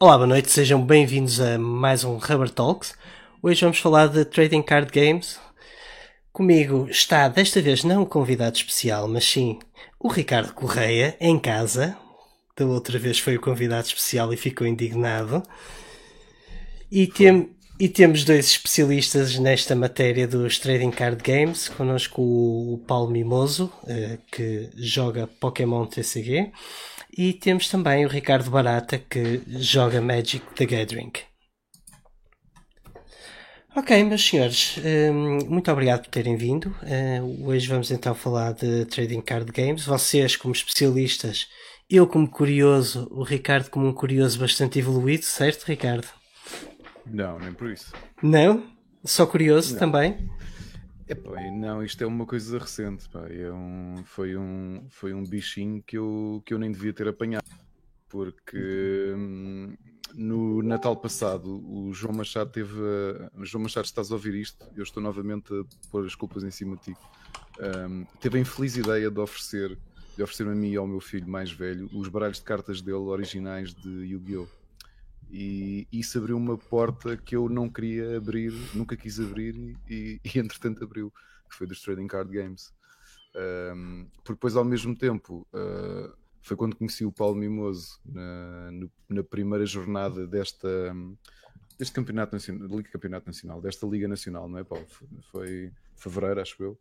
Olá, boa noite, sejam bem-vindos a mais um Rubber Talks. Hoje vamos falar de Trading Card Games. Comigo está, desta vez, não um convidado especial, mas sim o Ricardo Correia, em casa. Da outra vez foi o convidado especial e ficou indignado. E temos dois especialistas nesta matéria dos Trading Card Games. Connosco o Paulo Mimoso, que joga Pokémon TCG. E temos também o Ricardo Barata, que joga Magic the Gathering. Ok, meus senhores, muito obrigado por terem vindo. Hoje vamos então falar de Trading Card Games. Vocês como especialistas, eu como curioso, o Ricardo como um curioso bastante evoluído, certo, Ricardo? Não, nem por isso. Não? Só curioso não. Também? Não, isto é uma coisa recente, pá. Foi um bichinho que eu nem devia ter apanhado, porque no Natal passado o João Machado teve... João Machado, se estás a ouvir isto, eu estou novamente a pôr as culpas em cima de ti. Teve a infeliz ideia de oferecer-me a mim e ao meu filho mais velho os baralhos de cartas dele originais de Yu-Gi-Oh! E isso abriu uma porta que eu não queria abrir, nunca quis abrir e entretanto abriu, que foi dos Trading Card Games. Porque depois ao mesmo tempo foi quando conheci o Paulo Mimoso na primeira jornada deste campeonato nacional, desta Liga Nacional, não é, Paulo? Foi fevereiro, acho eu.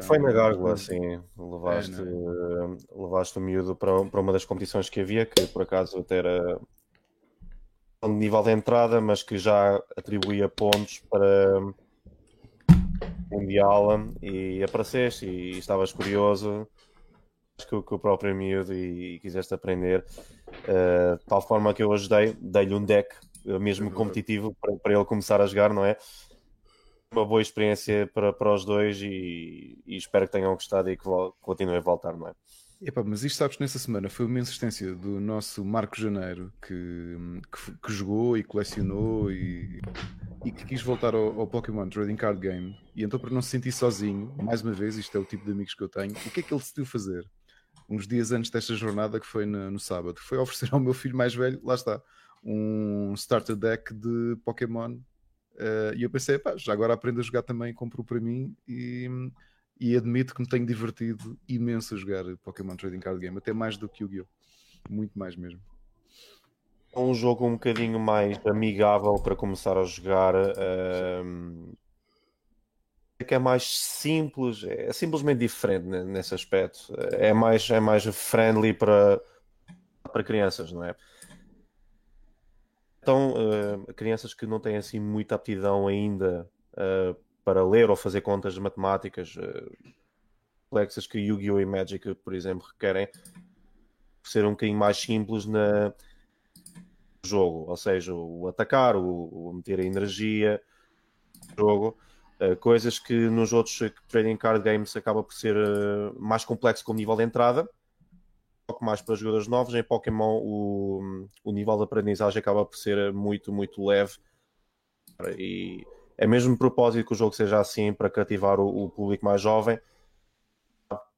Foi na Gárgula, sim. Levaste o miúdo para uma das competições que havia, que por acaso até era... de nível de entrada, mas que já atribuía pontos para Mundial, e apareceste e estavas curioso, acho que o próprio miúdo, e quiseste aprender, de tal forma que eu ajudei, dei-lhe um deck mesmo competitivo para ele começar a jogar, não é? Uma boa experiência para os dois e espero que tenham gostado e que continuem a voltar, não é? Epá, mas isto, sabes, nessa semana foi uma insistência do nosso Marco Janeiro que jogou e colecionou e que quis voltar ao Pokémon Trading Card Game, e então, para não se sentir sozinho, mais uma vez, isto é o tipo de amigos que eu tenho, o que é que ele decidiu fazer? Uns dias antes desta jornada, que foi no sábado, foi oferecer ao meu filho mais velho, lá está, um starter deck de Pokémon, e eu pensei, pá, já agora aprendo a jogar também, compro para mim e admito que me tenho divertido imenso a jogar Pokémon Trading Card Game, até mais do que Yu-Gi-Oh! Muito mais mesmo. É um jogo um bocadinho mais amigável para começar a jogar, que é mais simples, é simplesmente diferente nesse aspecto, é mais friendly para crianças, não é? Então, crianças que não têm assim muita aptidão ainda para ler ou fazer contas de matemáticas complexas que Yu-Gi-Oh! E Magic, por exemplo, requerem, por ser um bocadinho mais simples no jogo, ou seja, o atacar, o meter a energia no jogo, coisas que nos outros Trading Card Games acaba por ser mais complexo como nível de entrada, um pouco mais para jogadores novos. Em Pokémon o nível de aprendizagem acaba por ser muito, muito leve, e é mesmo propósito que o jogo seja assim, para cativar o público mais jovem.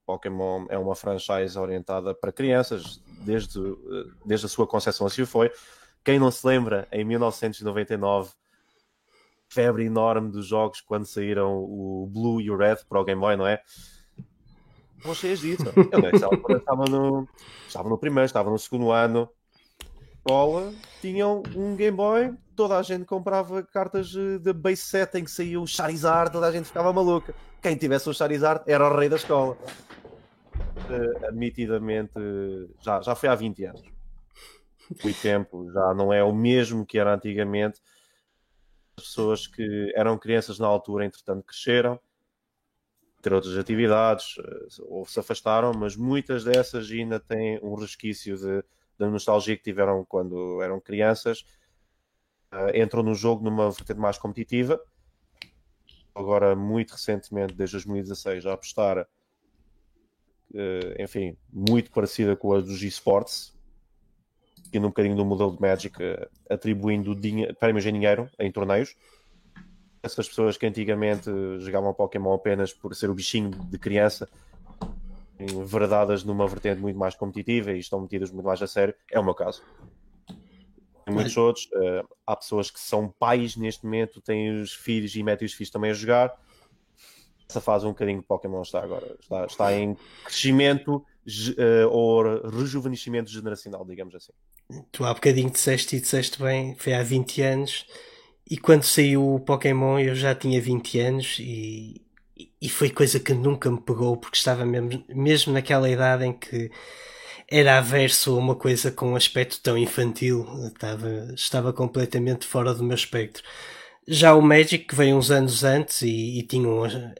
Pokémon é uma franchise orientada para crianças, desde a sua concepção assim foi. Quem não se lembra, em 1999, febre enorme dos jogos quando saíram o Blue e o Red para o Game Boy, não é? Estão cheios disso. Eu estava no primeiro, estava no segundo ano. Tinham um Game Boy, toda a gente comprava cartas da base set em que saiu o Charizard, toda a gente ficava maluca. Quem tivesse o Charizard era o rei da escola. Admitidamente, já foi há 20 anos. O tempo já não é o mesmo que era antigamente. As pessoas que eram crianças na altura, entretanto, cresceram, ter outras atividades, ou se afastaram, mas muitas dessas ainda têm um resquício da nostalgia que tiveram quando eram crianças. Entram no jogo numa vertente mais competitiva. Agora, muito recentemente, desde 2016, a apostar, enfim, muito parecida com a dos eSports, e num bocadinho do modelo de Magic, atribuindo prémios em dinheiro em torneios. Essas pessoas que antigamente jogavam Pokémon apenas por ser o bichinho de criança, enverdadas numa vertente muito mais competitiva e estão metidas muito mais a sério. É o meu caso. muitos outros. Há pessoas que são pais neste momento, têm os filhos e metem os filhos também a jogar. Essa fase um bocadinho que Pokémon está agora. Está em crescimento ou rejuvenescimento geracional, digamos assim. Tu há bocadinho disseste bem, foi há 20 anos, e quando saiu o Pokémon eu já tinha 20 anos e foi coisa que nunca me pegou, porque estava mesmo naquela idade em que era averso a uma coisa com um aspecto tão infantil, estava completamente fora do meu espectro. Já o Magic, que veio uns anos antes e tinha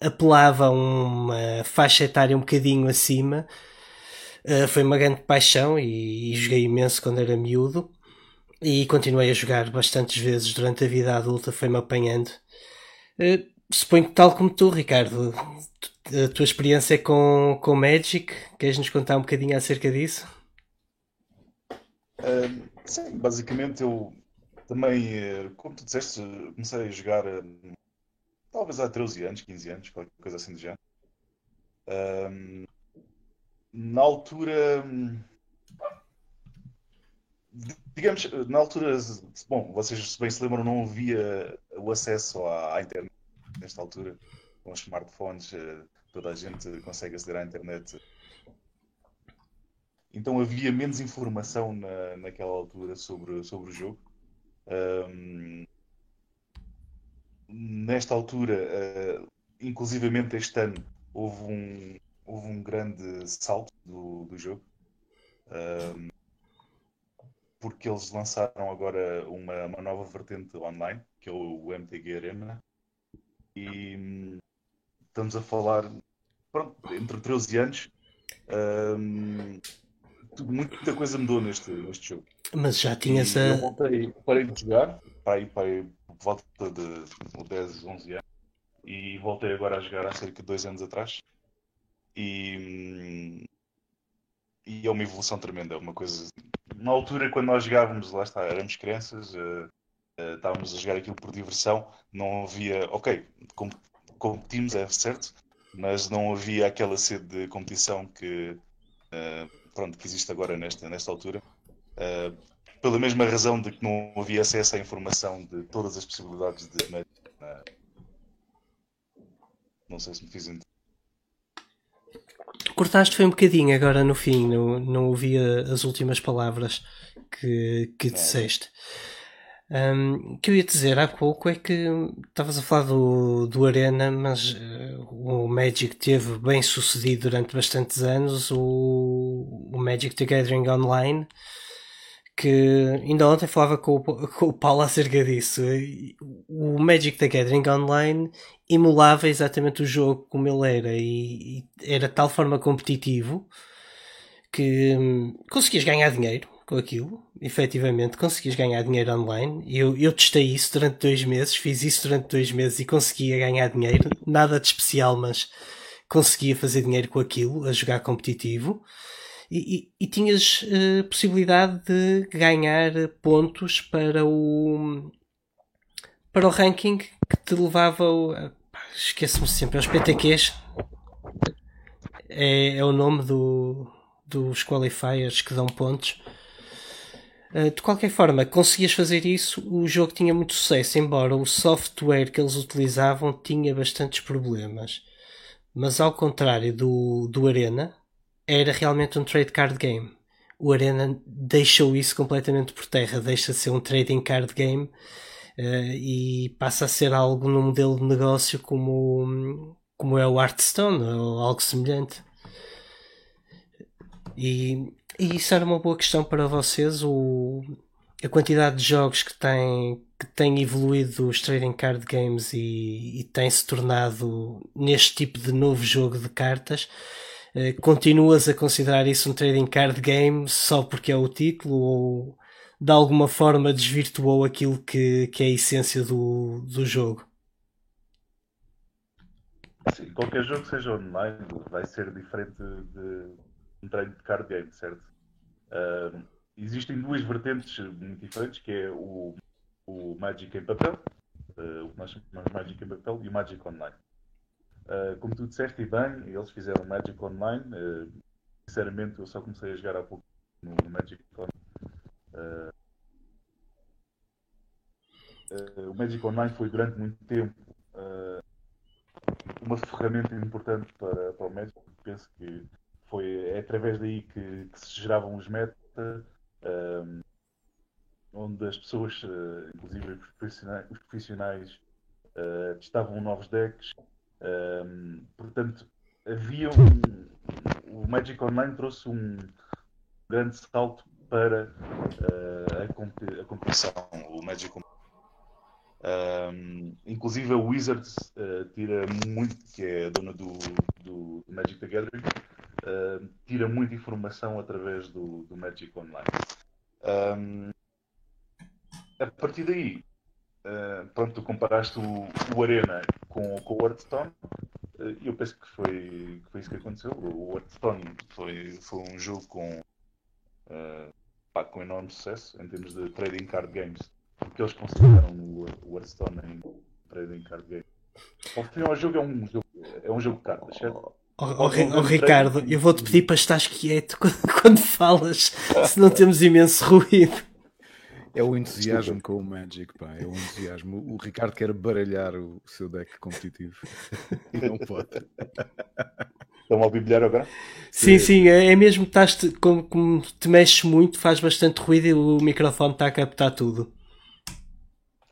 apelava a uma faixa etária um bocadinho acima, foi uma grande paixão e joguei imenso quando era miúdo e continuei a jogar bastantes vezes durante a vida adulta, foi-me apanhando. Suponho que tal como tu, Ricardo, a tua experiência com Magic, queres-nos contar um bocadinho acerca disso? Sim, basicamente eu também, como tu disseste, comecei a jogar talvez há 13 anos, 15 anos, qualquer coisa assim do género. Na altura, digamos, bom, vocês bem se lembram, não havia o acesso à internet nesta altura. Com os smartphones, toda a gente consegue aceder à internet. Então havia menos informação naquela altura sobre o jogo. Nesta altura, inclusivamente este ano, houve um grande salto do jogo, porque eles lançaram agora uma nova vertente online, que é o MTG Arena, e estamos a falar, pronto, entre 13 anos, muita coisa mudou neste jogo. Mas já tinhas a... Eu voltei, parei de jogar, parei por volta de 10, 11 anos, e voltei agora a jogar há cerca de 2 anos atrás, e é uma evolução tremenda, é uma coisa... Na altura, quando nós jogávamos, lá está, éramos crianças, estávamos a jogar aquilo por diversão, não havia... Ok, competimos, é certo, mas não havia aquela sede de competição que existe agora nesta altura. Pela mesma razão de que não havia acesso à informação de todas as possibilidades de Magic. Não sei se me fiz entender. Cortaste foi um bocadinho agora no fim, não ouvi as últimas palavras que disseste. O que eu ia dizer há pouco é que estavas a falar do Arena, mas o Magic teve bem sucedido durante bastantes anos, o Magic the Gathering Online, que ainda ontem falava com o Paulo acerca disso. O Magic the Gathering Online emulava exatamente o jogo como ele era e era de tal forma competitivo que conseguias ganhar dinheiro com aquilo, efetivamente conseguias ganhar dinheiro online. Eu testei isso durante 2 meses, fiz isso durante 2 meses e conseguia ganhar dinheiro, nada de especial, mas conseguia fazer dinheiro com aquilo, a jogar competitivo. E tinhas possibilidade de ganhar pontos para o ranking que te levava esqueço-me sempre, aos PTQs, é o nome dos qualifiers que dão pontos. De qualquer forma, conseguias fazer isso, o jogo tinha muito sucesso, embora o software que eles utilizavam tinha bastantes problemas. Mas ao contrário do Arena, era realmente um trade card game. O Arena deixou isso completamente por terra, deixa de ser um trading card game e passa a ser algo num modelo de negócio como é o Hearthstone ou algo semelhante. E isso era uma boa questão para vocês, a quantidade de jogos que têm evoluído os trading card games e têm-se tornado neste tipo de novo jogo de cartas. Continuas a considerar isso um trading card game só porque é o título, ou de alguma forma desvirtuou aquilo que é a essência do jogo? Sim, qualquer jogo que seja online vai ser diferente de um trading card game, certo? Existem duas vertentes muito diferentes, que é o Magic em papel, o que nós chamamos Magic em papel, e o Magic Online. Como tu disseste, e bem, eles fizeram Magic Online. Sinceramente, eu só comecei a jogar há pouco no Magic Online. o Magic Online foi durante muito tempo uma ferramenta importante para o Magic. Penso que é através daí que se geravam os metas, onde as pessoas, inclusive os profissionais testavam novos decks. Portanto, o Magic Online trouxe um grande salto para a competição. O Magic Online. Inclusive a Wizards tira muito, que é a dona do Magic the Gathering, tira muita informação através do Magic Online. A partir daí, pronto, comparaste o Arena com o Hearthstone, e eu penso que foi isso que aconteceu. O Hearthstone foi um jogo com enorme sucesso em termos de trading card games, porque eles consideraram o Hearthstone em trading card game. O jogo é um jogo de cartas, certo? Ricardo, eu vou-te pedir para estares quieto quando falas, senão temos imenso ruído. É o entusiasmo com o Magic, pá, é o entusiasmo. O Ricardo quer baralhar o seu deck competitivo e não pode. Estão ao bilhar agora? Sim, é mesmo que como te mexes muito, faz bastante ruído e o microfone está a captar tudo.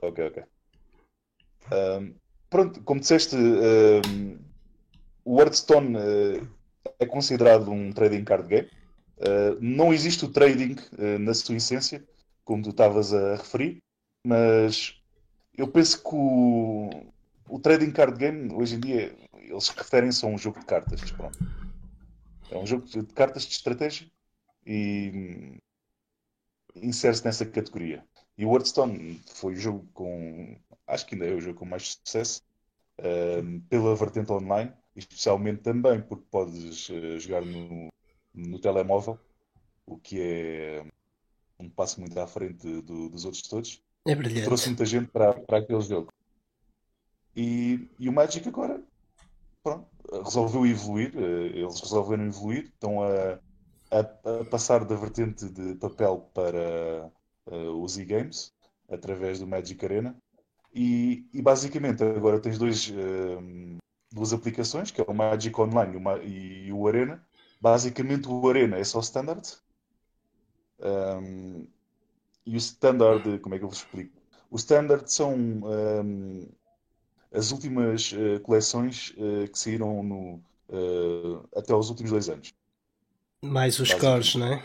Ok. Pronto, como disseste, o Hearthstone é considerado um trading card game. Não existe o trading na sua essência, como tu estavas a referir, mas eu penso que o trading card game, hoje em dia, eles referem-se a um jogo de cartas. Pronto. É um jogo de cartas de estratégia e insere-se nessa categoria. E o Hearthstone foi o jogo acho que ainda é o jogo com mais sucesso, pela vertente online, especialmente também porque podes jogar no telemóvel, o que é um passo muito à frente dos outros todos. É brilhante. Trouxe muita gente para aquele jogo. E o Magic agora, pronto, resolveu evoluir, eles resolveram evoluir, estão a passar da vertente de papel para os e-games, através do Magic Arena, e basicamente agora tens duas aplicações, que é o Magic Online e o Arena. Basicamente o Arena é só Standard, e o Standard, como é que eu vos explico? O Standard são as últimas coleções que saíram até os últimos 2 anos. Mais os cores, não é?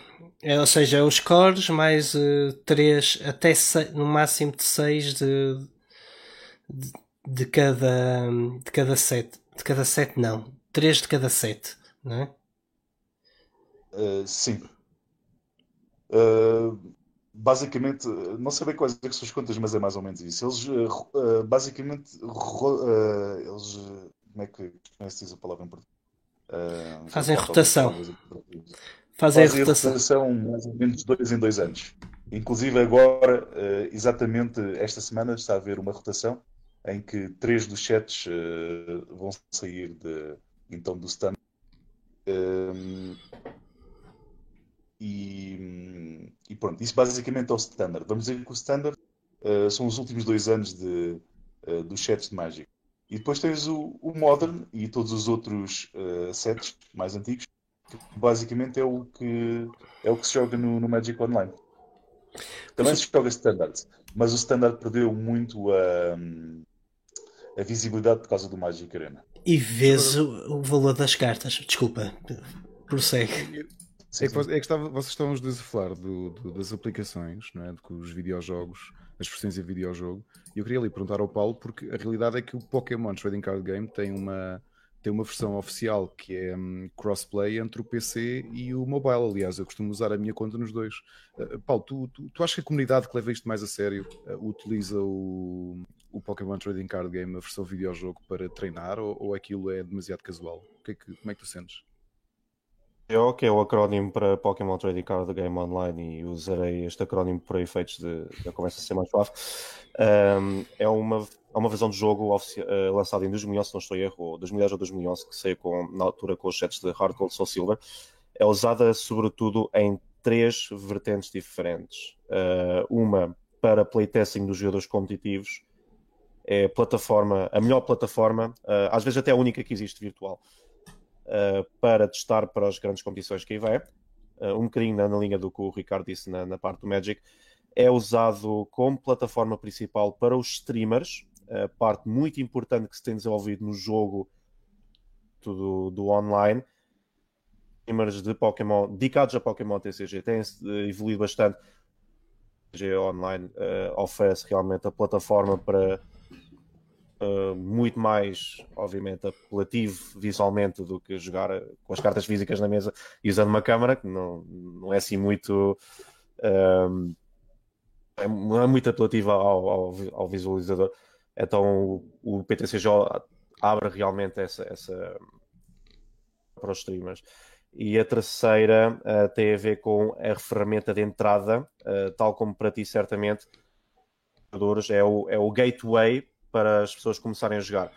Ou seja, é os cores mais 3, até 6, no máximo de 6 de cada set. De cada set não. 3 de cada set, não é? Sim. Basicamente, não sei bem quais é que são as contas, mas é mais ou menos isso. Eles basicamente... eles, como é que se diz a palavra em português? Fazem rotação. Fazem rotação mais ou menos de 2 em 2 anos. Inclusive agora, exatamente esta semana, está a haver uma rotação em que 3 dos sets vão sair do stand. E pronto, isso basicamente é o standard. Vamos dizer que o standard são os últimos 2 anos dos sets de Magic. E depois tens o Modern e todos os outros sets mais antigos, que basicamente é o que se joga no Magic Online. Também se joga Standard, mas o Standard perdeu muito a visibilidade por causa do Magic Arena. E vês o valor das cartas. Desculpa, prossegue. Vocês estão os dois a falar das aplicações, não é? Com os videojogos, as versões em videojogo. E eu queria ali perguntar ao Paulo, porque a realidade é que o Pokémon Trading Card Game tem uma versão oficial que é crossplay entre o PC e o mobile. Aliás, eu costumo usar a minha conta nos dois. Paulo, tu achas que a comunidade que leva isto mais a sério utiliza o Pokémon Trading Card Game, a versão videojogo, para treinar, ou aquilo é demasiado casual? Como é que tu sentes? PTO, que é o acrónimo para Pokémon Trading Card Game Online, e usarei este acrónimo para efeitos da conversa ser mais suave. É uma versão de jogo lançada em 2011, se não estou em erro, ou 2010 ou 2011, que saiu na altura com os sets de Hard, Gold, Soul Silver. É usada sobretudo em 3 vertentes diferentes. Uma para playtesting dos jogadores competitivos, é a melhor plataforma, às vezes até a única que existe virtual, para testar para as grandes competições que aí vai. Um bocadinho na linha do que o Ricardo disse na parte do Magic, é usado como plataforma principal para os streamers, a parte muito importante que se tem desenvolvido no jogo do online. Streamers de Pokémon, dedicados a Pokémon TCG, têm evoluído bastante. TCG online oferece realmente a plataforma para muito mais, obviamente, apelativo visualmente do que jogar com as cartas físicas na mesa e usando uma câmara, que não é assim muito... é muito apelativa ao visualizador. Então o PTCG abre realmente essa para os streamers. E a terceira tem a ver com a ferramenta de entrada, tal como para ti certamente, é o gateway para as pessoas começarem a jogar.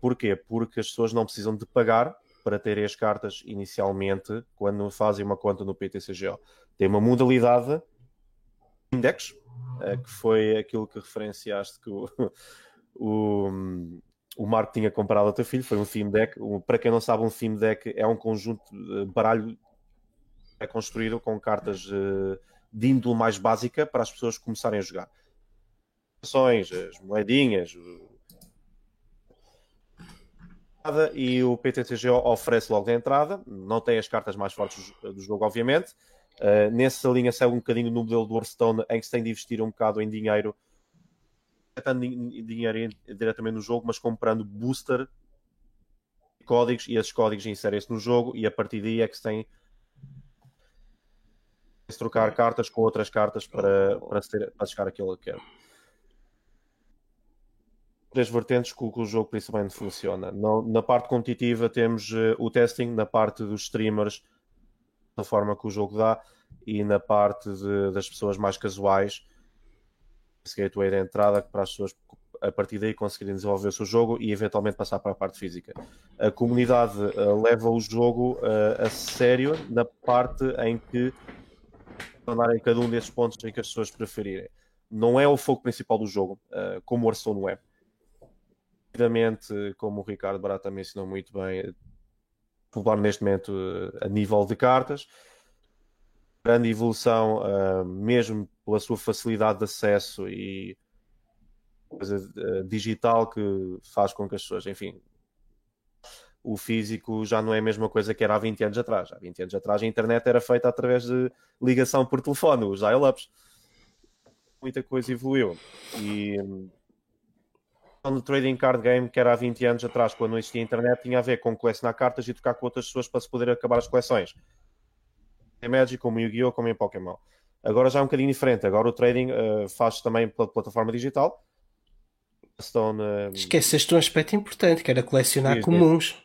Porquê? Porque as pessoas não precisam de pagar para terem as cartas inicialmente quando fazem uma conta no PTCG. Tem uma modalidade Index, que foi aquilo que referenciaste que o Marco tinha comprado ao teu filho, foi um theme deck. Para quem não sabe, um theme deck é um conjunto de baralho é construído com cartas de índole mais básica para as pessoas começarem a jogar. As moedinhas e o PTCG oferece logo de entrada, não tem as cartas mais fortes do jogo, obviamente. Nessa linha segue um bocadinho no modelo do Hearthstone, em que se tem de investir um bocado em dinheiro, tanto em dinheiro diretamente no jogo, mas comprando booster códigos, e esses códigos inserem-se no jogo, e a partir daí é que se tem de trocar cartas com outras cartas para chegar àquilo que quer. Três vertentes que o jogo principalmente funciona. Na parte competitiva temos o testing, na parte dos streamers da forma que o jogo dá, e na parte das pessoas mais casuais esse gateway de entrada para as pessoas a partir daí conseguirem desenvolver o seu jogo e eventualmente passar para a parte física. A comunidade leva o jogo a sério na parte em que tornarem cada um desses pontos em que as pessoas preferirem. Não é o foco principal do jogo, como o Hearthstone não é. Obviamente, como o Ricardo Barata mencionou muito bem, popular neste momento a nível de cartas, grande evolução mesmo pela sua facilidade de acesso e coisa digital que faz com que as pessoas, enfim, o físico já não é a mesma coisa que era há 20 anos atrás. Há 20 anos atrás a internet era feita através de ligação por telefone, os dial-ups. Muita coisa evoluiu. E no trading card game, que era há 20 anos atrás, quando não existia internet, tinha a ver com colecionar cartas e trocar com outras pessoas para se poder acabar as coleções. Em Magic, como em Yu-Gi-Oh!, como em Pokémon. Agora já é um bocadinho diferente. Agora o trading faz também pela plataforma digital. Esqueceste um aspecto importante, que era colecionar comuns.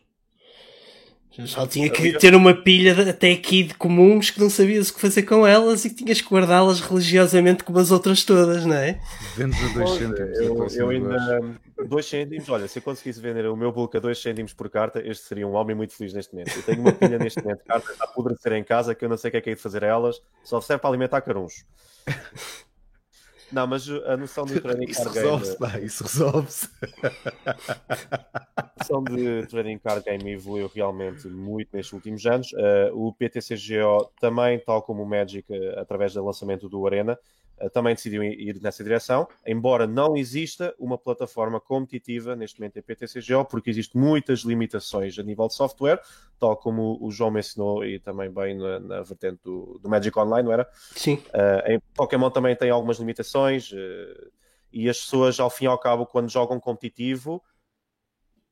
Só tinha que ter uma pilha até aqui de comuns que não sabias o que fazer com elas e que tinhas que guardá-las religiosamente como as outras todas, não é? Vendes a 2 cêntimos. Eu ainda... 2 cêntimos, olha, se eu conseguisse vender o meu book a 2 cêntimos por carta, este seria um homem muito feliz neste momento. Eu tenho uma pilha neste momento de cartas a apodrecer em casa que eu não sei o que é de fazer a elas, só serve para alimentar carunchos. Não, mas a noção de trading card game... Pá, isso resolve-se. A noção de trading card game evoluiu realmente muito nestes últimos anos. O PTCGO também, tal como o Magic, através do lançamento do Arena, também decidiu ir nessa direção, embora não exista uma plataforma competitiva neste momento em PTCGO, porque existem muitas limitações a nível de software, tal como o João mencionou e também bem na vertente do Magic Online, não era? Sim. Em Pokémon também tem algumas limitações e as pessoas, ao fim e ao cabo, quando jogam competitivo,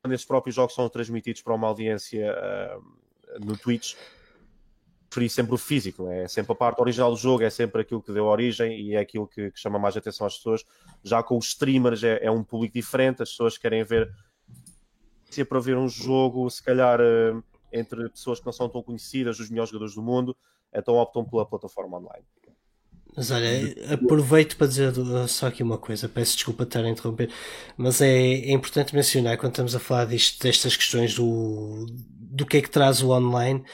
quando esses próprios jogos são transmitidos para uma audiência no Twitch, preferir sempre o físico, não é? É sempre a parte original do jogo, é sempre aquilo que deu origem e é aquilo que chama mais atenção às pessoas. Já com os streamers é um público diferente, as pessoas querem ver, se é para ver um jogo, se calhar entre pessoas que não são tão conhecidas, os melhores jogadores do mundo, então optam pela plataforma online. Mas olha, aproveito para dizer só aqui uma coisa, peço desculpa de estar a interromper, mas é importante mencionar, quando estamos a falar destas questões do que é que traz o online,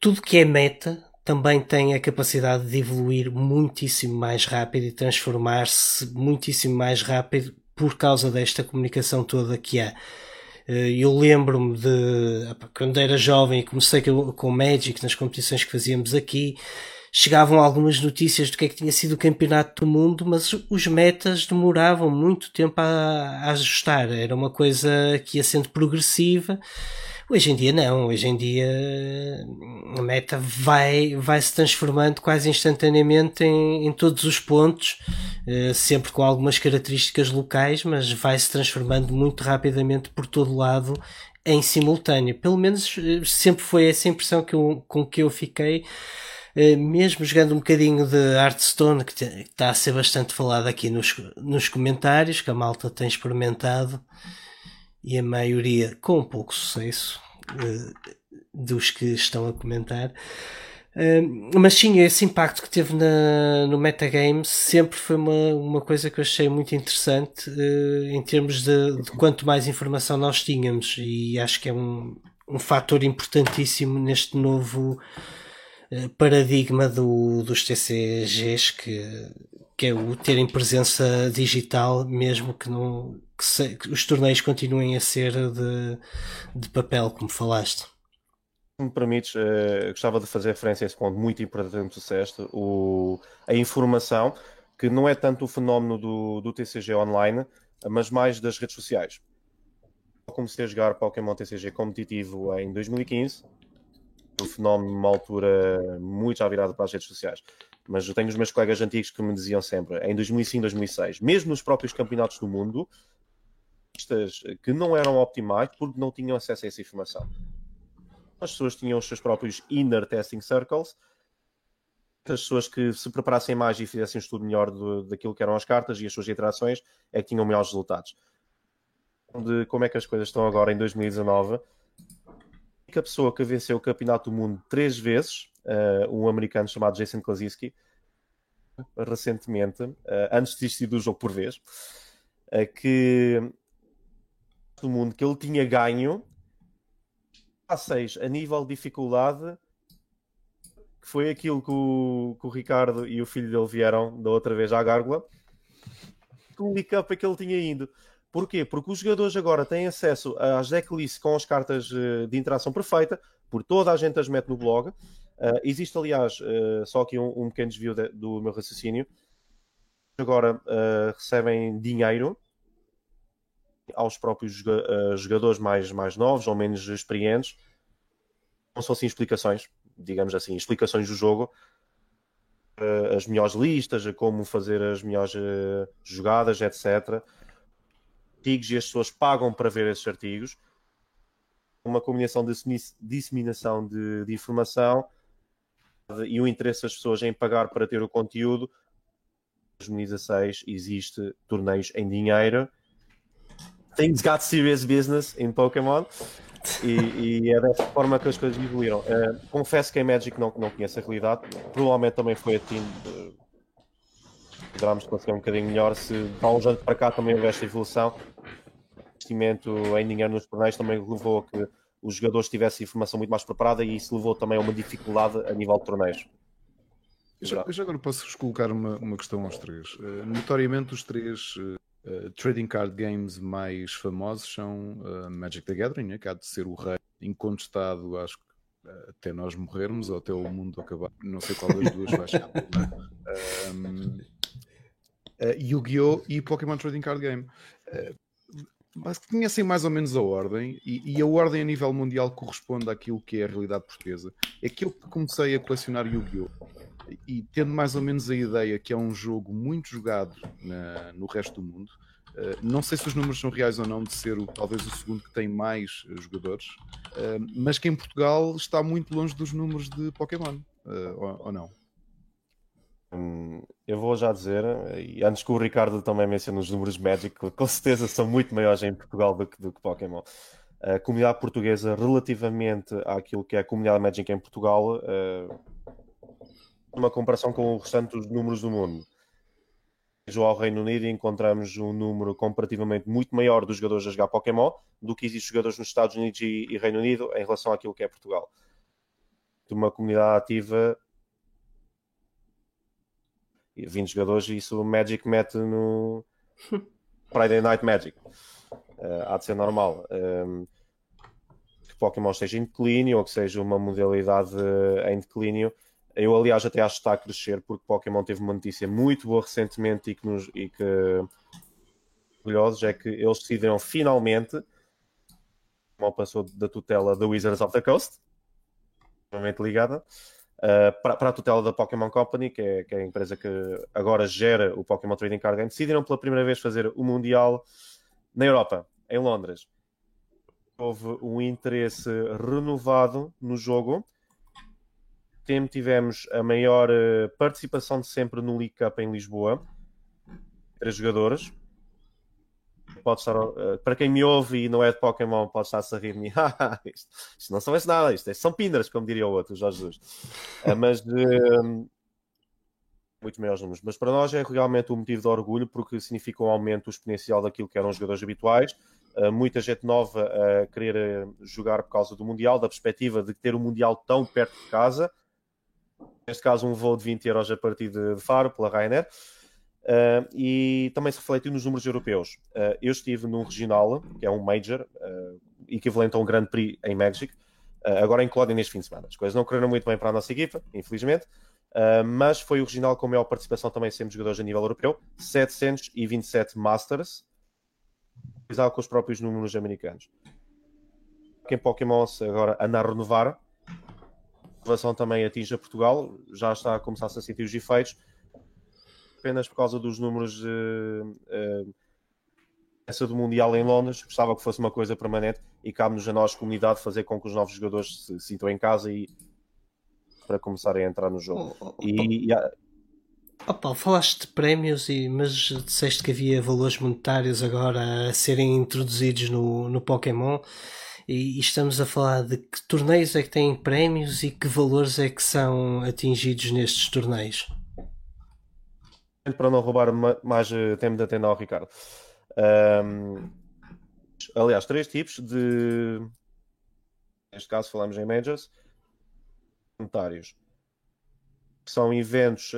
tudo que é meta também tem a capacidade de evoluir muitíssimo mais rápido e transformar-se muitíssimo mais rápido por causa desta comunicação toda que há. Eu lembro-me de quando era jovem e comecei com Magic nas competições que fazíamos aqui, chegavam algumas notícias do que é que tinha sido o campeonato do mundo, mas os metas demoravam muito tempo a ajustar, era uma coisa que ia sendo progressiva. Hoje em dia não, hoje em dia a meta vai se transformando quase instantaneamente em todos os pontos, sempre com algumas características locais, mas vai-se transformando muito rapidamente por todo lado em simultâneo. Pelo menos sempre foi essa impressão com que eu fiquei, mesmo jogando um bocadinho de Hearthstone, que está a ser bastante falado aqui nos comentários, que a malta tem experimentado. E a maioria com pouco sucesso dos que estão a comentar. Mas sim, esse impacto que teve no metagame sempre foi uma coisa que eu achei muito interessante em termos de quanto mais informação nós tínhamos. E acho que é um fator importantíssimo neste novo paradigma dos TCGs, que é o terem presença digital, mesmo que não... que os torneios continuem a ser de papel, como falaste. Se me permites, gostava de fazer referência a esse ponto muito importante que disseste, a informação, que não é tanto o fenómeno do TCG online, mas mais das redes sociais. Eu comecei a jogar Pokémon TCG competitivo em 2015, o fenómeno numa altura muito já virado para as redes sociais. Mas eu tenho os meus colegas antigos que me diziam sempre, em 2005, 2006, mesmo nos próprios campeonatos do mundo, que não eram optimais porque não tinham acesso a essa informação. As pessoas tinham os seus próprios inner testing circles, as pessoas que se preparassem mais e fizessem um estudo melhor daquilo que eram as cartas e as suas interações é que tinham melhores resultados. De como é que as coisas estão agora em 2019, a pessoa que venceu o campeonato do mundo 3 vezes, um americano chamado Jason Kosinski, recentemente, antes de desistir do jogo por vez, que do mundo que ele tinha ganho a 6 a nível de dificuldade, que foi aquilo que o Ricardo e o filho dele vieram da outra vez à Gárgula, o handicap que ele tinha indo. Porquê? Porque os jogadores agora têm acesso às decklists com as cartas de interação perfeita, por toda a gente as mete no blog. Existe, aliás, só aqui um pequeno desvio do meu raciocínio. Agora recebem dinheiro aos próprios jogadores mais novos ou menos experientes. Não são assim explicações, digamos assim, explicações do jogo. As melhores listas, como fazer as melhores jogadas, etc., artigos, e as pessoas pagam para ver esses artigos. Uma combinação de disseminação de informação e o interesse das pessoas em pagar para ter o conteúdo. Em 2016 existe torneios em dinheiro. Things got serious business in Pokémon. E é dessa forma que as coisas evoluíram. Confesso que a Magic não conhece a realidade. Provavelmente também foi a team... Poderámos conseguir um bocadinho melhor se dá um janto para cá também houve esta evolução. Investimento em dinheiro nos torneios também levou a que os jogadores tivessem informação muito mais preparada e isso levou também a uma dificuldade a nível de torneios. Eu já agora posso colocar uma questão aos três. Notoriamente os três trading card games mais famosos são Magic the Gathering, né, que há de ser o rei incontestado, acho que até nós morrermos ou até o mundo acabar. Não sei qual das duas vai chegar. Yu-Gi-Oh! E Pokémon Trading Card Game. Mas conhecem mais ou menos a ordem, e a ordem a nível mundial corresponde àquilo que é a realidade portuguesa. É que eu comecei a colecionar Yu-Gi-Oh! E tendo mais ou menos a ideia que é um jogo muito jogado no resto do mundo, não sei se os números são reais ou não, de ser talvez o segundo que tem mais jogadores, mas que em Portugal está muito longe dos números de Pokémon, ou não? Eu vou já dizer, e antes que o Ricardo também mencione os números Magic, com certeza são muito maiores em Portugal do que Pokémon. A comunidade portuguesa, relativamente àquilo que é a comunidade Magic em Portugal, uma comparação com o restante dos números do mundo. Ou ao Reino Unido encontramos um número comparativamente muito maior dos jogadores a jogar Pokémon do que existem jogadores nos Estados Unidos e Reino Unido em relação àquilo que é Portugal. De uma comunidade ativa 20 jogadores, e isso o Magic mete no Friday Night Magic. Há de ser normal que Pokémon esteja em declínio, ou que seja uma modalidade em declínio. Eu, aliás, até acho que está a crescer, porque Pokémon teve uma notícia muito boa recentemente e que orgulhosos é que eles decidiram finalmente Pokémon passou da tutela da Wizards of the Coast, extremamente ligada, para a tutela da Pokémon Company, que é a empresa que agora gera o Pokémon Trading Card Game. Decidiram pela primeira vez fazer o Mundial na Europa, em Londres. Houve um interesse renovado no jogo. Tivemos a maior participação de sempre no League Cup em Lisboa. 3 jogadores. Pode estar, para quem me ouve e não é de Pokémon, pode estar-se a rir-me. Isto não são nada, isto são pindras, como diria o outro, Jorge Jesus. Mas muito maiores números. Mas para nós é realmente um motivo de orgulho, porque significa um aumento exponencial daquilo que eram os jogadores habituais. Muita gente nova a querer jogar por causa do Mundial, da perspectiva de ter o Mundial tão perto de casa. Neste caso, um voo de 20 euros a partir de Faro, pela Ryanair. E também se refletiu nos números europeus. Eu estive num regional, que é um major, equivalente a um Grand Prix em México, agora em Colónia neste fim de semana. As coisas não correram muito bem para a nossa equipa, infelizmente, mas foi o regional com maior participação também sempre de jogadores a nível europeu, 727 Masters, com os próprios números americanos. Quem Pokémon agora anda a renovar, a renovação também atinge a Portugal, já está a começar-se a sentir os efeitos, apenas por causa dos números essa do Mundial em Londres. Gostava que fosse uma coisa permanente e cabe-nos a nós, comunidade, fazer com que os novos jogadores se sintam em casa e para começarem a entrar no jogo. Paulo, falaste de prémios, mas disseste que havia valores monetários agora a serem introduzidos no Pokémon, e estamos a falar de que torneios é que têm prémios e que valores é que são atingidos nestes torneios. Para não roubar mais tempo da tenda ao Ricardo. Aliás, 3 tipos de... Neste caso falamos em Majors. Monetários. São eventos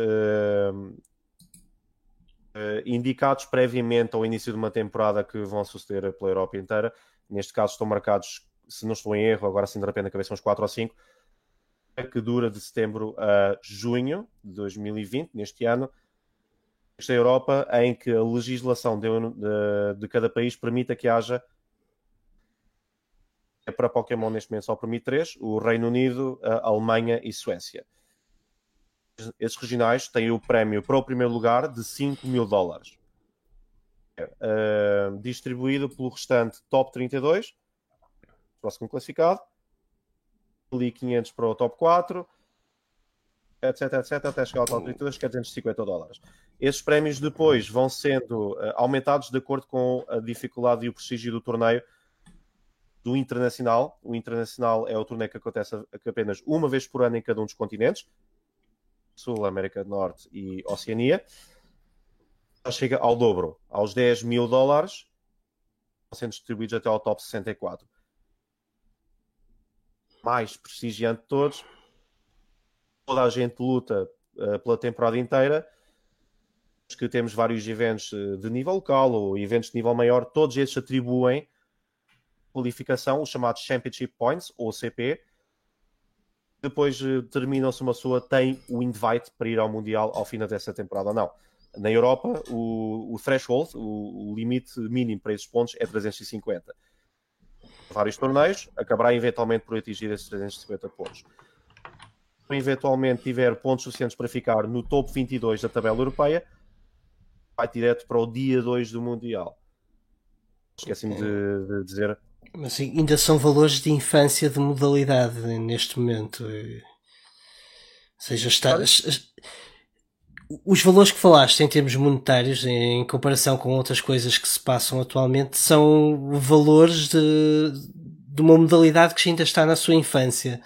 indicados previamente ao início de uma temporada que vão suceder pela Europa inteira. Neste caso estão marcados, se não estou em erro, agora sim de repente na cabeça, uns 4 ou 5. Que dura de setembro a junho de 2020, neste ano. Esta é a Europa, em que a legislação de cada país permita que haja, para Pokémon neste momento só permite 3, o Reino Unido, a Alemanha e Suécia. Estes regionais têm o prémio para o primeiro lugar de $5,000, distribuído pelo restante top 32, próximo classificado, $1,500 para o top 4, etc, até chegar ao total de $250. Esses prémios depois vão sendo aumentados de acordo com a dificuldade e o prestígio do torneio do internacional. O internacional é o torneio que acontece que apenas uma vez por ano em cada um dos continentes, Sul, América do Norte e Oceania. Já chega ao dobro, aos $10,000, sendo distribuídos até ao top 64. Mais prestigiante de todos. Toda a gente luta pela temporada inteira, que temos vários eventos de nível local ou eventos de nível maior. Todos estes atribuem qualificação, os chamados Championship Points, ou CP. Depois terminam-se, uma pessoa tem o invite para ir ao Mundial ao fim dessa temporada ou não. Na Europa, o threshold, o limite mínimo para esses pontos é 350. Vários torneios, acabará eventualmente por atingir esses 350 pontos. Eventualmente tiver pontos suficientes para ficar no top 22 da tabela europeia, vai direto para o dia 2 do Mundial. Esqueci-me de dizer. Mas ainda são valores de infância de modalidade neste momento. Ou seja, os valores que falaste em termos monetários, em comparação com outras coisas que se passam atualmente, são valores de uma modalidade que ainda está na sua infância.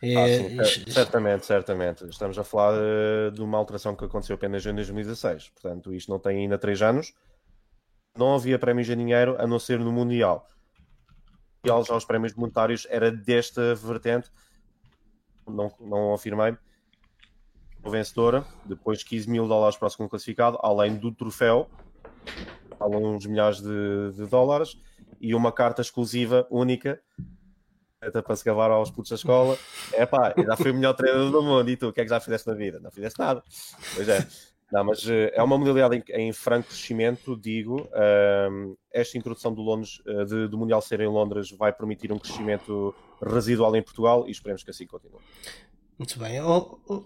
Sim, certamente. Estamos a falar de uma alteração que aconteceu apenas em 2016. Portanto, isto não tem ainda 3 anos. Não havia prémios de dinheiro, a não ser no Mundial. Já os prémios monetários era desta vertente. Não afirmei. vencedora, depois $15.000 para o segundo classificado, além do troféu, alguns milhares de dólares, e uma carta exclusiva, única, para se gravar aos putos da escola. É pá, já fui o melhor treinador do mundo, e tu, o que é que já fizeste na vida? Não fizeste nada. Pois é. Não, mas é uma modalidade em franco crescimento, digo. Esta introdução do Mundial ser em Londres vai permitir um crescimento residual em Portugal e esperemos que assim continue. Muito bem.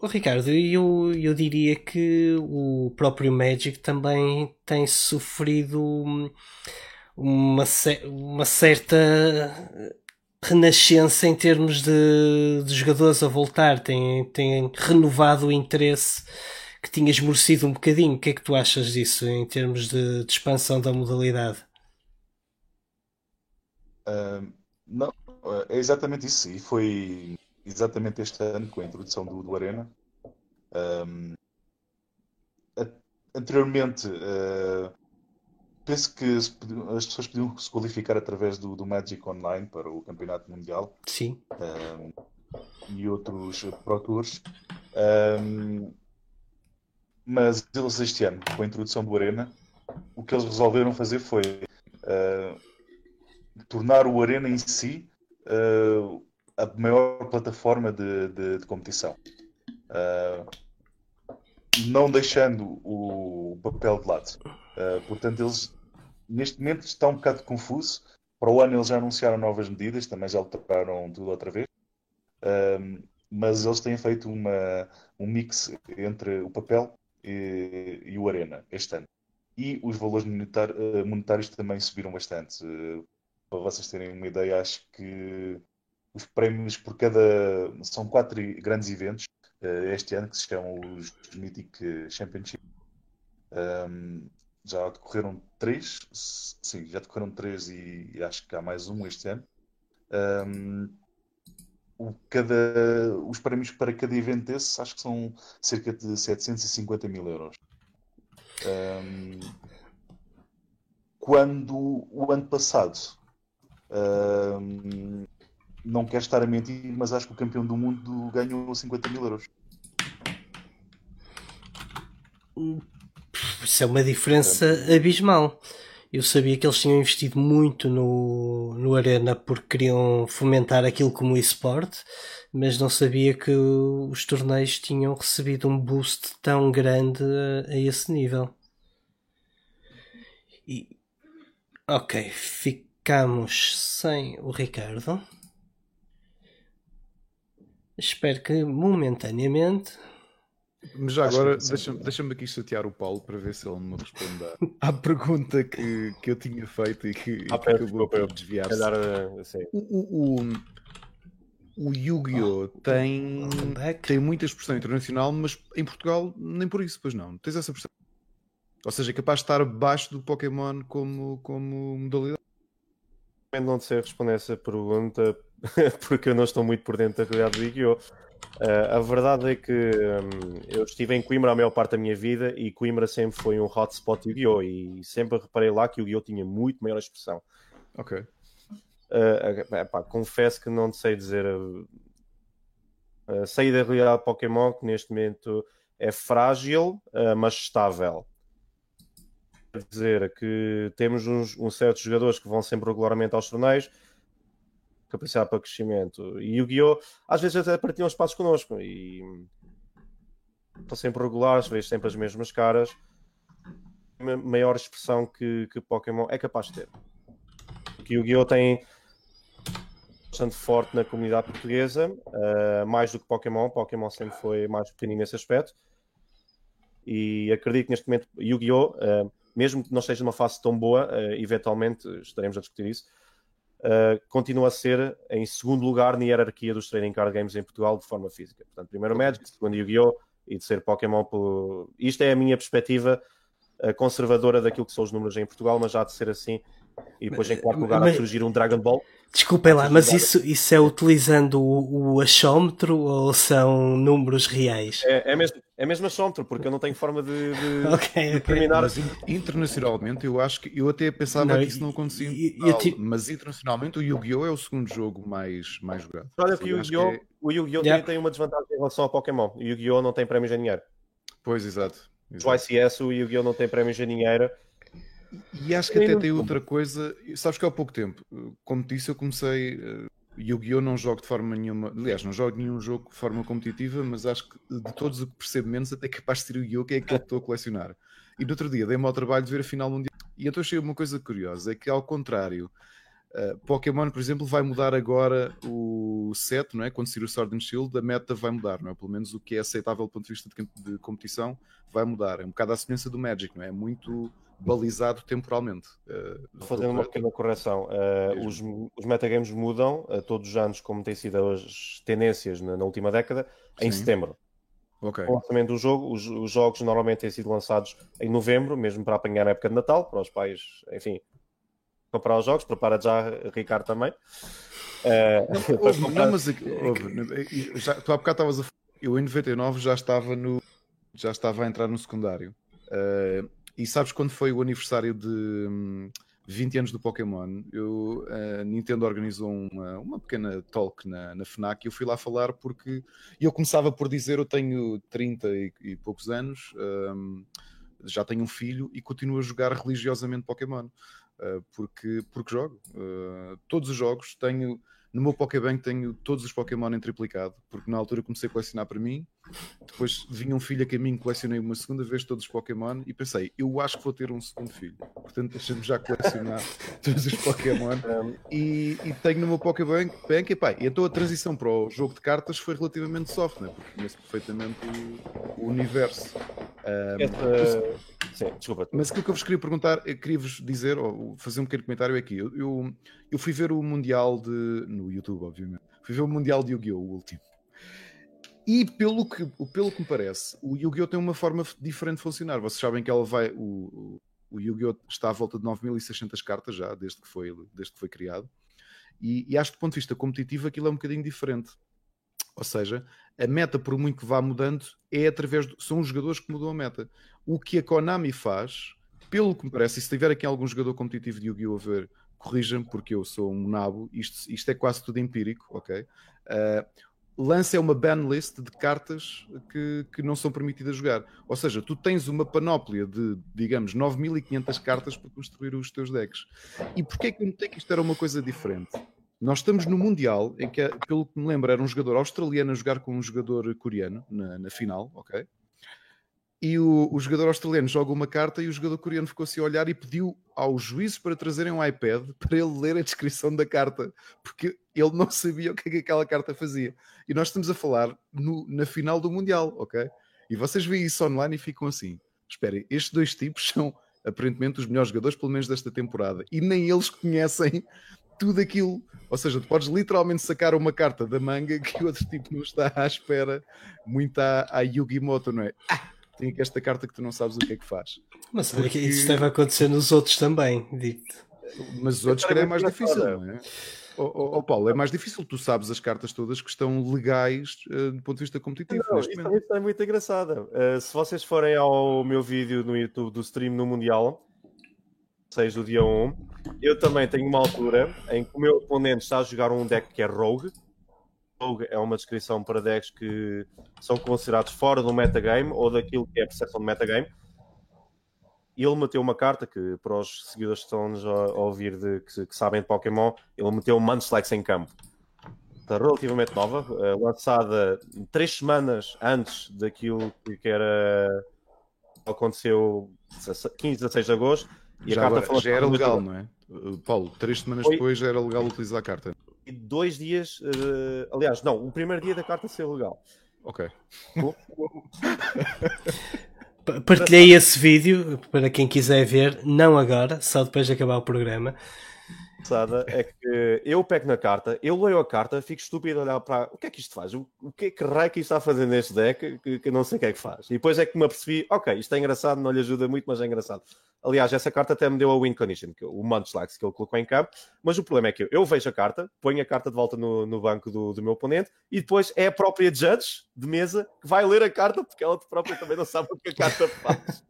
Ricardo, eu diria que o próprio Magic também tem sofrido uma certa renascença em termos de jogadores a voltar, tem renovado o interesse que tinha esmorecido um bocadinho. O que é que tu achas disso em termos de expansão da modalidade? Não, é exatamente isso, e foi exatamente este ano com a introdução do Arena. Anteriormente, penso que as pessoas podiam se qualificar através do Magic Online para o Campeonato Mundial. Sim. E outros Pro Tours. Mas eles este ano, com a introdução do Arena, o que eles resolveram fazer foi tornar o Arena em si a maior plataforma de competição. Não deixando o papel de lado. Portanto, eles neste momento está um bocado confuso. Para o ano eles já anunciaram novas medidas, também já alteraram tudo outra vez, mas eles têm feito um mix entre o papel e o Arena este ano. E os valores monetários também subiram bastante. Para vocês terem uma ideia, acho que os prémios por cada... São 4 grandes eventos este ano, que se chamam os Mythic Championship. Já decorreram 3, sim, já decorreram 3 e acho que há mais um este ano. Os prémios para cada evento desse acho que são cerca de €750.000. Quando o ano passado, não quero estar a mentir, mas acho que o campeão do mundo ganhou €50.000. Isso é uma diferença abismal. Eu sabia que eles tinham investido muito no Arena porque queriam fomentar aquilo como esporte, mas não sabia que os torneios tinham recebido um boost tão grande a esse nível. Ok, ficamos sem o Ricardo. Espero que momentaneamente... Mas já agora, deixa-me aqui chatear o Paulo para ver se ele me responde à pergunta que eu tinha feito e que acabou por desviar-se. O Yu-Gi-Oh! Tem muita expressão internacional, mas em Portugal nem por isso, pois não. Tens essa expressão. Ou seja, é capaz de estar abaixo do Pokémon como modalidade. Não sei responder essa pergunta porque eu não estou muito por dentro da realidade do Yu-Gi-Oh! A verdade é que eu estive em Coimbra a maior parte da minha vida e Coimbra sempre foi um hotspot de Yu-Gi-Oh! E sempre reparei lá que o Yu-Gi-Oh! Tinha muito maior expressão. Ok. Confesso que não sei dizer. Saí da realidade Pokémon, que neste momento é frágil, mas estável. Quer dizer que temos uns certos jogadores que vão sempre regularmente aos torneios, capacidade para crescimento, e o Yu-Gi-Oh! Às vezes até partilham espaços connosco e estão sempre regulares, vejo sempre as mesmas caras. Maior expressão que Pokémon é capaz de ter. Que o Yu-Gi-Oh! Tem bastante forte na comunidade portuguesa, mais do que Pokémon. Pokémon sempre foi mais pequenino nesse aspecto e acredito que neste momento Yu-Gi-Oh! Mesmo que não esteja numa fase tão boa, eventualmente estaremos a discutir isso. Continua a ser em segundo lugar na hierarquia dos trading card games em Portugal de forma física. Portanto, primeiro Magic, segundo Yu-Gi-Oh! E terceiro Pokémon. Isto é a minha perspectiva conservadora daquilo que são os números em Portugal, mas já de ser assim, E depois em quarto lugar a surgir um Dragon Ball. Desculpem lá, mas isso é utilizando o achómetro ou são números reais? É mesmo achómetro, porque eu não tenho forma de determinar. Okay. Internacionalmente, eu acho que eu até pensava que isso não acontecia. Mas internacionalmente o Yu-Gi-Oh! É o segundo jogo mais jogado. Olha que o Yu-Gi-Oh! Tem uma desvantagem em relação ao Pokémon. O Yu-Gi-Oh! Não tem prémios em dinheiro. Pois, exato. O ICS, o Yu-Gi-Oh! Não tem prémios em dinheiro. E acho que até tem outra coisa. Sabes que há pouco tempo, como disse, eu comecei Yu-Gi-Oh! Não jogo de forma nenhuma. Aliás, não jogo nenhum jogo de forma competitiva, mas acho que de todos o que percebo menos, até capaz de ser o Yu-Gi-Oh! Que é aquele que estou a colecionar. E no outro dia dei-me ao trabalho de ver a final mundial. E então achei uma coisa curiosa: é que ao contrário, Pokémon, por exemplo, vai mudar agora o set, não é? Quando sair o Sword and Shield, a meta vai mudar, não é? Pelo menos o que é aceitável do ponto de vista de competição vai mudar. É um bocado à semelhança do Magic, não é? É muito balizado temporalmente. Fazendo uma pequena correção, os metagames mudam todos os anos, como têm sido as tendências na última década, em setembro. Okay. O lançamento do jogo, os jogos normalmente têm sido lançados em novembro, mesmo para apanhar a época de Natal, para os pais, enfim, comprar os jogos. Prepara já, Ricardo, também. Tu há bocado estavas a falar, eu em 99 já estava a entrar no secundário. E sabes quando foi o aniversário de 20 anos do Pokémon? A Nintendo organizou uma pequena talk na FNAC e eu fui lá falar porque... Eu começava por dizer, eu tenho 30 e poucos anos, já tenho um filho e continuo a jogar religiosamente Pokémon. Porque jogo. Todos os jogos tenho... No meu Pokébank tenho todos os Pokémon em triplicado, porque na altura comecei a colecionar para mim, depois vinha um filho a caminho, colecionei uma segunda vez todos os Pokémon e pensei, eu acho que vou ter um segundo filho, portanto deixa-me já colecionar todos os Pokémon. E tenho no meu Pokébank, então a transição para o jogo de cartas foi relativamente soft, né? Porque conheço perfeitamente o universo. Sim, desculpa. Mas aquilo que eu vos queria perguntar, queria-vos dizer, ou fazer um pequeno comentário aqui. Eu fui ver o Mundial no YouTube, obviamente. Fui ver o Mundial de Yu-Gi-Oh! O último. E pelo que me parece, o Yu-Gi-Oh! Tem uma forma diferente de funcionar. Vocês sabem que ela vai... O Yu-Gi-Oh! Está à volta de 9.600 cartas já, desde que foi criado. E acho que do ponto de vista competitivo aquilo é um bocadinho diferente. Ou seja, a meta, por muito que vá mudando, são os jogadores que mudam a meta. O que a Konami faz, pelo que me parece, e se tiver aqui algum jogador competitivo de Yu-Gi-Oh! A ver, corrijam-me porque eu sou um nabo, isto é quase tudo empírico, ok? Lança uma banlist de cartas que não são permitidas jogar. Ou seja, tu tens uma panóplia de, digamos, 9.500 cartas para construir os teus decks. E porquê é que eu notei que isto era uma coisa diferente? Nós estamos no Mundial, em que, pelo que me lembro, era um jogador australiano a jogar com um jogador coreano na final, ok? E o jogador australiano joga uma carta e o jogador coreano ficou assim a olhar e pediu aos juízes para trazerem um iPad para ele ler a descrição da carta, porque ele não sabia o que é que aquela carta fazia. E nós estamos a falar na final do Mundial, ok? E vocês veem isso online e ficam assim, esperem, estes dois tipos são aparentemente os melhores jogadores, pelo menos desta temporada, e nem eles conhecem tudo aquilo. Ou seja, tu podes literalmente sacar uma carta da manga que o outro tipo não está à espera, muito à Yugimoto, não é? Tem aqui esta carta que tu não sabes o que é que faz. Mas isso deve acontecer nos outros também, dito. Mas os outros é mais difícil, não é? Paulo, é mais difícil. Tu sabes as cartas todas que estão legais do ponto de vista competitivo. Não, isto é muito engraçado. Se vocês forem ao meu vídeo no YouTube do stream no Mundial... 6 do dia 1, eu também tenho uma altura em que o meu oponente está a jogar um deck que é Rogue. Rogue é uma descrição para decks que são considerados fora do metagame ou daquilo que é a percepção de metagame. E ele meteu uma carta que, para os seguidores que estão-nos a ouvir que sabem de Pokémon, ele meteu Munchlax em campo. Está relativamente nova, lançada 3 semanas antes daquilo que era... aconteceu 15 a 6 de agosto. E já, a carta agora, já era legal, não é? Paulo, 3 semanas depois já era legal utilizar a carta. E 2 dias... aliás, não, o primeiro dia da carta ser legal. Ok. Partilhei esse vídeo, para quem quiser ver, não agora, só depois de acabar o programa. engraçada é que eu pego na carta, eu leio a carta, fico estúpido a olhar para... O que é que isto faz? O que é que raio que isto está a fazer neste deck que não sei o que é que faz? E depois é que me apercebi, ok, isto é engraçado, não lhe ajuda muito, mas é engraçado. Aliás, essa carta até me deu a win condition, o Munchlax que ele colocou em campo, mas o problema é que eu vejo a carta, ponho a carta de volta no banco do meu oponente e depois é a própria judge de mesa que vai ler a carta porque ela própria também não sabe o que a carta faz.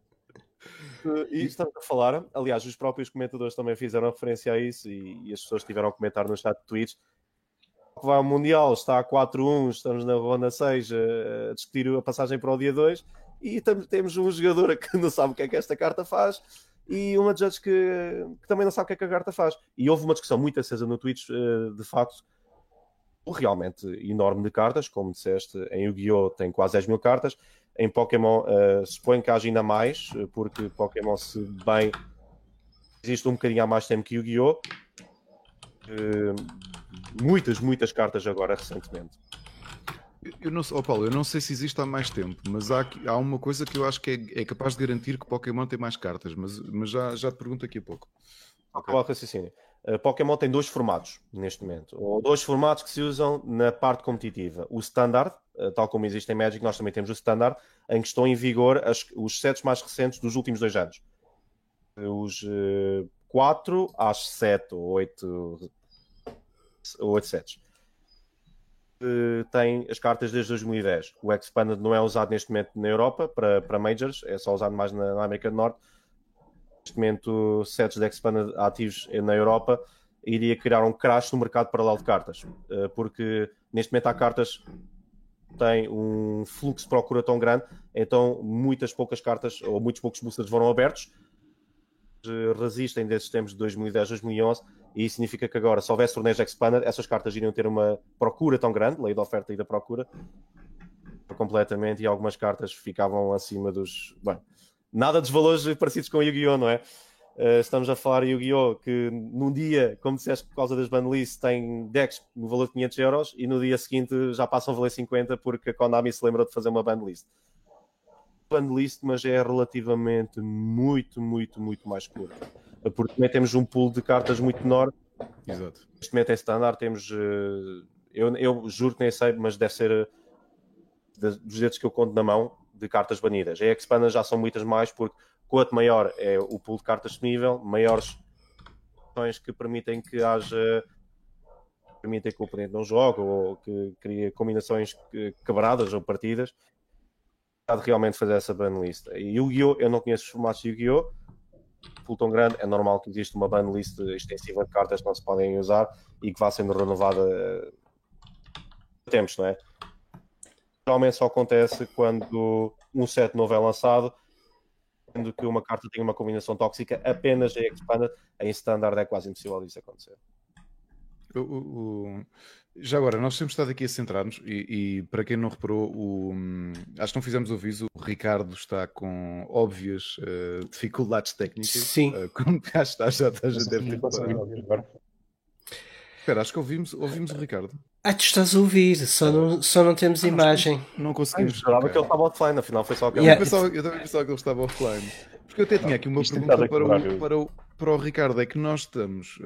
E estamos a falar, aliás, os próprios comentadores também fizeram referência a isso e as pessoas tiveram a comentar no chat de Twitch que vai ao Mundial, está a 4-1, estamos na ronda 6 a discutir a passagem para o dia 2 e temos um jogador que não sabe o que é que esta carta faz e uma judge que também não sabe o que é que a carta faz. E houve uma discussão muito acesa no Twitch, de facto, realmente enorme de cartas, como disseste, em Yu-Gi-Oh! Tem quase 10 mil cartas. Em Pokémon, suponho que haja ainda mais, porque Pokémon, se bem, existe um bocadinho há mais tempo que Yu-Gi-Oh! Muitas cartas agora, recentemente. Eu não sei, Paulo, eu não sei se existe há mais tempo, mas há uma coisa que eu acho que é capaz de garantir que Pokémon tem mais cartas, mas já te pergunto aqui a pouco. Okay. Qual é o raciocínio? Pokémon tem dois formatos neste momento, ou dois formatos que se usam na parte competitiva. O Standard, tal como existe em Magic, nós também temos o Standard, em que estão em vigor os sets mais recentes dos últimos 2 anos. Os 4 às 7 ou 8 sets. Tem as cartas desde 2010. O Expanded não é usado neste momento na Europa para Majors, é só usado mais na América do Norte. Neste momento, sets de Expanded ativos na Europa iria criar um crash no mercado paralelo de cartas, porque neste momento há cartas que têm um fluxo de procura tão grande, então muitas poucas cartas ou muitos poucos boosters foram abertos, resistem desses tempos de 2010, 2011, e isso significa que agora, se houvesse torneios de Expanded, essas cartas iriam ter uma procura tão grande, lei da oferta e da procura, completamente, e algumas cartas ficavam acima dos... Bem, nada dos valores parecidos com Yu-Gi-Oh!, não é? Estamos a falar de Yu-Gi-Oh! Que num dia, como disseste, por causa das banlists, tem decks no valor de 500 euros e no dia seguinte já passam a valer 50 porque a Konami se lembrou de fazer uma banlist. Banlist, mas é relativamente muito mais curta. Porque também temos um pool de cartas muito menor. Exato. Neste momento é standard, temos... Eu juro que nem sei, mas deve ser dos dedos que eu conto na mão, de cartas banidas. A Expanded já são muitas mais, porque quanto maior é o pool de cartas disponível, maiores opções que permitem que haja, permitem que o oponente não jogue ou que crie combinações quebradas ou partidas. De realmente fazer essa banlist. E Yu-Gi-Oh! Eu não conheço os formatos de Yu-Gi-Oh! Pool tão grande, é normal que exista uma banlist extensiva de cartas que não se podem usar e que vá sendo renovada a tempos, não é? Geralmente só acontece quando um set novo é lançado, sendo que uma carta tem uma combinação tóxica, apenas em Expanded, em Standard é quase impossível isso acontecer. Já agora, nós temos estado aqui a centrar-nos e para quem não reparou, acho que não fizemos o aviso, o Ricardo está com óbvias dificuldades técnicas. Sim. Como cá está, já deve ter reparado. Espera, acho que ouvimos o Ricardo. Tu estás a ouvir, só não temos imagem. Não conseguimos. Eu jurava que ele estava offline, afinal foi só que eu também pensava que ele estava offline. Porque eu até tinha aqui uma pergunta para o Ricardo, é que nós estamos...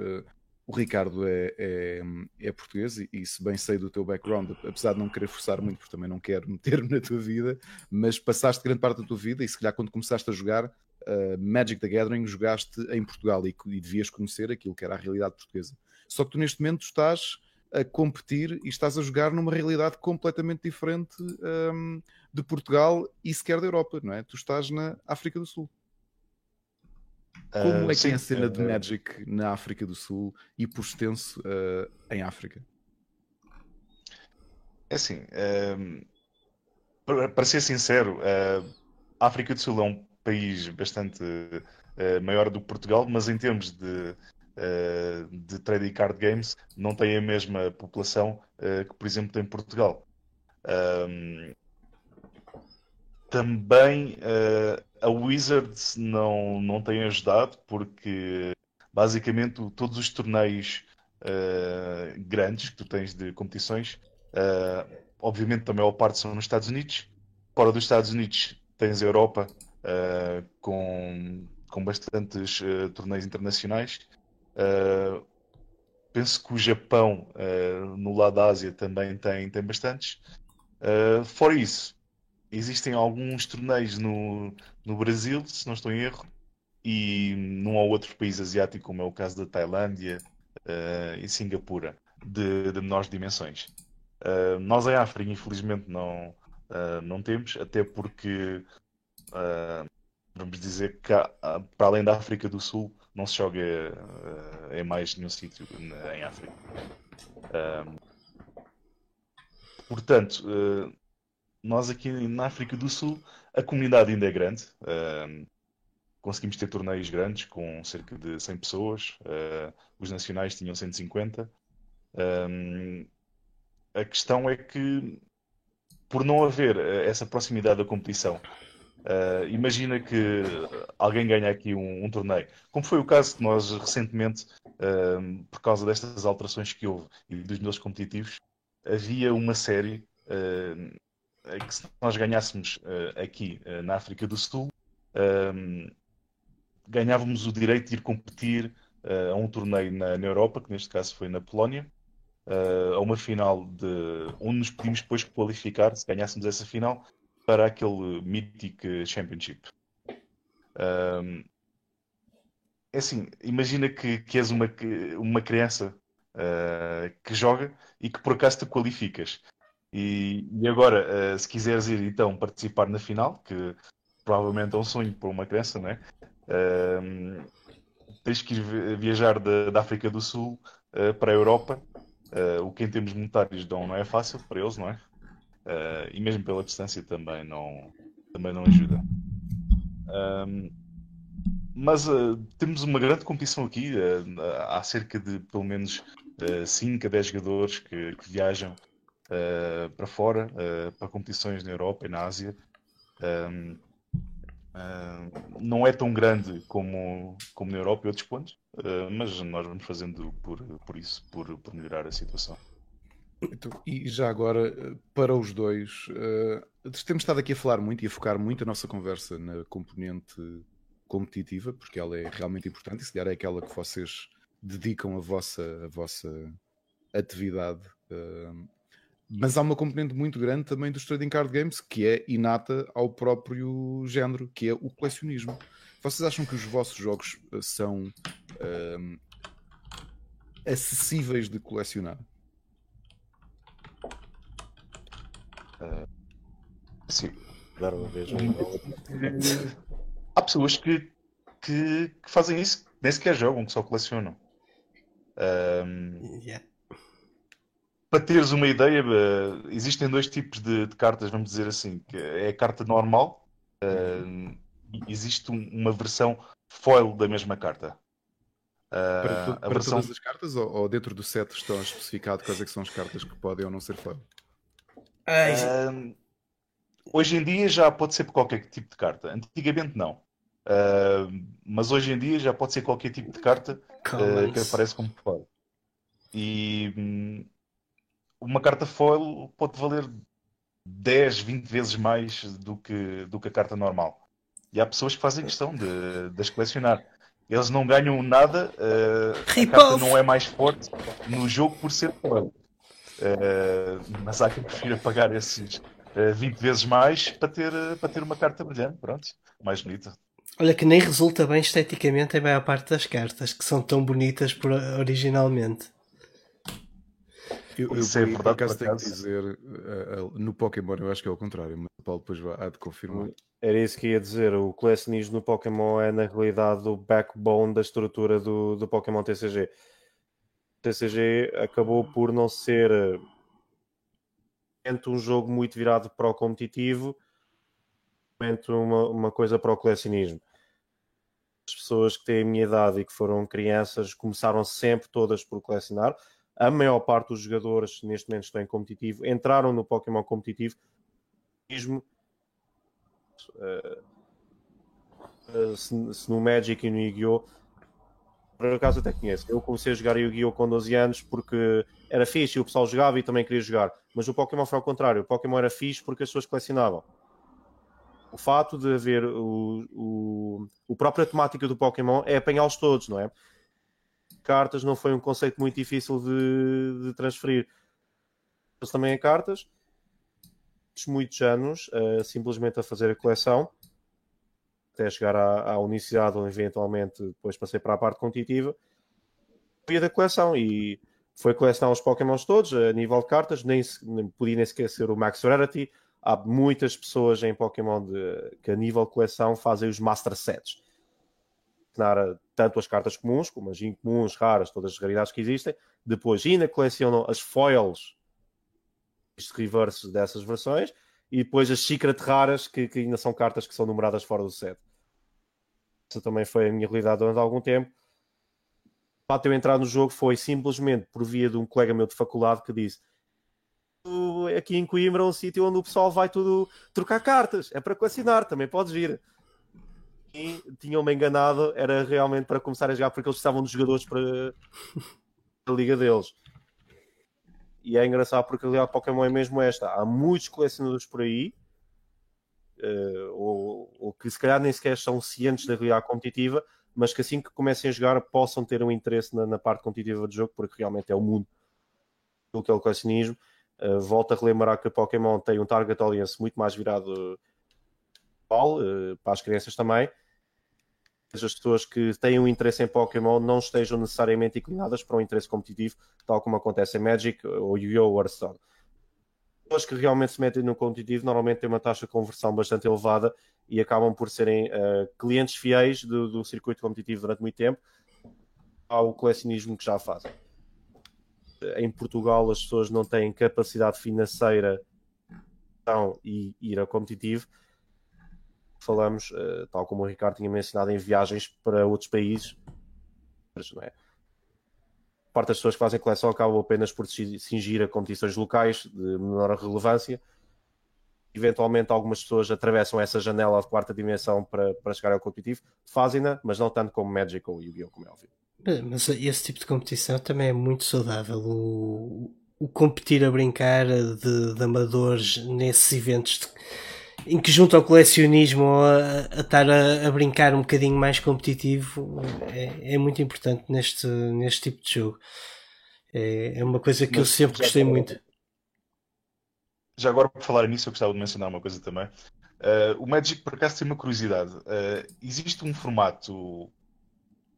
o Ricardo é português e se bem sei do teu background, apesar de não querer forçar muito, porque também não quero meter-me na tua vida, mas passaste grande parte da tua vida e se calhar quando começaste a jogar Magic the Gathering, jogaste em Portugal e devias conhecer aquilo que era a realidade portuguesa. Só que tu neste momento estás a competir e estás a jogar numa realidade completamente diferente de Portugal e sequer da Europa, não é? Tu estás na África do Sul. Como é que sim, é a cena de Magic na África do Sul e, por extenso, em África? É assim, para ser sincero, a África do Sul é um país bastante maior do que Portugal, mas em termos de trading card games não tem a mesma população que, por exemplo, tem Portugal. Também a Wizards não tem ajudado porque basicamente todos os torneios grandes que tu tens de competições, obviamente a maior parte são nos Estados Unidos. Fora dos Estados Unidos tens a Europa com bastantes torneios internacionais. penso que o Japão, no lado da Ásia, também tem bastantes. Fora isso, existem alguns torneios no Brasil, se não estou em erro, e num ou outro país asiático, como é o caso da Tailândia e Singapura, de menores dimensões. Nós em África, infelizmente, não temos, até porque, vamos dizer que para além da África do Sul, não se joga em mais nenhum sítio em África. Portanto, nós aqui na África do Sul, a comunidade ainda é grande. Conseguimos ter torneios grandes com cerca de 100 pessoas. Os nacionais tinham 150. A questão é que, por não haver essa proximidade da competição, imagina que alguém ganha aqui um torneio, como foi o caso que nós recentemente, por causa destas alterações que houve e dos meus competitivos, havia uma série que, se nós ganhássemos aqui na África do Sul, ganhávamos o direito de ir competir a um torneio na Europa, que neste caso foi na Polónia, a uma final onde nos podíamos depois qualificar, se ganhássemos essa final, para aquele Mythic Championship. É assim, imagina que és uma criança que joga e que por acaso te qualificas. E agora, se quiseres ir então participar na final, que provavelmente é um sonho para uma criança, não é? Tens que ir viajar da África do Sul para a Europa. O que em termos monetários dão não é fácil para eles, não é? E mesmo pela distância também não ajuda. Mas temos uma grande competição aqui. Há cerca de pelo menos 5 a 10 jogadores que viajam para fora, para competições na Europa e na Ásia. Não é tão grande como na Europa e outros pontos, mas nós vamos fazendo por isso, por melhorar a situação. E já agora, para os dois, temos estado aqui a falar muito e a focar muito a nossa conversa na componente competitiva, porque ela é realmente importante e se calhar é aquela que vocês dedicam a vossa atividade. Mas há uma componente muito grande também dos trading card games, que é inata ao próprio género, que é o colecionismo. Vocês acham que os vossos jogos são acessíveis de colecionar? Sim, dar uma vez. Há pessoas que fazem isso, nem sequer jogam, que só colecionam. Yeah. Para teres uma ideia, existem dois tipos de cartas, vamos dizer assim, que é a carta normal, existe uma versão foil da mesma carta. Para versão... todas as cartas, ou dentro do set estão especificado quais é que são as cartas que podem ou não ser foil? Hoje em dia já pode ser qualquer tipo de carta. Antigamente não. Mas hoje em dia já pode ser qualquer tipo de carta que aparece como foil. E uma carta foil pode valer 10, 20 vezes mais do que a carta normal. E há pessoas que fazem questão de as colecionar. Eles não ganham nada. A carta não é mais forte no jogo por ser foil. Mas há quem prefira pagar esses 20 vezes mais para ter uma carta brilhante, pronto, mais bonita. Olha que nem resulta bem esteticamente a maior parte das cartas, que são tão bonitas originalmente. Eu por acaso tenho que dizer, no Pokémon eu acho que é o contrário, mas o Paulo depois há de confirmar. Era isso que ia dizer, o colecionismo no Pokémon é na realidade o backbone da estrutura do Pokémon TCG. TCG acabou por não ser um jogo muito virado para o competitivo, uma coisa para o colecionismo. As pessoas que têm a minha idade e que foram crianças começaram sempre todas por colecionar. A maior parte dos jogadores neste momento estão em competitivo, entraram no Pokémon competitivo. Se no Magic e no Yu-Gi-Oh! Por acaso até conheço. Eu comecei a jogar Yu-Gi-Oh! Com 12 anos porque era fixe e o pessoal jogava e também queria jogar. Mas o Pokémon foi ao contrário. O Pokémon era fixe porque as pessoas colecionavam. O fato de haver a própria temática do Pokémon é apanhá-los todos, não é? cartas não foi um conceito muito difícil de transferir. Trouxe também a cartas, muitos anos, simplesmente a fazer a coleção, até chegar à unicidade, ou eventualmente depois passei para a parte competitiva, via da coleção, e foi colecionar os Pokémons todos, a nível de cartas, nem podia nem esquecer o Max Rarity. Há muitas pessoas em Pokémon que a nível de coleção fazem os Master Sets. Tanto as cartas comuns, como as incomuns, raras, todas as raridades que existem. Depois ainda colecionam as foils, os reverses dessas versões, e depois as secret raras, que ainda são cartas que são numeradas fora do set. Essa também foi a minha realidade durante algum tempo. O fato de eu entrar no jogo foi simplesmente por via de um colega meu de faculdade que disse: aqui em Coimbra é um sítio onde o pessoal vai tudo trocar cartas, é para colecionar, também podes vir. E tinham-me enganado, era realmente para começar a jogar, porque eles precisavam de jogadores para a liga deles. E é engraçado porque a realidade de Pokémon é mesmo esta. Há muitos colecionadores por aí, ou que se calhar nem sequer são cientes da realidade competitiva, mas que assim que comecem a jogar possam ter um interesse na parte competitiva do jogo, porque realmente é o mundo do que é o colecionismo. Volto a relembrar que Pokémon tem um target audience muito mais virado para as crianças também. As pessoas que têm um interesse em Pokémon não estejam necessariamente inclinadas para um interesse competitivo, tal como acontece em Magic ou Yu-Gi-Oh! Ou Hearthstone. Pessoas que realmente se metem no competitivo normalmente têm uma taxa de conversão bastante elevada e acabam por serem clientes fiéis do circuito competitivo durante muito tempo ao colecionismo que já fazem. Em Portugal as pessoas não têm capacidade financeira e ir ao competitivo. Falamos, tal como o Ricardo tinha mencionado, em viagens para outros países. Mas, não é? A parte das pessoas que fazem coleção acabam apenas por se cingir a competições locais de menor relevância. Eventualmente algumas pessoas atravessam essa janela de quarta dimensão para chegar ao competitivo, fazem-na, mas não tanto como Magic ou Yu-Gi-Oh! Como é óbvio. Mas esse tipo de competição também é muito saudável. O competir a brincar de amadores nesses eventos em que junto ao colecionismo a estar a brincar um bocadinho mais competitivo é muito importante neste tipo de jogo. É uma coisa que eu sempre gostei muito. Já agora, por falar nisso, eu gostava de mencionar uma coisa também. O Magic, por acaso, tem uma curiosidade. Existe um formato,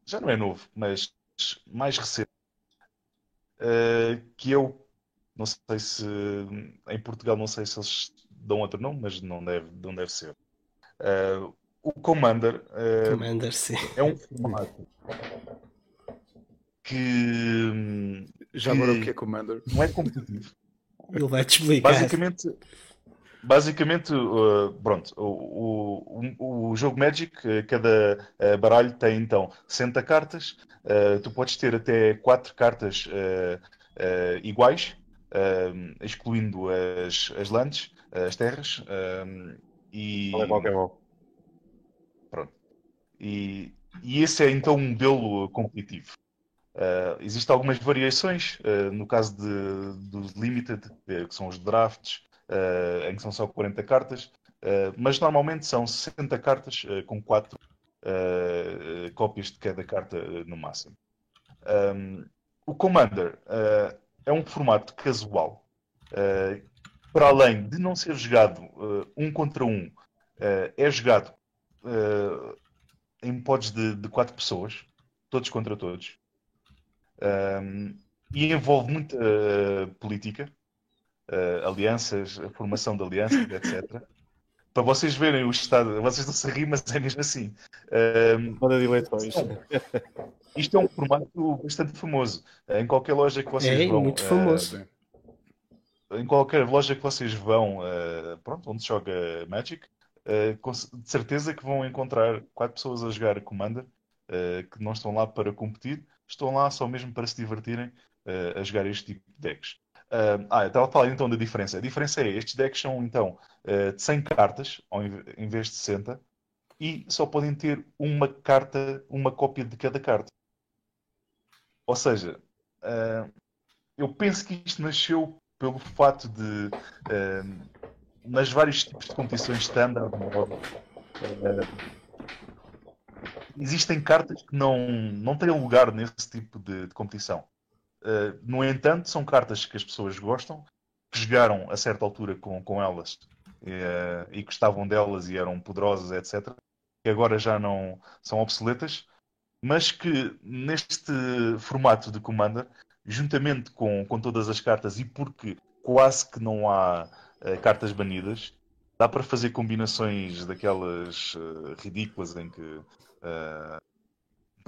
já não é novo, mas mais recente, que eu não sei se em Portugal, não sei se eles dão outro nome, mas não deve ser. O Commander, sim. É um formato que já agora, o que é Commander? Não é competitivo. Ele vai te explicar. Basicamente pronto, o jogo Magic, cada baralho tem então 60 cartas, tu podes ter até 4 cartas iguais, excluindo as lands, as terras, e... Pronto. E esse é então um modelo competitivo. Existem algumas variações, no caso dos Limited, que são os drafts, em que são só 40 cartas, mas normalmente são 60 cartas com 4 cópias de cada carta no máximo. O Commander é um formato casual, para além de não ser jogado um contra um, é jogado em pods de 4 pessoas, todos contra todos. E envolve muita política, alianças, a formação de alianças, etc. Para vocês verem o estado, vocês não se riem, mas é mesmo assim. Isto é um formato bastante famoso. Em qualquer loja que vocês vão. É muito famoso. Em qualquer loja que vocês vão, pronto, onde joga Magic, de certeza que vão encontrar 4 pessoas a jogar Commander, que não estão lá para competir. Estão lá só mesmo para se divertirem a jogar este tipo de decks. Eu estava a falar então da diferença. A diferença é, estes decks são então de 100 cartas, em vez de 60, e só podem ter uma cópia de cada carta. Ou seja, eu penso que isto nasceu pelo fato de, nas vários tipos de competições standard, existem cartas que não teriam lugar nesse tipo de competição. No entanto, são cartas que as pessoas gostam, que jogaram a certa altura com elas e gostavam delas e eram poderosas, etc. Que agora já não são obsoletas, mas que neste formato de Commander, juntamente com todas as cartas, e porque quase que não há cartas banidas, dá para fazer combinações daquelas ridículas em que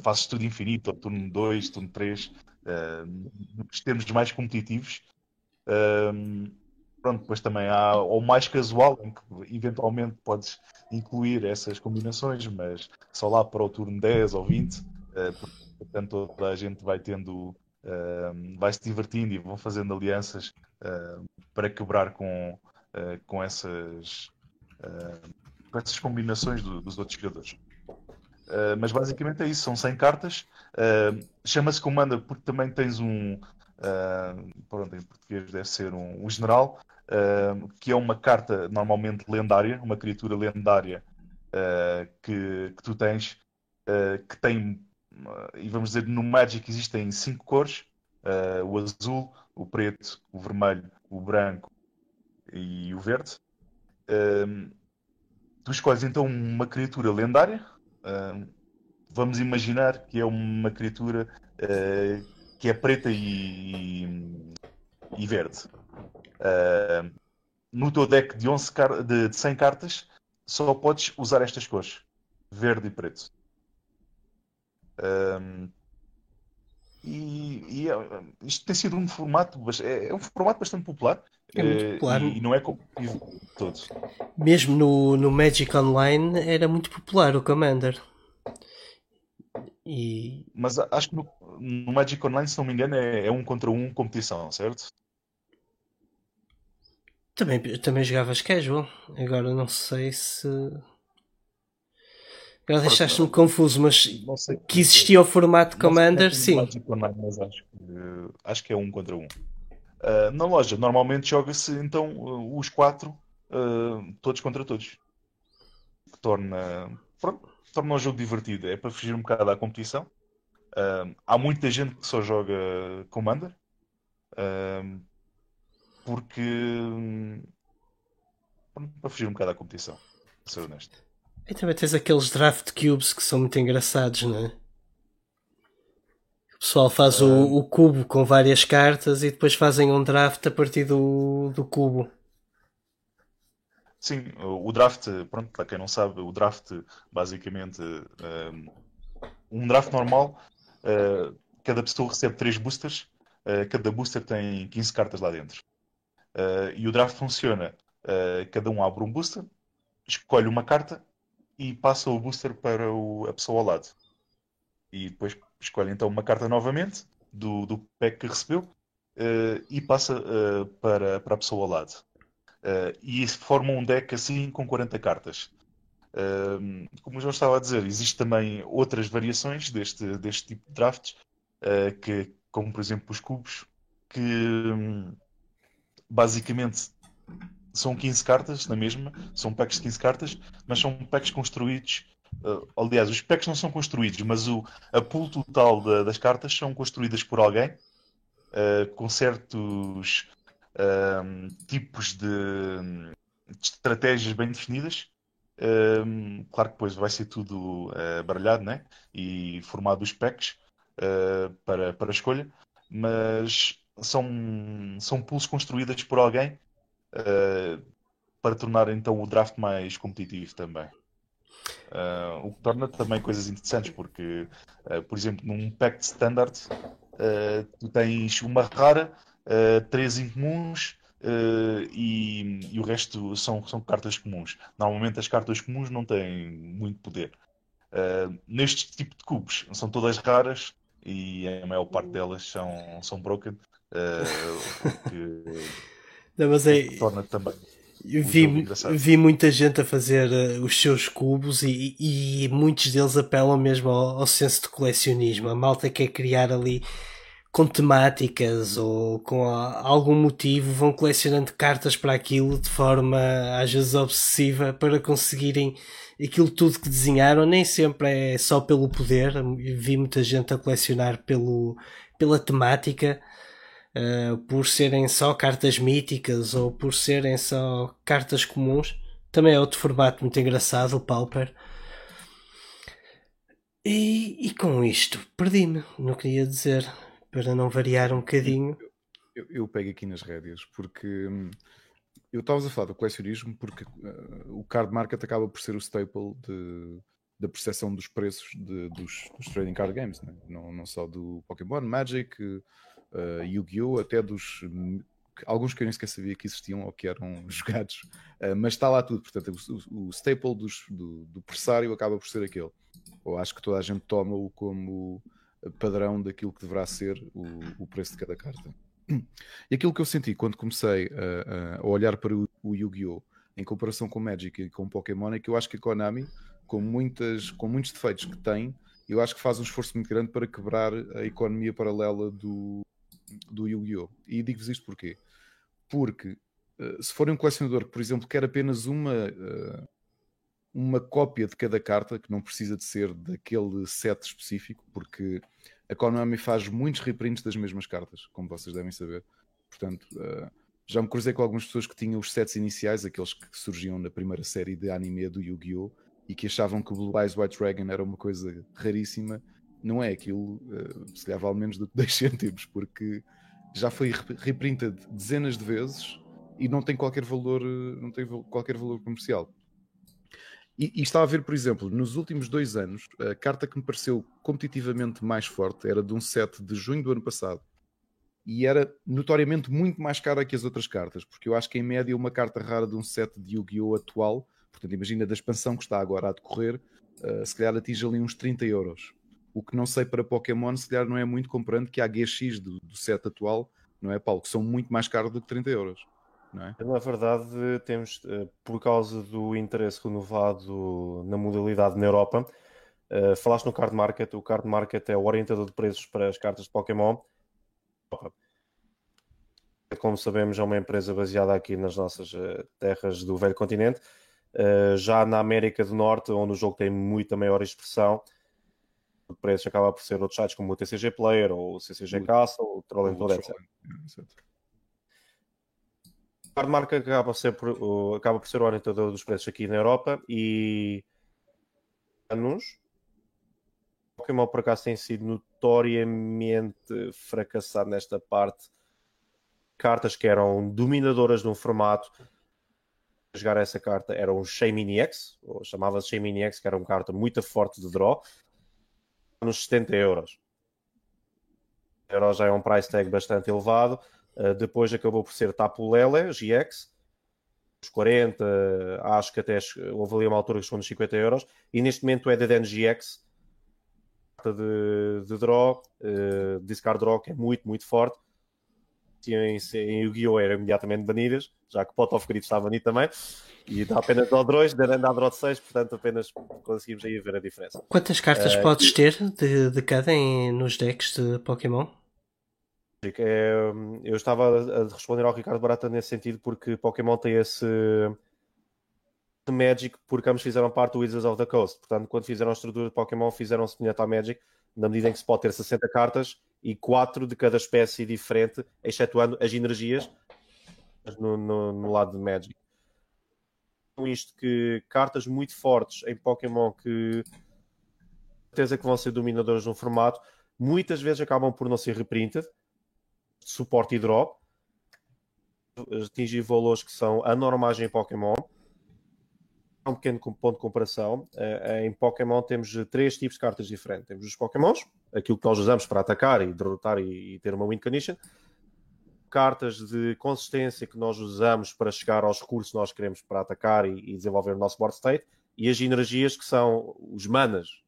fazes tudo infinito, ou turno 2, turno 3... nos termos mais competitivos, pronto, depois também há o mais casual, em que eventualmente podes incluir essas combinações, mas só lá para o turno 10 ou 20, portanto toda a gente vai tendo, vai se divertindo e vão fazendo alianças para quebrar com essas combinações dos outros jogadores. Mas basicamente é isso, são 100 cartas. Chama-se Commander porque também tens pronto, em português deve ser um general, que é uma carta normalmente lendária, uma criatura lendária que tu tens, que tem, e vamos dizer, no Magic existem 5 cores, o azul, o preto, o vermelho, o branco e o verde. Tu escolhes então uma criatura lendária. Vamos imaginar que é uma criatura que é preta e verde. No teu deck de 100 cartas, só podes usar estas cores, verde e preto. Isto tem sido um formato, bastante popular. É muito popular. E não é competitivo de todos. Mesmo no Magic Online era muito popular o Commander. Mas acho que no Magic Online, se não me engano, é 1 contra 1 competição, certo? Também jogavas casual. Agora não sei se... Agora deixaste-me confuso, mas que existia o formato Commander, sim. Mas acho que é 1 contra 1. Na loja, normalmente joga-se então os 4, todos contra todos. Que torna o jogo divertido. É para fugir um bocado à competição. Há muita gente que só joga Commander. Porque... Para fugir um bocado à competição, para ser honesto. E também tens aqueles draft cubes que são muito engraçados, não é? O pessoal faz o cubo com várias cartas e depois fazem um draft a partir do cubo. Sim, o draft, pronto, para quem não sabe, o draft basicamente, um draft normal, cada pessoa recebe 3 boosters, cada booster tem 15 cartas lá dentro. E o draft funciona, cada um abre um booster, escolhe uma carta, e passa o booster para a pessoa ao lado. E depois escolhe então uma carta novamente do pack que recebeu e passa para a pessoa ao lado. E forma um deck assim com 40 cartas. Como já estava a dizer, existem também outras variações deste tipo de drafts, como por exemplo os cubos, que basicamente... São 15 cartas na mesma, são packs de 15 cartas, mas são packs construídos. Aliás, os packs não são construídos, mas a pool total das cartas são construídas por alguém com certos tipos de estratégias bem definidas. Claro que depois vai ser tudo baralhado, né? E formado os packs para escolha, mas são pools construídas por alguém. Para tornar então o draft mais competitivo também, o que torna também coisas interessantes, porque por exemplo num pack de standard tu tens uma rara, 3 incomuns e o resto são cartas comuns. Normalmente as cartas comuns não têm muito poder. Neste tipo de cubos são todas raras e a maior parte delas são broken, porque... Não, mas torna também vi muita gente a fazer os seus cubos e muitos deles apelam mesmo ao senso de colecionismo. A malta quer criar ali com temáticas ou com algum motivo, vão colecionando cartas para aquilo de forma às vezes obsessiva para conseguirem aquilo tudo que desenharam. Nem sempre é só pelo poder, vi muita gente a colecionar pela temática, por serem só cartas míticas ou por serem só cartas comuns. Também é outro formato muito engraçado, o Pauper. E com isto perdi-me, não queria dizer, para não variar um bocadinho. Eu pego aqui nas rédeas, porque eu estava a falar do colecionismo, porque o card market acaba por ser o staple da percepção dos preços dos trading card games, né? Não só do Pokémon, Magic, Yu-Gi-Oh!, até dos... alguns que eu nem sequer sabia que existiam ou que eram jogados, mas está lá tudo. Portanto, o staple do pressário acaba por ser aquele. Ou acho que toda a gente toma-o como padrão daquilo que deverá ser o preço de cada carta. E aquilo que eu senti quando comecei a olhar para o Yu-Gi-Oh! Em comparação com o Magic e com o Pokémon, é que eu acho que a Konami, com muitos defeitos que tem, eu acho que faz um esforço muito grande para quebrar a economia paralela do Yu-Gi-Oh! E digo-vos isto porquê? Porque se for um colecionador que, por exemplo, quer apenas uma cópia de cada carta, que não precisa de ser daquele set específico, porque a Konami faz muitos reprints das mesmas cartas, como vocês devem saber. Portanto, já me cruzei com algumas pessoas que tinham os sets iniciais, aqueles que surgiam na primeira série de anime do Yu-Gi-Oh! E que achavam que o Blue Eyes White Dragon era uma coisa raríssima. Não é aquilo, se calhar vale menos do que 10 cêntimos, porque já foi reprinted dezenas de vezes e não tem qualquer valor, não tem qualquer valor comercial. E estava a ver, por exemplo, nos últimos 2 anos, a carta que me pareceu competitivamente mais forte era de um set de junho do ano passado. E era notoriamente muito mais cara que as outras cartas, porque eu acho que em média uma carta rara de um set de Yu-Gi-Oh! Atual, portanto imagina da expansão que está agora a decorrer, se calhar atinge ali uns 30 euros. O que não sei para Pokémon, se calhar não é muito, comparando que a HX do set atual, não é, Paulo? Que são muito mais caros do que 30 euros, não é? Na verdade, temos, por causa do interesse renovado na modalidade na Europa, falaste no card market. O card market é o orientador de preços para as cartas de Pokémon. Como sabemos, é uma empresa baseada aqui nas nossas terras do velho continente. Já na América do Norte, onde o jogo tem muita maior expressão, o preço acaba por ser outros sites como o TCG Player ou o CCG Castle, o Troll and Toad, etc. O card market acaba por ser o orientador dos preços aqui na Europa e anos. O Pokémon, por acaso, tem sido notoriamente fracassado nesta parte. Cartas que eram dominadoras de um formato. Para jogar essa carta era um Shayminiex, ou chamava-se Shayminiex, que era uma carta muito forte de draw. Nos 70 euros. Já é um price tag bastante elevado. Depois acabou por ser Tapu Lele GX, os 40, acho que até houve ali uma altura que chegou nos 50 euros. E neste momento é Deden GX, de draw, discard draw, que é muito, muito forte. Em Yu-Gi-Oh! Eram imediatamente banidas, já que Pot of Greed está banido também, e dá apenas draw 2, Deden dá draw 6, portanto apenas conseguimos aí ver a diferença. Quantas cartas podes ter de cada nos decks de Pokémon? Eu estava a responder ao Ricardo Barata nesse sentido, porque Pokémon tem esse Magic, porque ambos fizeram parte do Wizards of the Coast. Portanto, quando fizeram a estrutura de Pokémon, fizeram semelhante ao Magic, na medida em que se pode ter 60 cartas e 4 de cada espécie diferente, excetuando as energias no lado de Magic. Com isto, que cartas muito fortes em Pokémon, que certeza que vão ser dominadoras no formato, muitas vezes acabam por não ser reprinted, suporte e drop, atingir valores que são anormais em Pokémon. Um pequeno ponto de comparação: em Pokémon temos 3 tipos de cartas diferentes. Temos os Pokémons, aquilo que nós usamos para atacar e derrotar e ter uma win condition, cartas de consistência que nós usamos para chegar aos recursos que nós queremos para atacar e desenvolver o nosso board state, e as energias, que são os manas,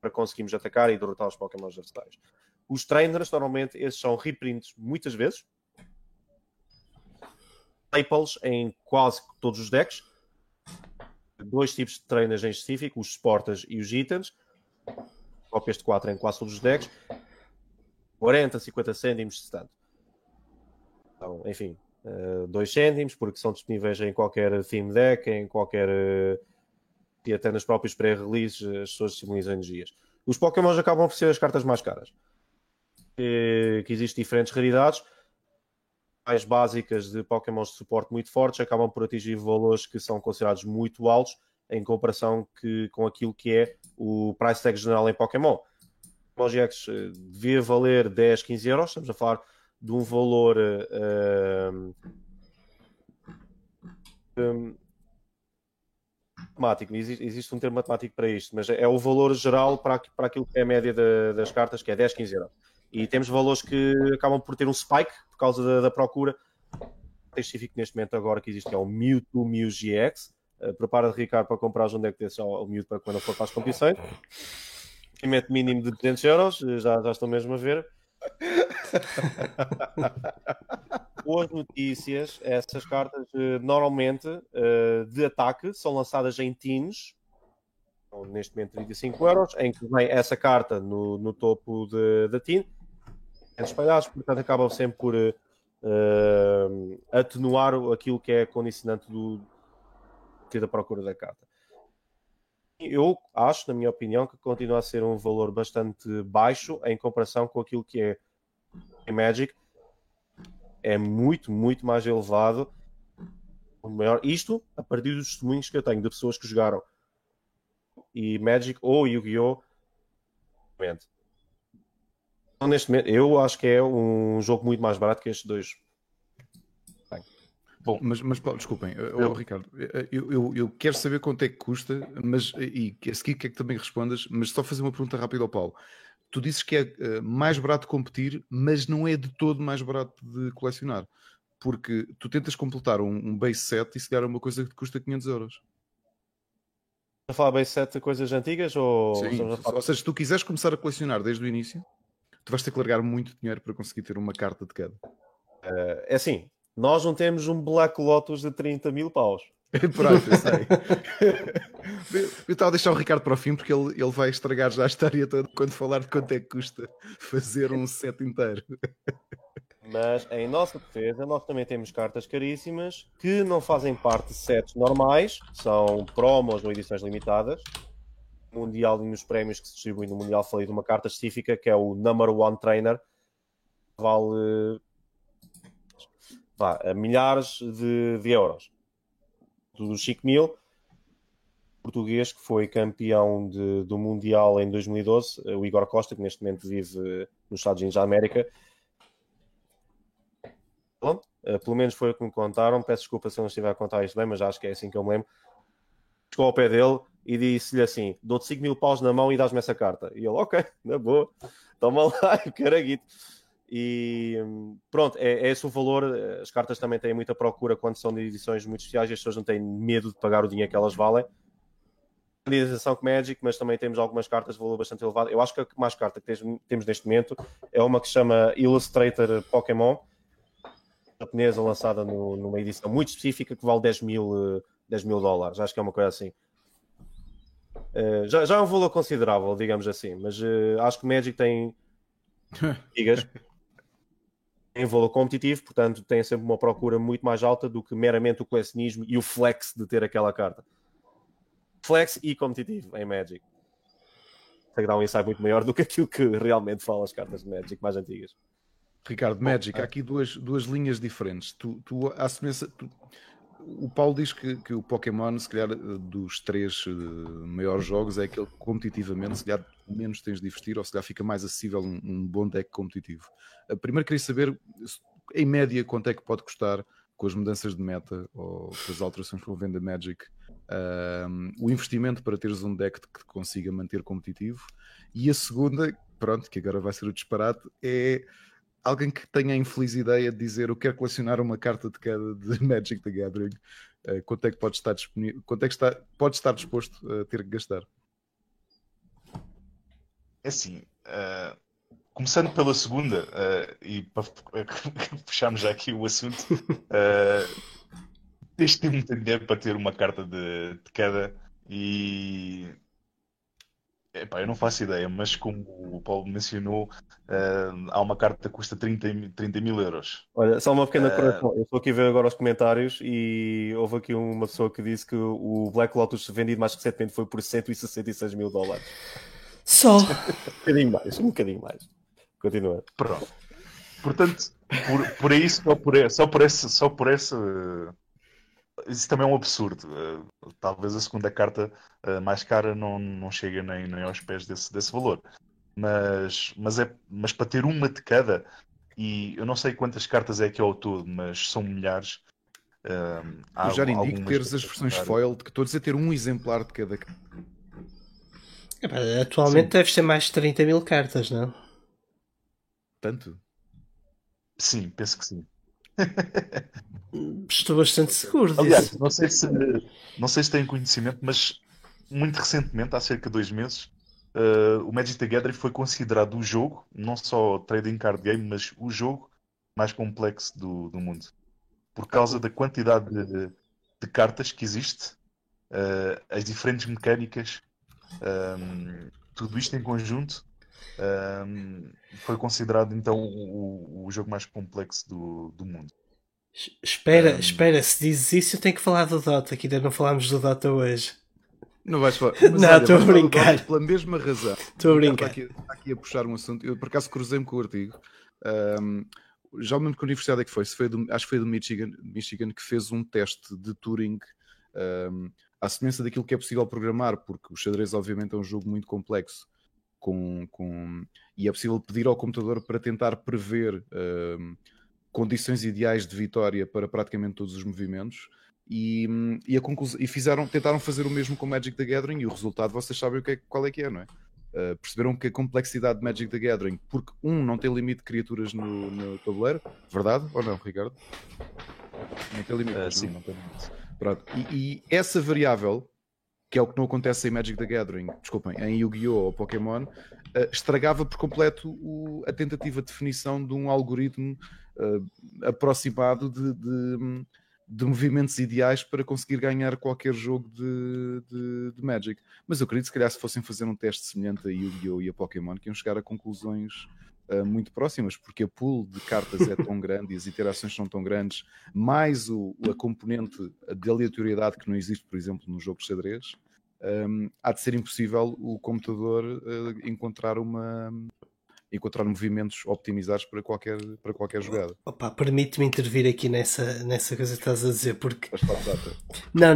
para conseguirmos atacar e derrotar os Pokémons adversários. Os trainers, normalmente, esses são reprints muitas vezes, staples em quase todos os decks. 2 tipos de trainers em específico, os Sportas e os Itens, cópias de 4 em quase todos os decks. 40, 50 cêntimos, tanto. Então, enfim, 2 cêntimos, porque são disponíveis em qualquer Steam Deck, em qualquer... e até nas próprias pré-releases as pessoas disponibilizam energias. Os Pokémons acabam por ser as cartas mais caras. Que existem diferentes raridades. As básicas de Pokémons de suporte muito fortes acabam por atingir valores que são considerados muito altos em comparação com aquilo que é o price tag general em Pokémon. Pokémon GX devia valer 10, 15 euros. Estamos a falar de um valor... matemático, existe um termo matemático para isto, mas é o valor geral para aquilo que é a média das cartas, que é 10, 15 euros. E temos valores que acabam por ter um spike por causa da procura. Específico neste momento agora que existe, que é o Mewtwo Mew GX. Prepara-te, Ricardo, para comprar um deck desse ao Mewtwo para quando for para as competições. Investimento mínimo de 200 euros, já estou mesmo a ver. Boas notícias, essas cartas normalmente de ataque são lançadas em teams, então, neste momento 35 euros, em que vem essa carta no topo da team, espalhados, portanto acabam sempre por atenuar aquilo que é condicionante da procura da carta. Eu acho, na minha opinião, que continua a ser um valor bastante baixo em comparação com aquilo que é Magic. É muito, muito mais elevado. Isto a partir dos testemunhos que eu tenho de pessoas que jogaram e Magic ou Yu-Gi-Oh! Então, neste momento, eu acho que é um jogo muito mais barato que estes dois. Bom, mas desculpem, Ricardo, eu quero saber quanto é que custa, mas e a seguir quero que também respondas, mas só fazer uma pergunta rápida ao Paulo. Tu dizes que é mais barato competir, mas não é de todo mais barato de colecionar, porque tu tentas completar um base set e se calhar é uma coisa que te custa 500 euros. Estás a falar base set de coisas antigas? Ou... Sim, ou seja, se tu quiseres começar a colecionar desde o início, tu vais ter que largar muito dinheiro para conseguir ter uma carta de cada. É assim... Nós não temos um Black Lotus de 30 mil paus. Pronto, eu sei. Eu estava a deixar o Ricardo para o fim, porque ele vai estragar já a história toda quando falar de quanto é que custa fazer um set inteiro. Mas, em nossa defesa, nós também temos cartas caríssimas que não fazem parte de sets normais, são promos ou edições limitadas. Mundial e nos prémios que se distribuem no Mundial, falei de uma carta específica, que é o Number One Trainer. Vale... a milhares de euros. Dos 5 mil, português que foi campeão do Mundial em 2012, o Igor Costa, que neste momento vive nos Estados Unidos da América. Bom, pelo menos foi o que me contaram. Peço desculpa se eu não estiver a contar isto bem, mas acho que é assim que eu me lembro. Chegou ao pé dele e disse-lhe assim: dou-te 5 mil paus na mão e dás-me essa carta. E ele, ok, na boa, toma lá, caraguito. E pronto, é esse o valor. As cartas também têm muita procura quando são de edições muito especiais e as pessoas não têm medo de pagar o dinheiro que elas valem. Realização com Magic, mas também temos algumas cartas de valor bastante elevado. Eu acho que a mais carta que temos neste momento é uma que se chama Illustrator Pokémon, japonesa, lançada numa edição muito específica que vale 10 mil dólares. Acho que é uma coisa assim. Já é um valor considerável, digamos assim, mas acho que Magic tem gigas. Em valor competitivo, portanto, tem sempre uma procura muito mais alta do que meramente o colecionismo e o flex de ter aquela carta. Flex e competitivo em Magic. Tem que dar um ensaio muito maior do que aquilo que realmente falam as cartas de Magic mais antigas. Ricardo, Magic, há aqui duas linhas diferentes. Tu à semelhança... O Paulo diz que o Pokémon, se calhar, dos 3 maiores jogos, é aquele que competitivamente, se calhar, menos tens de investir, ou se calhar fica mais acessível um bom deck competitivo. Primeiro queria saber, em média, quanto é que pode custar, com as mudanças de meta ou com as alterações que houve da Magic, o investimento para teres um deck que consiga manter competitivo. E a segunda, pronto, que agora vai ser o disparate, é... Alguém que tenha a infeliz ideia de dizer eu quero colecionar uma carta de cada de Magic the Gathering, quanto é que pode estar disponível, quanto é que pode estar disposto a ter que gastar? É assim, começando pela segunda, e para fecharmos já aqui o assunto, tens de ter muito dinheiro para ter uma carta de cada, e Epá, eu não faço ideia, mas como o Paulo mencionou, há uma carta que custa 30 mil euros. Olha, só uma pequena correção. Eu estou aqui a ver agora os comentários e houve aqui uma pessoa que disse que o Black Lotus vendido mais recentemente foi por 166 mil dólares. Só. Um bocadinho mais. Continua. Pronto. Portanto, por isso, só por essa... Isso também é um absurdo. Talvez a segunda carta mais cara não chegue nem aos pés desse valor. Mas para ter uma de cada, e eu não sei quantas cartas é que é ao todo, mas são milhares. Eu já indico teres as versões foil, que estou a dizer ter um exemplar de cada. Atualmente sim. Deves ter mais de 30 mil cartas, não? Tanto? Sim, penso que sim. Estou bastante seguro disso. Aliás, não sei se têm conhecimento, mas muito recentemente, há cerca de 2 meses, o Magic the Gathering foi considerado o jogo, não só trading card game, mas o jogo mais complexo do mundo, por causa da quantidade de cartas que existe, as diferentes mecânicas, tudo isto em conjunto. Foi considerado então o jogo mais complexo do mundo. Espera, se dizes isso eu tenho que falar do Dota, que ainda não falámos do Dota hoje. Não vais falar. Mas não, estou a brincar. Pela mesma razão. Estou a brincar. Está aqui a puxar um assunto. Eu por acaso cruzei-me com o artigo. Já me lembro que a universidade é que foi. Acho que foi do Michigan, que fez um teste de Turing à semelhança daquilo que é possível programar, porque o xadrez obviamente é um jogo muito complexo. E é possível pedir ao computador para tentar prever condições ideais de vitória para praticamente todos os movimentos tentaram fazer o mesmo com Magic the Gathering, e o resultado vocês sabem qual é que é, não é? Perceberam que a complexidade de Magic the Gathering, porque não tem limite de criaturas no tabuleiro, verdade ou não, Ricardo? Não tem limite, sim. Não tem limite. Pronto. E essa variável, que é o que não acontece em Magic the Gathering, desculpem, em Yu-Gi-Oh! Ou Pokémon, estragava por completo a tentativa de definição de um algoritmo aproximado de movimentos ideais para conseguir ganhar qualquer jogo de Magic. Mas eu acredito que se calhar se fossem fazer um teste semelhante a Yu-Gi-Oh! E a Pokémon, que iam chegar a conclusões muito próximas, porque a pool de cartas é tão grande e as interações são tão grandes, mais a componente de aleatoriedade que não existe, por exemplo, no jogo de xadrez, há de ser impossível o computador encontrar movimentos optimizados para qualquer jogada. Opa, permite-me intervir aqui nessa coisa que estás a dizer, porque... Não.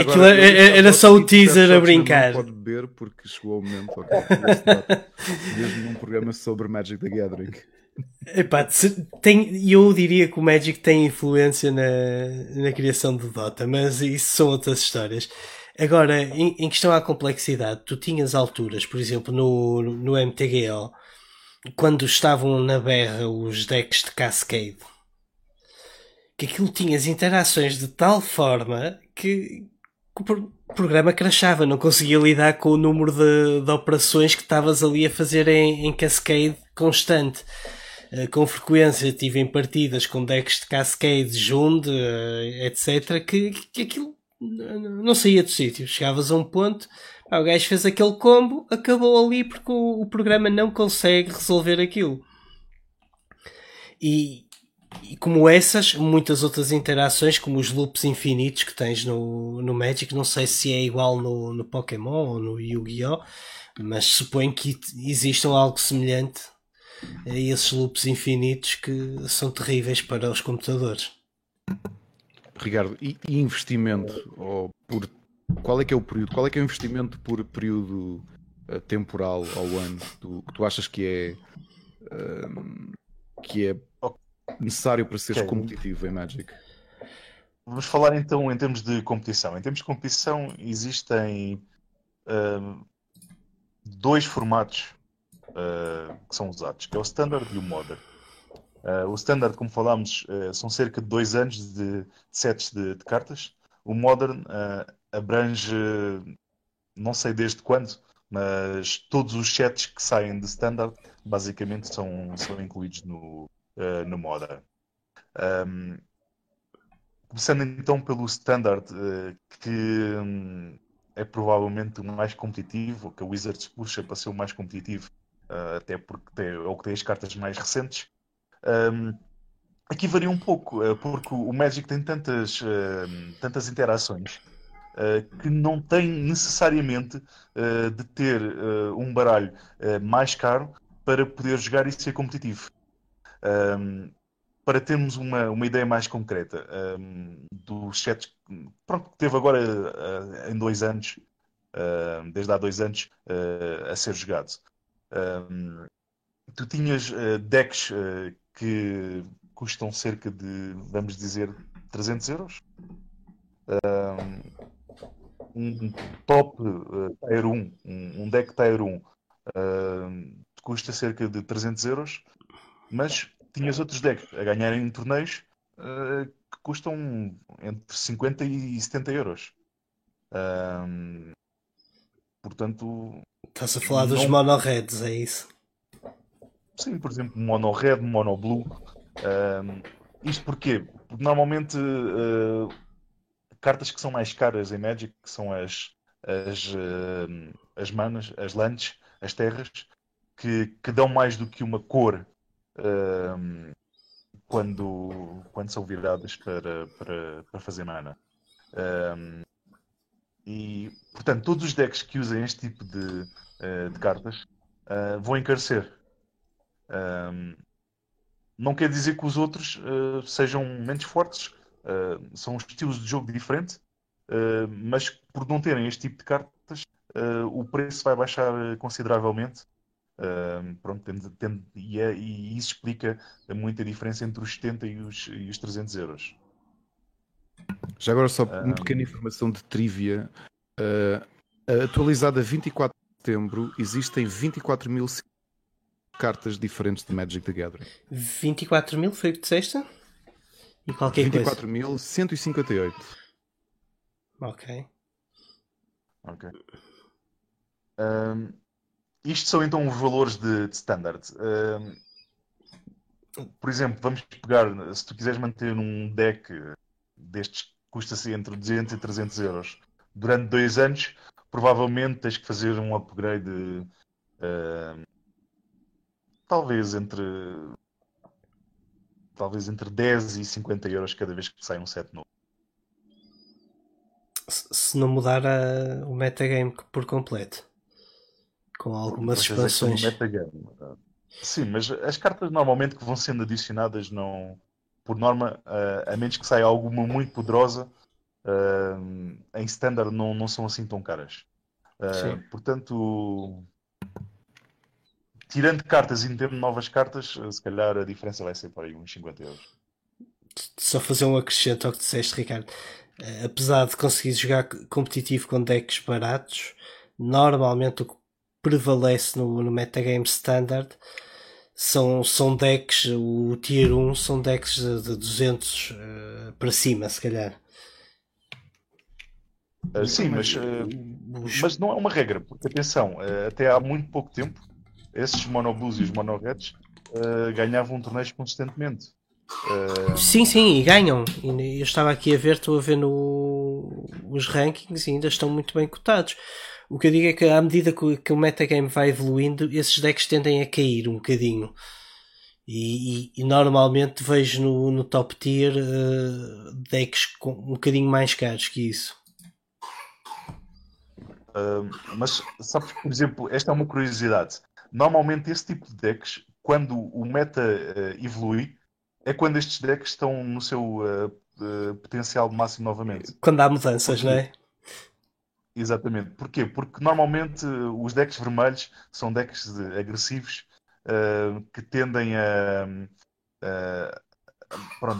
Aquilo era só o teaser a brincar. Não pode beber porque chegou o momento. Okay, mesmo num programa sobre Magic the Gathering. Epá, eu diria que o Magic tem influência na criação do Dota, mas isso são outras histórias. Agora, em questão à complexidade, tu tinhas alturas, por exemplo, no MTGO, quando estavam na berra os decks de Cascade, que aquilo tinha as interações de tal forma que o programa crashava, não conseguia lidar com o número de operações que estavas ali a fazer em Cascade constante. Com frequência tive em partidas com decks de Cascade, Jund, etc., que aquilo não saía do sítio. Chegavas a um ponto, o gajo fez aquele combo, acabou ali porque o programa não consegue resolver aquilo. E como essas, muitas outras interações, como os loops infinitos que tens no Magic, não sei se é igual no Pokémon ou no Yu-Gi-Oh, mas suponho que existam algo semelhante a esses loops infinitos que são terríveis para os computadores. Ricardo, e investimento? Qual é que é o período? Qual é que é o investimento por período temporal ao ano que tu achas que é necessário para seres competitivo em Magic? Vamos falar então em termos de competição. Em termos de competição existem dois formatos que são usados, que é o Standard e o Modern. O Standard, como falámos, são cerca de 2 anos de sets de cartas. O Modern abrange, não sei desde quando, mas todos os sets que saem de Standard basicamente são incluídos no Modern. Começando então pelo Standard, que é provavelmente o mais competitivo, que a Wizards puxa para ser o mais competitivo, até porque é o que tem as cartas mais recentes. Aqui varia um pouco, porque o Magic tem tantas interações que não tem necessariamente de ter um baralho mais caro para poder jogar e ser competitivo. Para termos uma ideia mais concreta, dos sets que teve agora em 2 anos, desde há 2 anos, a ser jogado. Tu tinhas decks que custam cerca de, vamos dizer, 300 euros. Um top Tier 1, um deck Tier 1, custa cerca de 300 euros, mas tinhas outros decks a ganharem torneios que custam entre 50 e 70 euros. Portanto... Estás a falar dos mono-reds, é isso? Sim, por exemplo, mono-red, mono-blue. Isto porquê? Porque normalmente cartas que são mais caras em Magic, que são as manas, as lands, as terras, que dão mais do que uma cor quando são viradas para fazer mana. E, portanto, todos os decks que usem este tipo de cartas vão encarecer. Não quer dizer que os outros sejam menos fortes. São estilos de jogo diferentes, mas por não terem este tipo de cartas, o preço vai baixar consideravelmente. E isso explica muito a diferença entre os 70 e os 300 euros. Já agora só uma pequena informação de trivia. Atualizada a 24 de setembro, existem 24 mil cartas diferentes de Magic the Gathering. 24 mil foi o que disseste? E qualquer 24.158. Ok. Isto são então os valores de standard. Por exemplo, vamos pegar, se tu quiseres manter um deck destes que custa-se entre 200 e 300 euros durante 2 anos, provavelmente tens que fazer um upgrade talvez entre 10 e 50 euros cada vez que sai um set novo. Se não mudar o metagame por completo. Com algumas expansões. Sim, mas as cartas normalmente que vão sendo adicionadas, não, por norma, a menos que saia alguma muito poderosa, em standard não são assim tão caras. Portanto, tirando cartas e metendo novas cartas, se calhar a diferença vai ser para aí uns 50 euros. Só fazer um acrescento ao que disseste, Ricardo. Apesar de conseguir jogar competitivo com decks baratos, normalmente o que prevalece no metagame standard são decks, o tier 1 são decks de 200 para cima, se calhar. Sim, mas não é uma regra, porque atenção, até há muito pouco tempo esses monoblues e os monoreds ganhavam torneios consistentemente. Sim, ganham. Eu estava aqui estou a ver os rankings e ainda estão muito bem cotados. O que eu digo é que à medida que o metagame vai evoluindo, esses decks tendem a cair um bocadinho. E normalmente vejo no top tier decks com um bocadinho mais caros que isso. Mas sabes, por exemplo, esta é uma curiosidade. Normalmente esse tipo de decks, quando o meta evolui, é quando estes decks estão no seu potencial máximo novamente. Quando há mudanças, não é? Exatamente. Porquê? Porque normalmente os decks vermelhos são decks agressivos que tendem a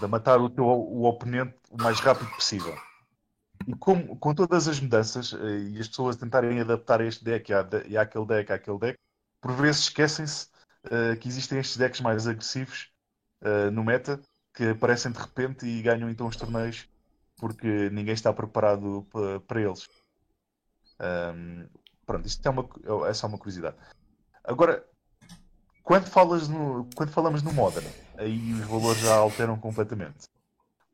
matar o oponente o mais rápido possível. E com todas as mudanças e as pessoas tentarem adaptar este deck e àquele deck, por vezes esquecem-se que existem estes decks mais agressivos no meta, que aparecem de repente e ganham então os torneios porque ninguém está preparado para eles. Isto é só uma curiosidade. Agora, quando falamos no Modern, aí os valores já alteram completamente.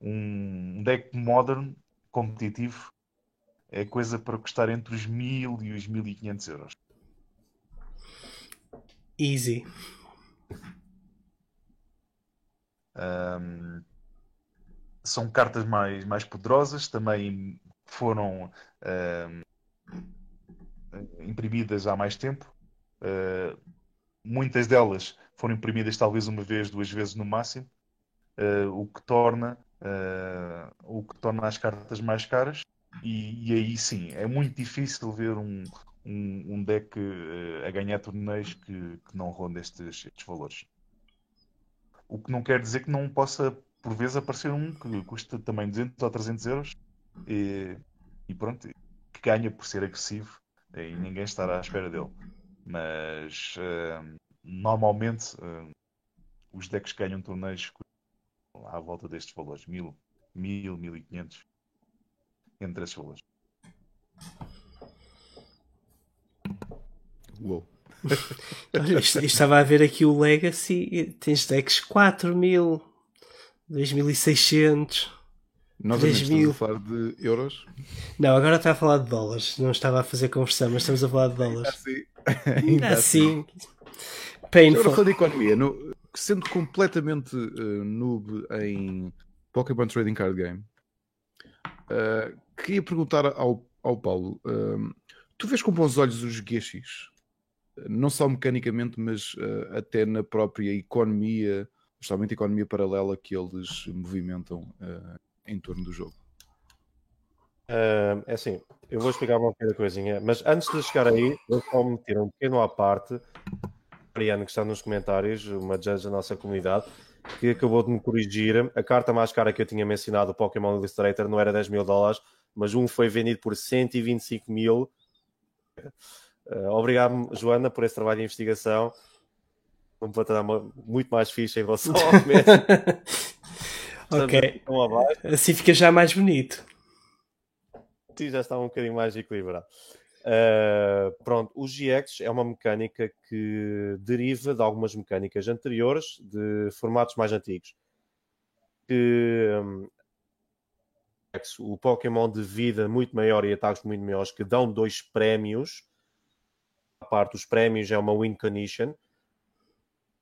Um deck Modern competitivo é coisa para custar entre os 1.000 e os 1.500 euros. Easy. São cartas mais poderosas, também foram imprimidas há mais tempo. Muitas delas foram imprimidas talvez uma vez, duas vezes no máximo, o que torna as cartas mais caras. E aí sim, é muito difícil ver um deck a ganhar torneios que não ronda estes valores. O que não quer dizer que não possa, por vezes, aparecer um que custa também 200 ou 300 euros e pronto, que ganha por ser agressivo e ninguém estará à espera dele. Mas normalmente os decks que ganham torneios à volta destes valores, 1.000, 1.000, 1.500, entre esses valores. Uou. Olha, estava a ver aqui o Legacy, tens decks 4.000, 2.600, 9.000. Estamos a falar de euros? Não, agora está a falar de dólares. Não estava a fazer conversão, mas estamos a falar de dólares. Ainda assim. Painful. Eu falo de economia, sendo completamente noob em Pokémon Trading Card Game, queria perguntar ao Paulo, tu vês com bons olhos os Geshis? Não só mecanicamente, mas até na própria economia, justamente a economia paralela que eles movimentam em torno do jogo. É assim, eu vou explicar uma pequena coisinha, mas antes de chegar aí, eu só me tiro um pequeno à parte. Mariana, que está nos comentários, uma judge da nossa comunidade, que acabou de me corrigir. A carta mais cara que eu tinha mencionado, o Pokémon Illustrator, não era 10 mil dólares, mas um foi vendido por 125 mil. Obrigado, Joana, por esse trabalho de investigação. Vamos tratar muito mais ficha em relação ao Ok. Assim fica já mais bonito. Sim, já está um bocadinho mais equilibrado. Pronto, o GX é uma mecânica que deriva de algumas mecânicas anteriores de formatos mais antigos. O Pokémon de vida muito maior e ataques muito maiores que dão 2 prémios. A parte dos prémios é uma win condition.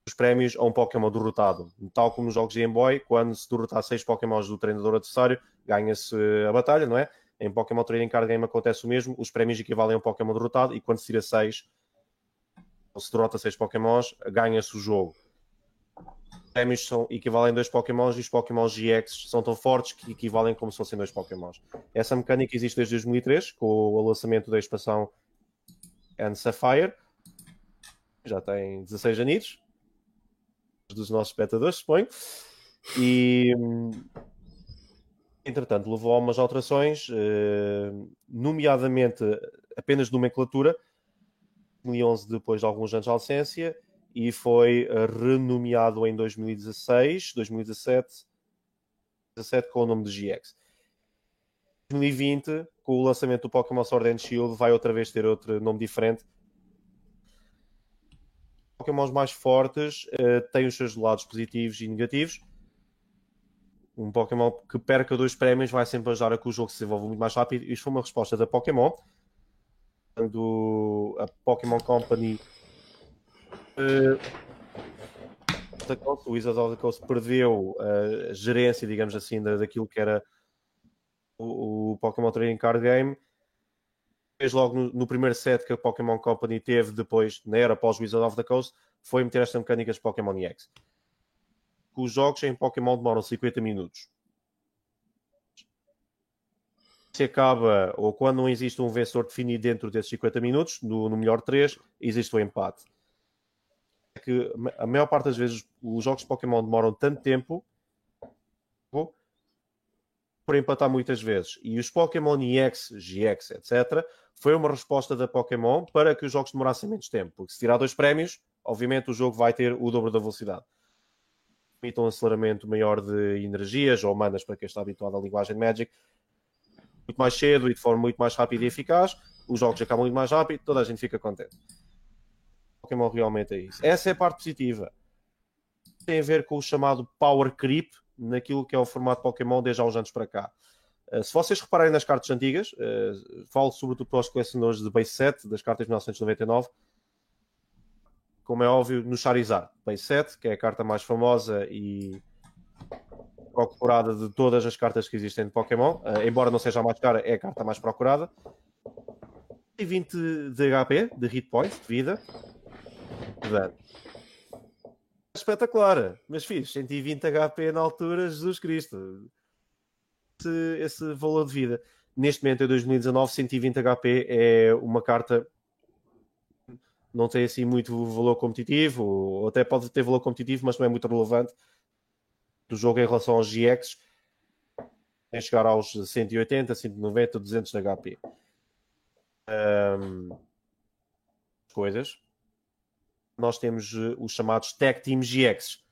Os prémios a um Pokémon derrotado. Tal como nos jogos de Game Boy, quando se derrotar 6 Pokémons do treinador adversário, ganha-se a batalha, não é? Em Pokémon Trading Card Game acontece o mesmo. Os prémios equivalem a um Pokémon derrotado e quando se tira 6, ou se derrota 6 Pokémons, ganha-se o jogo. Os prémios equivalem a 2 Pokémons e os Pokémon GX são tão fortes que equivalem como se fossem 2 Pokémons. Essa mecânica existe desde 2003, com o lançamento da expansão And Sapphire. Já tem 16 anos dos nossos espectadores, suponho. E entretanto levou a umas alterações, nomeadamente apenas de nomenclatura, 2011, depois de alguns anos de ausência, e foi renomeado em 2016, 2017 com o nome de GX. 2020, com o lançamento do Pokémon Sword and Shield, vai outra vez ter outro nome diferente. Pokémons mais fortes têm os seus lados positivos e negativos. Um Pokémon que perca 2 prémios vai sempre ajudar a que o jogo se desenvolva muito mais rápido. Isto foi uma resposta da Pokémon. Quando a Pokémon Company o Wizards of the Coast perdeu a gerência, digamos assim, daquilo que era o Pokémon Trading Card Game, fez logo no primeiro set que a Pokémon Company teve depois, na era pós-Wizards of the Coast, foi meter estas mecânicas de Pokémon EX. Os jogos em Pokémon demoram 50 minutos. Se acaba, ou quando não existe um vencedor definido dentro desses 50 minutos, no melhor 3, existe o empate. É que a maior parte das vezes os jogos de Pokémon demoram tanto tempo por empatar muitas vezes. E os Pokémon EX, GX, etc., foi uma resposta da Pokémon para que os jogos demorassem menos tempo. Porque se tirar 2 prémios, obviamente o jogo vai ter o dobro da velocidade. Permitam um aceleramento maior de energias ou manas, para quem está habituado à linguagem de Magic, muito mais cedo e de forma muito mais rápida e eficaz. Os jogos acabam muito mais rápido, toda a gente fica contente. O Pokémon realmente é isso. Essa é a parte positiva. Tem a ver com o chamado power creep naquilo que é o formato Pokémon desde há uns anos para cá. Se vocês repararem nas cartas antigas, falo sobretudo para os colecionadores de base 7 das cartas de 1999, como é óbvio, no Charizard. Base 7, que é a carta mais famosa e procurada de todas as cartas que existem de Pokémon, embora não seja a mais cara, é a carta mais procurada. 120 de HP, de hit points, de vida. Espetacular, mas fixe, 120 HP na altura, Jesus Cristo. Esse valor de vida. Neste momento, em 2019, 120 HP é uma carta que não tem assim muito valor competitivo, ou até pode ter valor competitivo, mas não é muito relevante do jogo em relação aos GX, tem que chegar aos 180, 190, 200 de HP. Coisas. Nós temos os chamados Tag Team GX.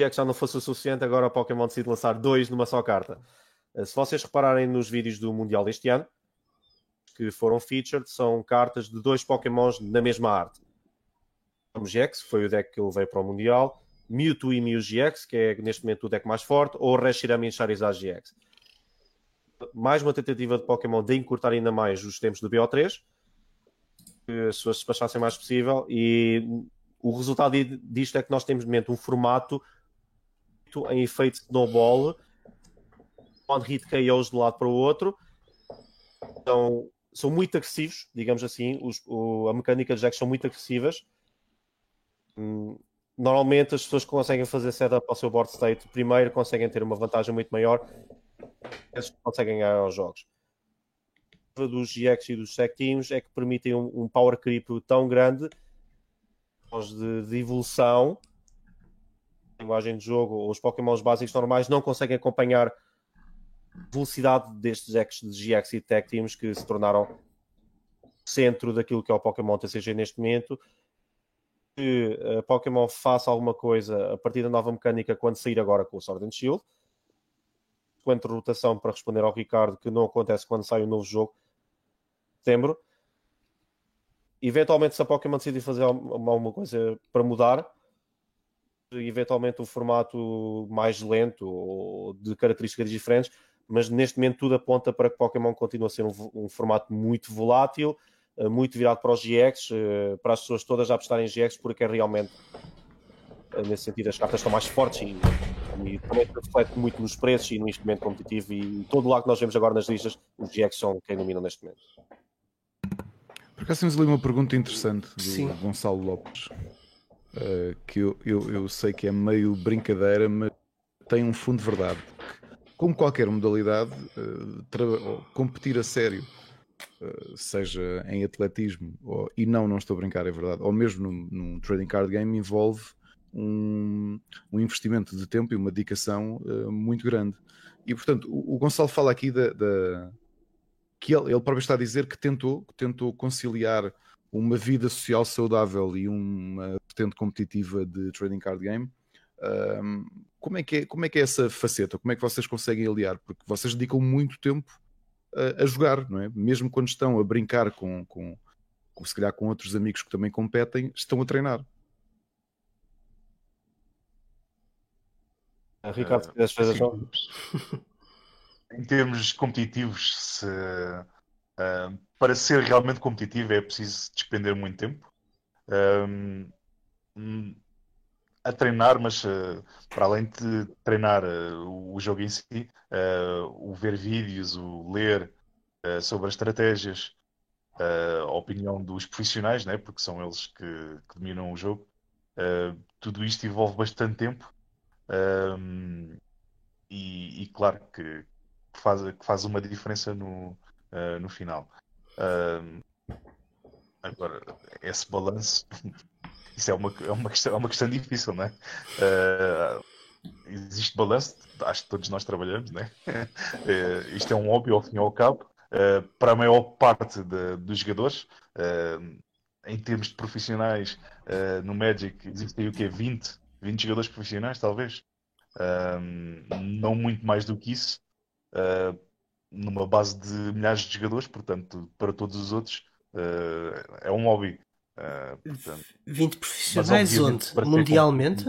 GX já não fosse o suficiente, agora a Pokémon decide lançar dois numa só carta. Se vocês repararem nos vídeos do Mundial deste ano, que foram featured, são cartas de dois Pokémons na mesma arte. O GX foi o deck que eu levei para o Mundial. Mewtwo e Mew GX, que é neste momento o deck mais forte, ou Reshiram e Charizard GX. Mais uma tentativa de Pokémon de encurtar ainda mais os tempos do BO3, que as pessoas se despachassem mais possível, e o resultado disto é que nós temos de momento um formato em efeito snowball, one hit KOs de um lado para o outro. Então, são muito agressivos, digamos assim, a mecânica dos decks são muito agressivas. Normalmente as pessoas que conseguem fazer setup ao seu board state primeiro conseguem ter uma vantagem muito maior, esses que conseguem ganhar aos jogos. Dos GX e dos Tag Teams é que permitem um power creep tão grande de evolução, linguagem de jogo, ou os Pokémons básicos normais não conseguem acompanhar a velocidade destes decks de GX e Tag Teams que se tornaram centro daquilo que é o Pokémon TCG neste momento. Que a Pokémon faça alguma coisa a partir da nova mecânica quando sair agora com o Sword and Shield. Quanto a rotação, para responder ao Ricardo, que não acontece quando sai um novo jogo em setembro. Eventualmente, se a Pokémon decidir fazer alguma coisa para mudar, eventualmente um formato mais lento ou de características diferentes, mas neste momento tudo aponta para que Pokémon continue a ser um formato muito volátil, muito virado para os GX, para as pessoas todas a apostarem em GX, porque é realmente, nesse sentido, as cartas estão mais fortes e também reflete muito nos preços e no instrumento competitivo, e todo o lado que nós vemos agora nas listas, os GX são quem dominam neste momento. Por acaso temos ali uma pergunta interessante do Sim. Gonçalo Lopes, que eu sei que é meio brincadeira, mas tem um fundo de verdade. Como qualquer modalidade, competir a sério, seja em atletismo, e não estou a brincar, é verdade, ou mesmo num trading card game, envolve um investimento de tempo e uma dedicação muito grande. E, portanto, o Gonçalo fala aqui que ele próprio está a dizer que tentou conciliar uma vida social saudável e uma vertente competitiva de trading card game. Como é que é essa faceta? Como é que vocês conseguem aliar? Porque vocês dedicam muito tempo a jogar, não é? Mesmo quando estão a brincar com se calhar com outros amigos que também competem, estão a treinar. Ricardo, se quiseres fazer em termos competitivos, para ser realmente competitivo é preciso despender muito tempo a treinar, mas para além de treinar o jogo em si, o ver vídeos, o ler sobre as estratégias, a opinião dos profissionais, né? Porque são eles que dominam o jogo, tudo isto envolve bastante tempo. E claro que faz uma diferença no final. Agora, esse balanço, isso é uma questão difícil, não é? Existe balanço, acho que todos nós trabalhamos, não é? Isto é um hobby, ao fim e ao cabo, para a maior parte dos jogadores. Em termos de profissionais, no Magic existem o quê? 20 jogadores profissionais, talvez. Não muito mais do que isso. Numa base de milhares de jogadores, portanto, para todos os outros, é um hobby. Portanto, 20 profissionais onde? Mundialmente?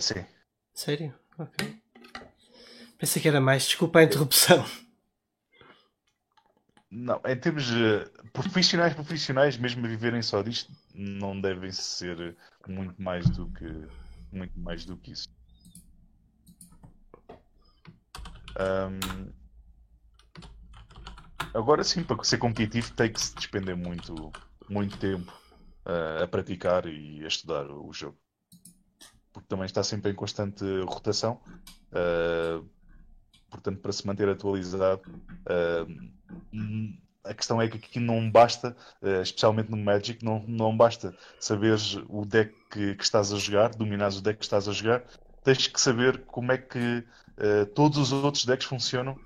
Sim. Sério? Ok. Pensei que era mais, desculpa a interrupção. Não, em termos de profissionais mesmo a viverem só disto, não devem ser muito mais do que isso. Agora sim, para ser competitivo tem que se despender muito tempo a praticar e a estudar o jogo. Porque também está sempre em constante rotação. Portanto, para se manter atualizado, a questão é que aqui não basta, especialmente no Magic, não basta saberes o deck que estás a jogar, dominares o deck que estás a jogar, tens que saber como é que todos os outros decks funcionam,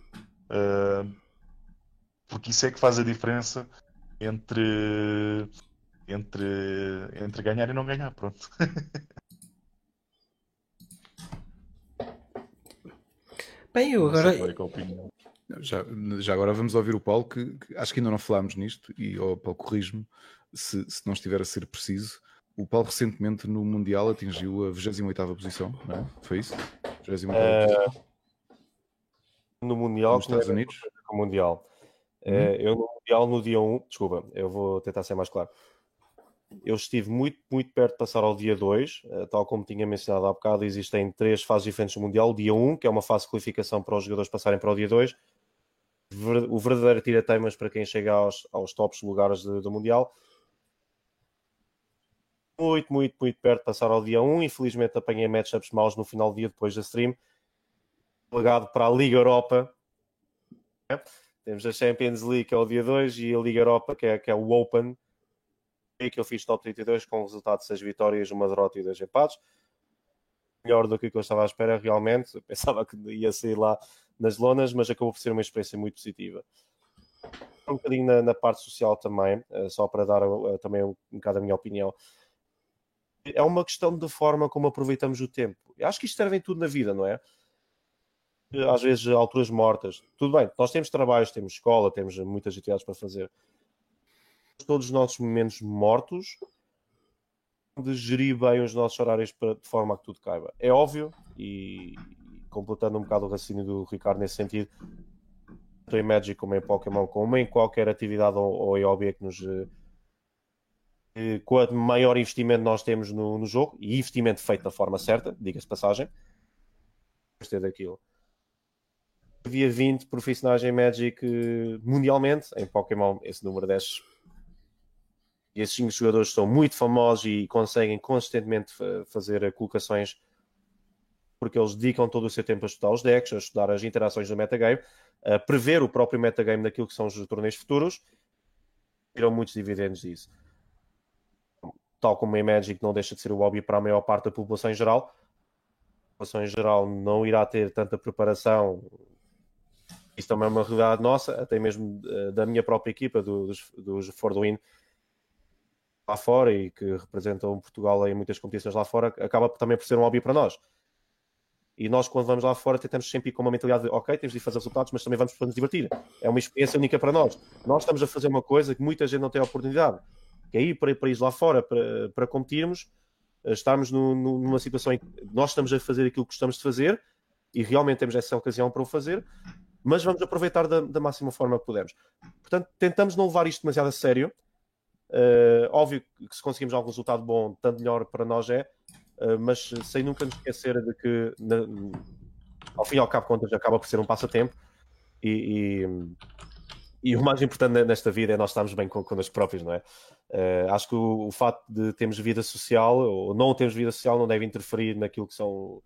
porque isso é que faz a diferença entre ganhar e não ganhar, pronto. Bem, eu agora... Já agora vamos ouvir o Paulo, que acho que ainda não falámos nisto, e o Paulo corrige-me se não estiver a ser preciso. O Paulo recentemente no Mundial atingiu a 28ª posição, não é? Foi isso? 28ª posição. No Mundial, nos Estados Unidos? No Mundial. Eu no Mundial, no dia 1, desculpa, eu vou tentar ser mais claro. Eu estive muito perto de passar ao dia 2, tal como tinha mencionado há bocado, existem 3 fases diferentes do Mundial. O dia 1, que é uma fase de qualificação para os jogadores passarem para o dia 2, o verdadeiro tira-teimas para quem chega aos tops lugares do Mundial. Muito perto de passar ao dia 1, infelizmente apanhei matchups maus no final do dia depois da stream. Legado para a Liga Europa, temos a Champions League, que é o dia 2, e a Liga Europa, que é o Open, que eu fiz top 32 com o resultado de 6 vitórias, 1 derrota e 2 empates. Melhor do que eu estava à espera, realmente. Eu pensava que ia sair lá nas lonas, mas acabou por ser uma experiência muito positiva. Um bocadinho na parte social também, só para dar também um bocado a minha opinião. É uma questão de forma como aproveitamos o tempo. Eu acho que isto serve em tudo na vida, não é? Às vezes, alturas mortas. Tudo bem, nós temos trabalhos, temos escola, temos muitas atividades para fazer. Todos os nossos momentos mortos, de gerir bem os nossos horários de forma a que tudo caiba. É óbvio, e completando um bocado o raciocínio do Ricardo nesse sentido, tanto em Magic como em Pokémon, como em qualquer atividade ou em hobby que nos... Quanto maior investimento nós temos no jogo, e investimento feito da forma certa, diga-se passagem, gostei daquilo. Havia 20 profissionais em Magic mundialmente, em Pokémon esse número 10. E esses 5 jogadores são muito famosos e conseguem consistentemente fazer colocações porque eles dedicam todo o seu tempo a estudar os decks, a estudar as interações do metagame, a prever o próprio metagame daquilo que são os torneios futuros, e tiram muitos dividendos disso. Tal como em Magic não deixa de ser o hobby para a maior parte da população em geral, a população em geral não irá ter tanta preparação. Isso também é uma realidade nossa, até mesmo da minha própria equipa, dos For The Win, lá fora, e que representam Portugal em muitas competições lá fora, acaba também por ser um hobby para nós. E nós, quando vamos lá fora, tentamos sempre ir com uma mentalidade de ok, temos de fazer resultados, mas também vamos para nos divertir. É uma experiência única para nós. Nós estamos a fazer uma coisa que muita gente não tem a oportunidade, que é ir para país lá fora para competirmos, estarmos numa situação em que nós estamos a fazer aquilo que gostamos de fazer e realmente temos essa ocasião para o fazer, mas vamos aproveitar da máxima forma que pudermos. Portanto, tentamos não levar isto demasiado a sério. Óbvio que se conseguimos algum resultado bom, tanto melhor para nós é, mas sem nunca nos esquecer de que ao fim e ao cabo contas acaba por ser um passatempo e o mais importante nesta vida é nós estarmos bem com nós próprios, não é? Acho que o facto de termos vida social ou não termos vida social não deve interferir naquilo que são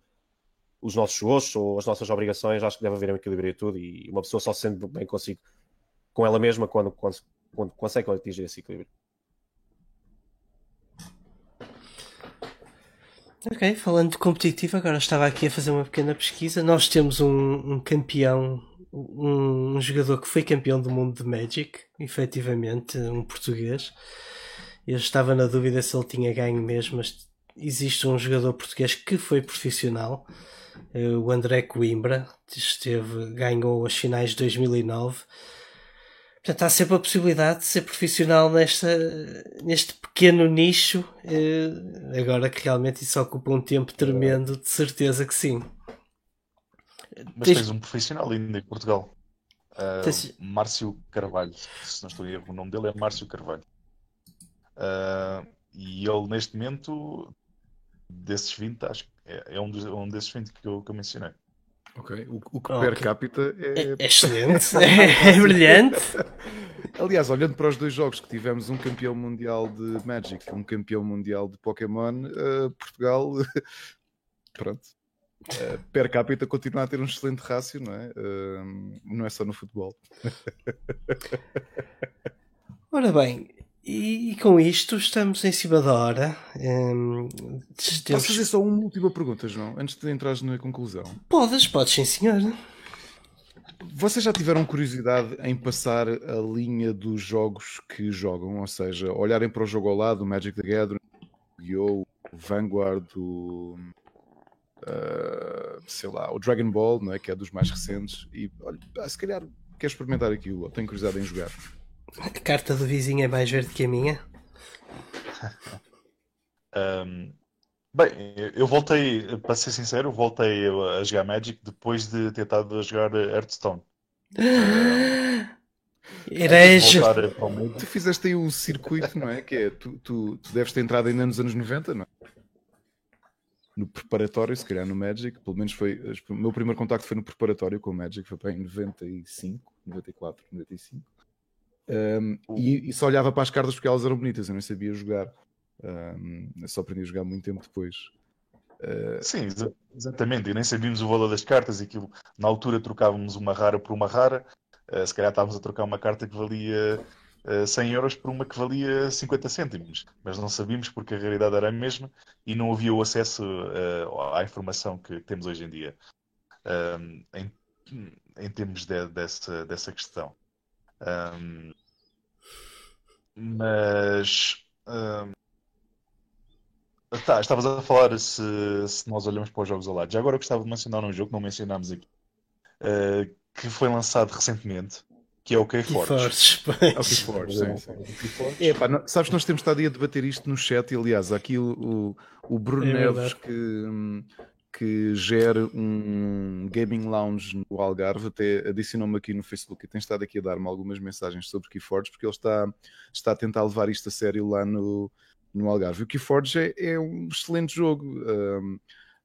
os nossos gostos ou as nossas obrigações. Acho que deve haver um equilíbrio e tudo, e uma pessoa só se sente bem consigo, com ela mesma, quando consegue atingir esse equilíbrio. Ok, falando de competitivo, agora estava aqui a fazer uma pequena pesquisa. Nós temos um campeão, um jogador que foi campeão do mundo de Magic, efetivamente, um português. Eu estava na dúvida se ele tinha ganho mesmo, mas existe um jogador português que foi profissional, o André Coimbra, ganhou as finais de 2009. Portanto, há sempre a possibilidade de ser profissional neste pequeno nicho, agora que realmente isso ocupa um tempo tremendo, de certeza que sim. Mas tens um profissional ainda em Portugal, Márcio Carvalho, se não estou a erro, o nome dele é Márcio Carvalho. E ele, neste momento, desses 20, acho que é um desses 20 que eu mencionei. Ok, o que per capita é excelente, é brilhante. Aliás, olhando para os dois jogos que tivemos, um campeão mundial de Magic, um campeão mundial de Pokémon, Portugal, pronto, per capita continua a ter um excelente rácio, não é? Não é só no futebol. Ora bem, e com isto estamos em cima da hora. Posso fazer só uma última pergunta, João, antes de entrares na conclusão? Podes sim, senhor. Vocês já tiveram curiosidade em passar a linha dos jogos que jogam? Ou seja, olharem para o jogo ao lado, o Magic the Gathering, o Yu-Gi-Oh!, o Vanguard, o... sei lá, o Dragon Ball, não é? Que é dos mais recentes. E olha, se calhar quer experimentar aquilo, ou tenho curiosidade em jogar. A carta do vizinho é mais verde que a minha. Bem, eu voltei, para ser sincero, voltei a jogar Magic depois de ter estado a jogar Hearthstone. Herejo! Tu fizeste aí um circuito, não é? Que é, tu deves ter entrado ainda nos anos 90, não é? No preparatório, se calhar no Magic, pelo menos foi, o meu primeiro contacto foi no preparatório com o Magic, foi em 95, 94, 95. E só olhava para as cartas porque elas eram bonitas, eu não sabia jogar. Eu só aprendi a jogar muito tempo depois. Sim, exatamente, e nem sabíamos o valor das cartas, e que na altura trocávamos uma rara por uma rara. Se calhar estávamos a trocar uma carta que valia 100 euros por uma que valia 50 cêntimos, mas não sabíamos porque a realidade era a mesma e não havia o acesso à informação que temos hoje em dia em termos dessa questão. Mas estavas a falar se nós olhamos para os jogos ao lado. Já agora eu gostava de mencionar um jogo que não mencionámos aqui, que foi lançado recentemente, que é o Keyforge. Sabes que nós temos estado a debater isto no chat, e aliás, aqui o Bruno Neves, que gera um gaming lounge no Algarve, até adicionou-me aqui no Facebook e tem estado aqui a dar-me algumas mensagens sobre o Keyforge, porque ele está a tentar levar isto a sério lá no Algarve. O Keyforge é um excelente jogo,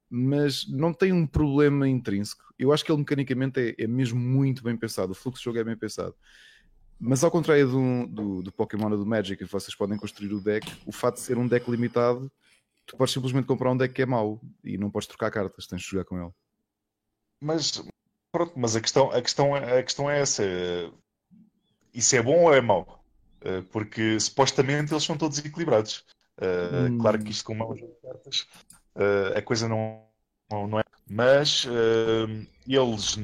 mas não tem um problema intrínseco. Eu acho que ele mecanicamente é mesmo muito bem pensado, o fluxo de jogo é bem pensado. Mas ao contrário do Pokémon ou do Magic, que vocês podem construir o deck, o fato de ser um deck limitado, tu podes simplesmente comprar um deck que é mau e não podes trocar cartas, tens de jogar com ele. Mas pronto, mas a questão é essa. Isso é bom ou é mau? Porque supostamente eles são todos equilibrados. Claro que isto com mau jogo de cartas, a coisa não é. Mas eles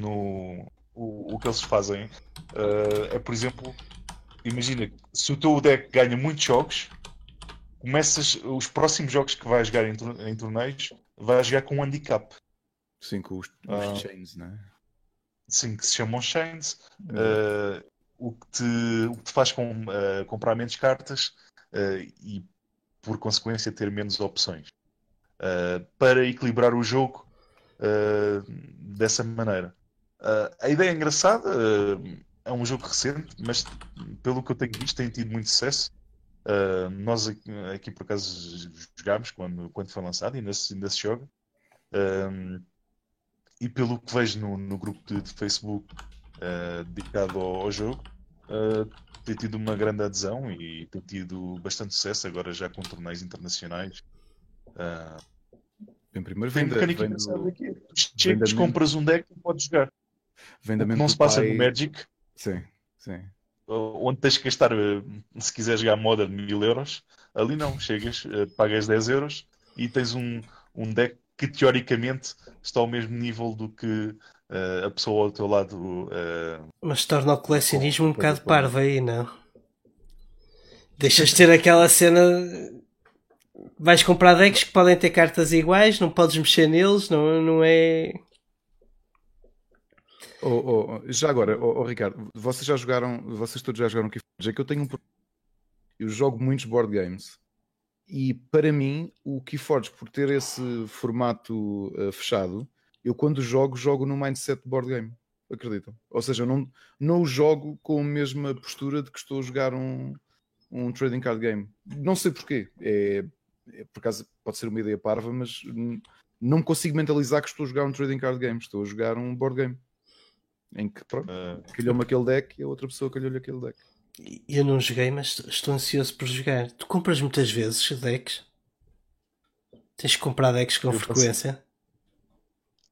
o que eles fazem é, por exemplo, imagina, se o teu deck ganha muitos jogos, começas os próximos jogos que vais jogar em torneios, vais jogar com um handicap. Sim, com os chains, não é? Sim, que se chamam chains. O que te faz comprar menos cartas e, por consequência, ter menos opções. Para equilibrar o jogo dessa maneira. A ideia é engraçada, é um jogo recente, mas pelo que eu tenho visto tem tido muito sucesso. Nós aqui por acaso jogámos quando foi lançado, e ainda se joga, e pelo que vejo no grupo de Facebook dedicado ao jogo, tem tido uma grande adesão e tem tido bastante sucesso agora já com torneios internacionais. Em primeiro tem mecânica engraçada aqui, chegas, compras um deck e podes jogar. Não se passa no Magic. Sim. Onde tens que gastar, se quiseres jogar moda, de 1.000 euros, ali não, chegas, pagas 10 euros e tens um deck que teoricamente está ao mesmo nível do que a pessoa ao teu lado. Mas torna o colecionismo um bocado parvo aí, não? Deixas de ter aquela cena, vais comprar decks que podem ter cartas iguais, não podes mexer neles, não é... já agora, Ricardo, vocês todos já jogaram Keyforge? É que eu tenho um problema. Eu jogo muitos board games e, para mim, o Keyforge, por ter esse formato fechado, Eu quando jogo, jogo no mindset de board game, acreditam? Ou seja, não jogo com a mesma postura de que estou a jogar um trading card game. Não sei porquê. Por acaso pode ser uma ideia parva, mas não consigo mentalizar que estou a jogar um trading card game. Estou a jogar um board game. Em que, pronto, calhou-me aquele deck e a outra pessoa calhou-lhe aquele deck. Eu não joguei, mas estou ansioso por jogar. Tu compras muitas vezes decks? Tens que comprar decks com frequência?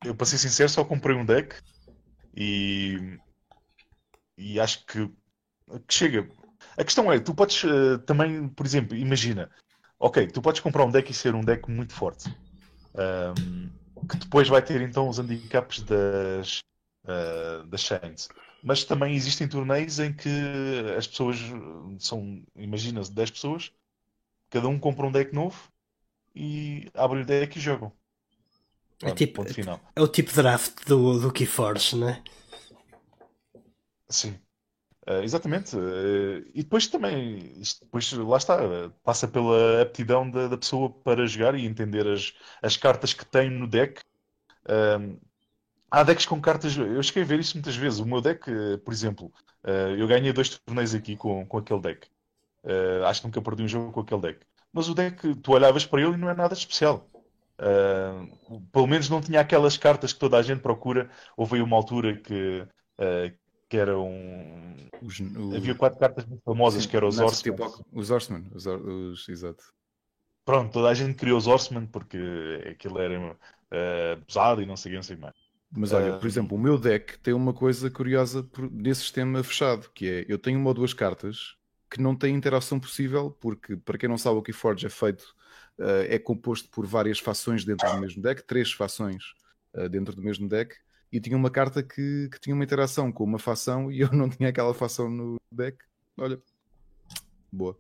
Eu, para ser sincero, só comprei um deck e acho que chega. A questão é, tu podes também, por exemplo, imagina, ok, tu podes comprar um deck e ser um deck muito forte, que depois vai ter então os handicaps das chains. Mas também existem torneios em que as pessoas são, imagina, 10 pessoas, cada um compra um deck novo e abre o deck e jogam. É, tipo, ponto final. É o tipo draft do Keyforge, não é? Sim, exatamente. E depois também, depois, lá está, passa pela aptidão da pessoa para jogar e entender as cartas que tem no deck. Há decks com cartas, eu cheguei a ver isso muitas vezes. O meu deck, por exemplo, eu ganhei 2 torneios aqui com aquele deck. Acho que nunca perdi um jogo com aquele deck. Mas o deck, tu olhavas para ele e não é nada especial. Pelo menos não tinha aquelas cartas que toda a gente procura. Houve aí uma altura que eram havia 4 cartas muito famosas, sim, que eram os Orsman. Exato. Pronto, toda a gente queria os Orsman porque aquilo era pesado e não sei mais. Mas olha, por exemplo, o meu deck tem uma coisa curiosa nesse sistema fechado, que é, eu tenho 1 ou 2 cartas que não têm interação possível, porque, para quem não sabe, o Keyforge é feito, é composto por várias fações dentro do mesmo deck, 3 fações dentro do mesmo deck, e tinha uma carta que tinha uma interação com uma fação e eu não tinha aquela fação no deck. Olha, boa.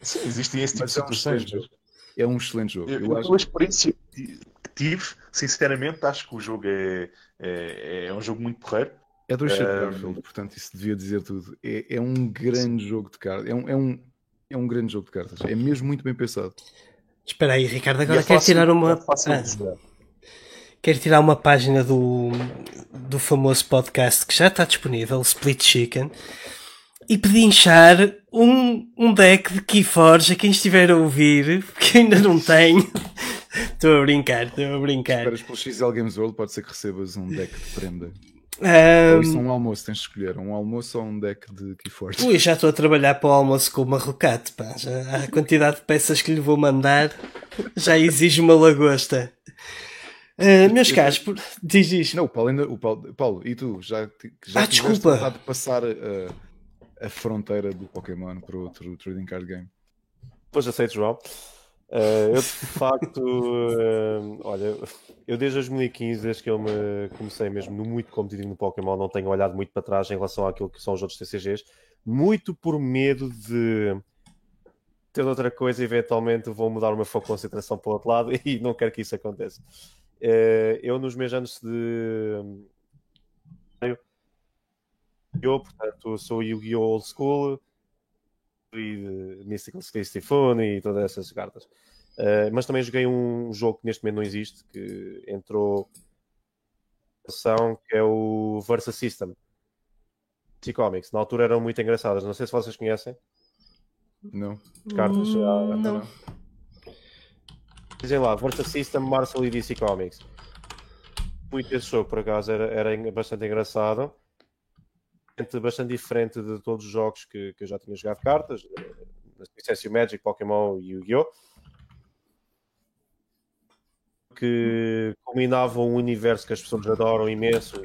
Sim, existem esse tipo de situações. É um excelente jogo. Eu acho... A experiência que tive, sinceramente, acho que o jogo é um jogo muito porreiro. É do Richard Garfield, portanto, isso devia dizer tudo. É um grande jogo de cartas. É um grande jogo de cartas. É mesmo muito bem pensado. Espera aí, Ricardo, agora quero tirar uma... Quero tirar uma página do famoso podcast que já está disponível, Split Chicken, e pedinchar um deck de Keyforge a quem estiver a ouvir, porque ainda não tenho. Estou a brincar. Esperas pelo XL Games World, pode ser que recebas um deck de prenda. Ou isso é um almoço, tens de escolher um almoço ou um deck de Keyforge. Ui, já estou a trabalhar para o almoço com o Marrocate, pá. Já, a quantidade de peças que lhe vou mandar já exige uma lagosta. Meus caros, diz isto. Não, o Paulo ainda... Paulo, e tu? Já desculpa. De passar a fronteira do Pokémon para outro trading card game. Pois aceito, João. Eu de facto, olha, eu desde 2015, desde que eu me comecei mesmo no muito competitivo no Pokémon, não tenho olhado muito para trás em relação àquilo que são os outros TCGs, muito por medo de ter outra coisa, eventualmente vou mudar o meu foco de concentração para o outro lado e não quero que isso aconteça. Eu nos meus anos de... portanto, sou Yu-Gi-Oh! Old School e Mystical Stephon e todas essas cartas, mas também joguei um jogo que neste momento não existe, que entrou que é o Versa System T-Comics, na altura eram muito engraçadas, não sei se vocês conhecem. Não. Cartas não. Dizem lá, Versa System, Marcel e DC Comics. Muito esse jogo, por acaso, era bastante engraçado, bastante diferente de todos os jogos que eu já tinha jogado cartas, Excesso Magic, Pokémon e Yu-Gi-Oh!, que combinavam um universo que as pessoas adoram imenso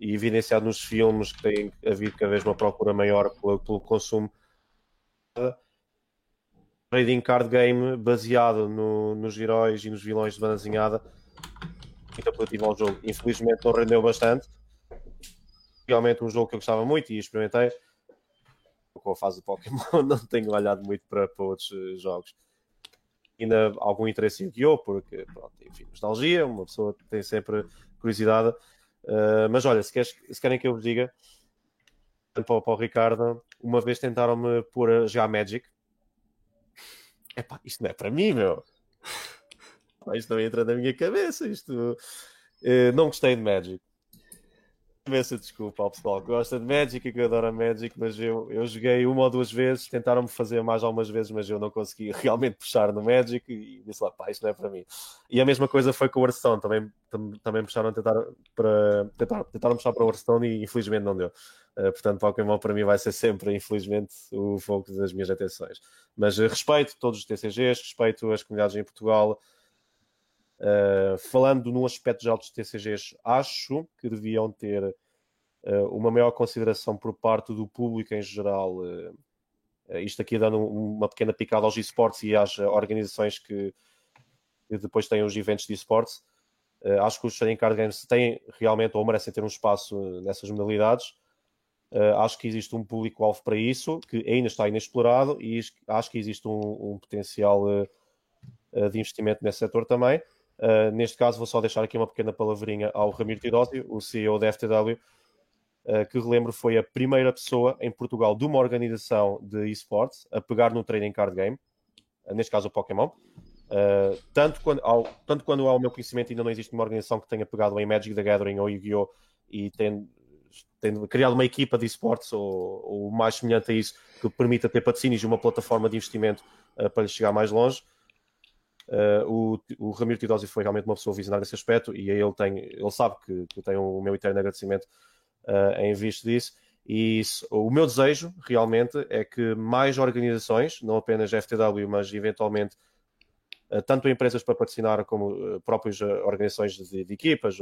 e evidenciado nos filmes, que tem havido cada vez uma procura maior pelo consumo. Trading card game baseado nos heróis e nos vilões de banda desenhada, muito apelativo ao jogo. Infelizmente não rendeu bastante. Realmente um jogo que eu gostava muito e experimentei. Com a fase do Pokémon não tenho olhado muito para outros jogos. Ainda algum interesse em Yu-Gi-Oh! Porque, pronto, enfim, nostalgia, uma pessoa tem sempre curiosidade. Mas olha, se querem que eu vos diga, para o Ricardo, uma vez tentaram-me pôr a jogar Magic. Epá, isto não é para mim, meu. Isto não entra na minha cabeça. Isto não gostei de Magic. Peço desculpa ao pessoal que gosta de Magic e que adora Magic, mas eu joguei uma ou duas vezes, tentaram-me fazer mais algumas vezes, mas eu não consegui realmente puxar no Magic e disse lá, pá, isto não é para mim. E a mesma coisa foi com o Hearthstone, também puxaram a tentar puxar para o Hearthstone e infelizmente não deu. Portanto, Pokémon para mim vai ser sempre, infelizmente, o foco das minhas atenções. Mas respeito todos os TCGs, respeito as comunidades em Portugal. Falando num aspecto geral dos TCGs, acho que deviam ter uma maior consideração por parte do público em geral. Isto aqui dando uma pequena picada aos esportes e às organizações que depois têm os eventos de esportes. Acho que os trading card games têm realmente ou merecem ter um espaço nessas modalidades. Acho que existe um público-alvo para isso, que ainda está inexplorado, e acho que existe um potencial de investimento nesse setor também. Neste caso, vou só deixar aqui uma pequena palavrinha ao Ramiro Tidósio, o CEO da FTW, que relembro foi a primeira pessoa em Portugal de uma organização de esportes a pegar no trading card game, neste caso o Pokémon. Tanto quando ao meu conhecimento ainda não existe uma organização que tenha pegado em Magic the Gathering ou Yu-Gi-Oh! E tendo criado uma equipa de esportes ou mais semelhante a isso, que permita ter patrocínios e uma plataforma de investimento para chegar mais longe. O Ramiro Tidósio foi realmente uma pessoa visionária nesse aspecto e ele sabe que eu tenho o meu eterno agradecimento em vista disso. E isso, o meu desejo realmente é que mais organizações, não apenas FTW, mas eventualmente tanto empresas para patrocinar como próprias organizações de equipas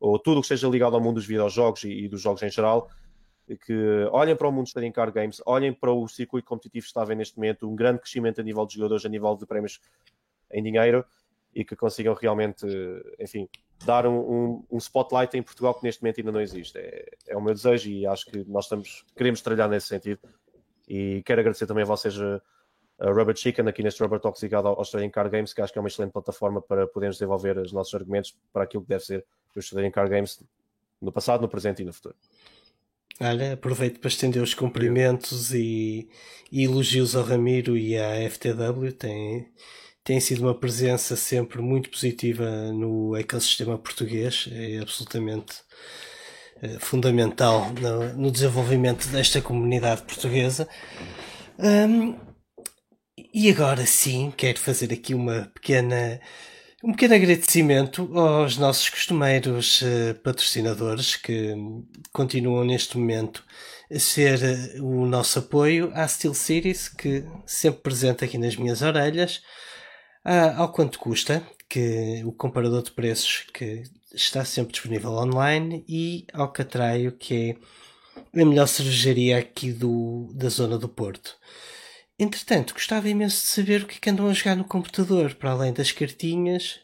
ou tudo o que seja ligado ao mundo dos videojogos e dos jogos em geral, que olhem para o mundo dos trading card games, olhem para o circuito competitivo que está a ver neste momento, um grande crescimento a nível de jogadores, a nível de prémios em dinheiro, e que consigam realmente, enfim, dar um spotlight em Portugal que neste momento ainda não existe. É o meu desejo e acho que nós queremos trabalhar nesse sentido. E quero agradecer também a vocês, a Rubber Chicken, aqui neste Rubber Talks ligado aos Trading Card Games, que acho que é uma excelente plataforma para podermos desenvolver os nossos argumentos para aquilo que deve ser os Trading Card Games no passado, no presente e no futuro. Olha, aproveito para estender os cumprimentos e elogios ao Ramiro e à FTW. Tem sido uma presença sempre muito positiva no ecossistema português, é absolutamente fundamental no desenvolvimento desta comunidade portuguesa. E agora sim, quero fazer aqui um pequeno agradecimento aos nossos costumeiros patrocinadores que continuam neste momento a ser o nosso apoio, à SteelSeries, que sempre presente aqui nas minhas orelhas, ao Quanto Custa, que o comparador de preços que está sempre disponível online, e ao Catraio, que é a melhor cervejaria aqui da zona do Porto. Entretanto, gostava imenso de saber o que é que andam a jogar no computador, para além das cartinhas.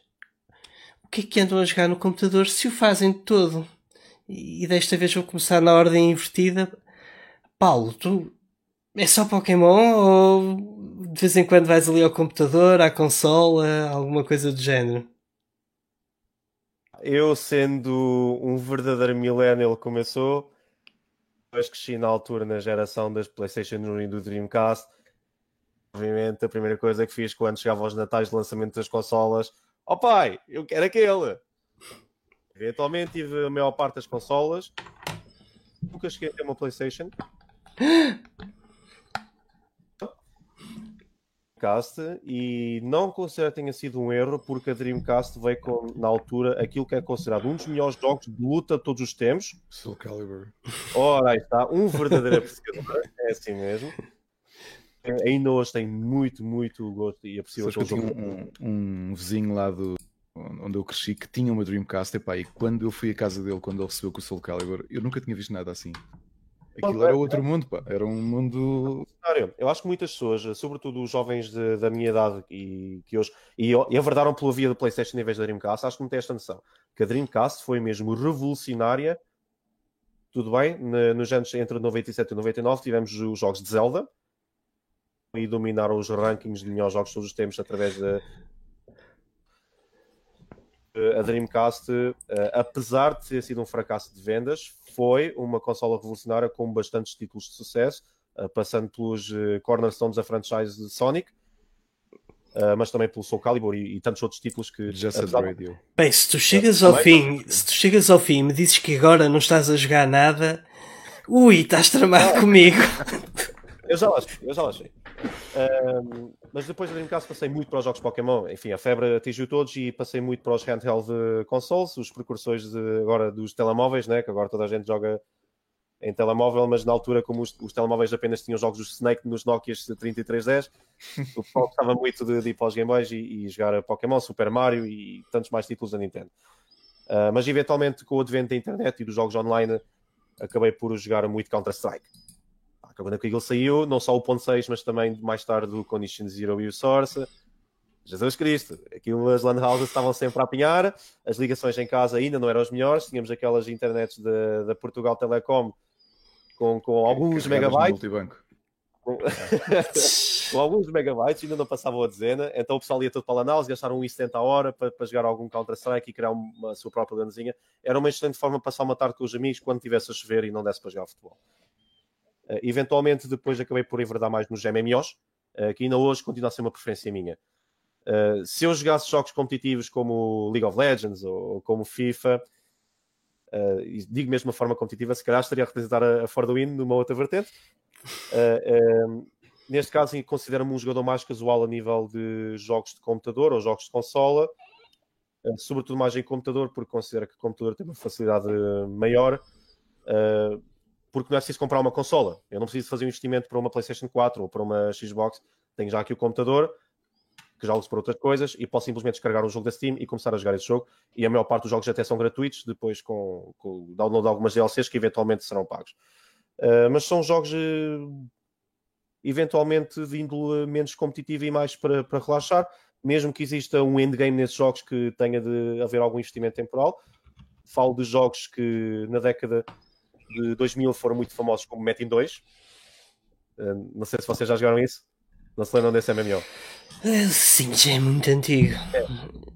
O que é que andam a jogar no computador, se o fazem de todo? E desta vez vou começar na ordem invertida. Paulo, tu... É só Pokémon ou de vez em quando vais ali ao computador, à consola, alguma coisa do género? Eu, sendo um verdadeiro millennial como eu sou, depois cresci na altura na geração das PlayStation 1 e do Dreamcast. Obviamente a primeira coisa que fiz quando chegava aos natais de lançamento das consolas, pai, eu quero aquele! Eventualmente tive a maior parte das consolas, nunca cheguei a ter uma PlayStation. E não considero que tenha sido um erro, porque a Dreamcast veio com, na altura, aquilo que é considerado um dos melhores jogos de luta de todos os tempos. Soul Calibur. Ora, aí está, um verdadeiro apreciador, é assim mesmo. Ainda hoje tem muito, muito gosto e aprecio. Sabes que eu tinha um vizinho lá onde eu cresci que tinha uma Dreamcast, e quando eu fui à casa dele, quando ele recebeu com o Soul Calibur, eu nunca tinha visto nada assim. Aquilo era outro mundo, era um mundo... Eu acho que muitas pessoas, sobretudo os jovens da minha idade e que hoje enverdaram pela via do PlayStation em vez da Dreamcast, acho que não tem esta noção. Que a Dreamcast foi mesmo revolucionária, tudo bem, nos anos entre 97 e 99 tivemos os jogos de Zelda e dominaram os rankings de melhores jogos todos os tempos através da... A Dreamcast, apesar de ter sido um fracasso de vendas, foi uma consola revolucionária com bastantes títulos de sucesso, passando pelos cornerstones da franchise de Sonic, mas também pelo Soul Calibur e tantos outros títulos que... Bem, se tu chegas ao fim, e me dizes que agora não estás a jogar nada, ui, estás tramado comigo. Eu já lá achei. Mas depois no caso passei muito para os jogos Pokémon, enfim, a febre atingiu todos e passei muito para os handheld consoles, os precursores agora dos telemóveis, né? Que agora toda a gente joga em telemóvel, mas na altura, como os telemóveis apenas tinham jogos dos Snake nos Nokias 3310, o pessoal gostava muito de ir para os Game Boys e jogar a Pokémon, Super Mario e tantos mais títulos da Nintendo. Mas eventualmente, com o advento da internet e dos jogos online, acabei por jogar muito Counter-Strike. Quando aquilo saiu, não só o 0.6, mas também mais tarde o Condition Zero e o Source. Jesus Cristo, aquilo as Land Houses estavam sempre a apanhar, as ligações em casa ainda não eram as melhores, tínhamos aquelas internets da Portugal Telecom com alguns megabytes. Com alguns megabytes, ainda não passavam a dezena, então o pessoal ia todo para a Land House, gastaram 1,70 a hora para jogar algum Counter-Strike e criar a sua própria lanzinha. Era uma excelente forma de passar uma tarde com os amigos quando tivesse a chover e não desse para jogar futebol. Eventualmente depois acabei por enverdar mais nos MMOs, que ainda hoje continua a ser uma preferência minha. Se eu jogasse jogos competitivos como League of Legends ou como FIFA, e digo mesmo de forma competitiva, se calhar estaria a representar a For The Win numa outra vertente. Neste caso considero-me um jogador mais casual a nível de jogos de computador ou jogos de consola, sobretudo mais em computador, porque considero que o computador tem uma facilidade maior, porque não é preciso comprar uma consola. Eu não preciso fazer um investimento para uma PlayStation 4 ou para uma Xbox. Tenho já aqui o computador, que já uso para outras coisas, e posso simplesmente descarregar um jogo da Steam e começar a jogar esse jogo. E a maior parte dos jogos até são gratuitos, depois com o download de algumas DLCs que eventualmente serão pagos. Mas são jogos eventualmente de índole menos competitiva e mais para relaxar, mesmo que exista um endgame nesses jogos que tenha de haver algum investimento temporal. Falo de jogos que na década de 2000 foram muito famosos, como Metin 2. Não sei se vocês já jogaram isso. Não se lembram desse MMO? Sim, já é muito antigo.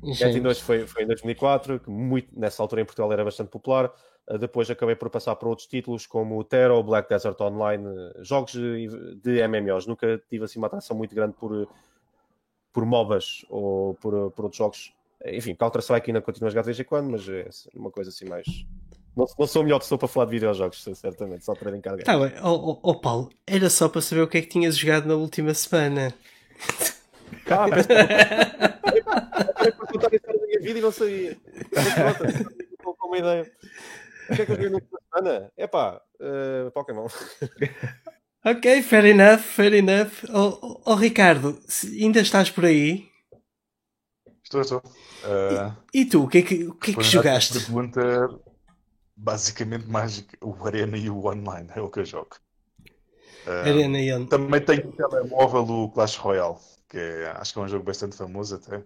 Metin 2 foi em 2004, que nessa altura em Portugal era bastante popular. Depois acabei por passar para outros títulos, como o Terra ou Black Desert Online, jogos de MMOs. Nunca tive assim uma atração muito grande por MOBAs ou por outros jogos. Enfim, Counter-Strike ainda continua a jogar de vez em quando, mas é uma coisa assim mais... Não sou a melhor pessoa para falar de videojogos, certamente, só para encargar. Tá bem, Paulo, era só para saber o que é que tinhas jogado na última semana. Calma, eu para contar a história da minha vida e não sabia. Estou com uma ideia. O que é que eu joguei na última semana? Epá, Pokémon. Ok, fair enough. Oh, Ricardo, ainda estás por aí? Estou. E tu, o que é que jogaste? Pergunta... Basicamente mais o Arena e o Online, é o que eu jogo. Arena e Online. Também tenho o telemóvel, o Clash Royale, que acho que é um jogo bastante famoso até.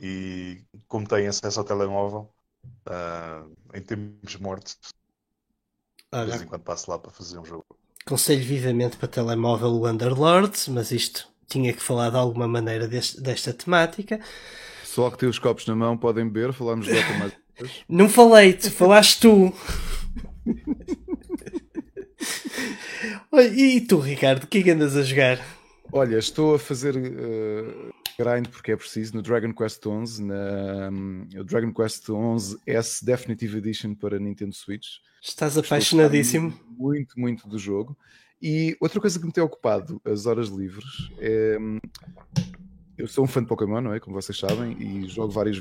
E como tenho acesso ao telemóvel, em tempos mortos, de vez em quando passo lá para fazer um jogo. Aconselho vivamente para telemóvel o Underlords, mas isto tinha que falar de alguma maneira desta temática. Pessoal que tem os copos na mão podem beber, falarmos de outra mais. Não falei, falaste tu. E tu, Ricardo, o que é que andas a jogar? Olha, estou a fazer grind porque é preciso no Dragon Quest XI, o Dragon Quest XI S Definitive Edition para Nintendo Switch. Estás apaixonadíssimo. Estou muito, muito do jogo. E outra coisa que me tem ocupado as horas livres é... Eu sou um fã de Pokémon, não é? Como vocês sabem, e joguei várias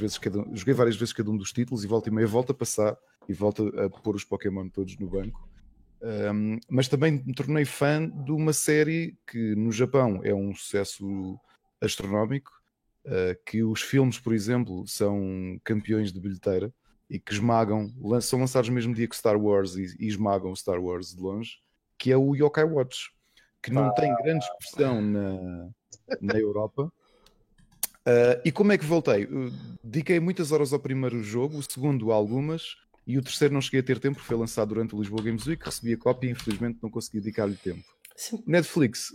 vezes cada um dos títulos e volta e meia volta a passar e volta a pôr os Pokémon todos no banco. Mas também me tornei fã de uma série que no Japão é um sucesso astronómico, que os filmes, por exemplo, são campeões de bilheteira e que são lançados no mesmo dia que Star Wars e esmagam Star Wars de longe, que é o Yokai Watch, que não tem grande expressão na Europa. E como é que voltei? Dediquei muitas horas ao primeiro jogo, o segundo a algumas, e o terceiro não cheguei a ter tempo, porque foi lançado durante o Lisboa Games Week, recebi a cópia e infelizmente não consegui dedicar-lhe tempo. Sim. Netflix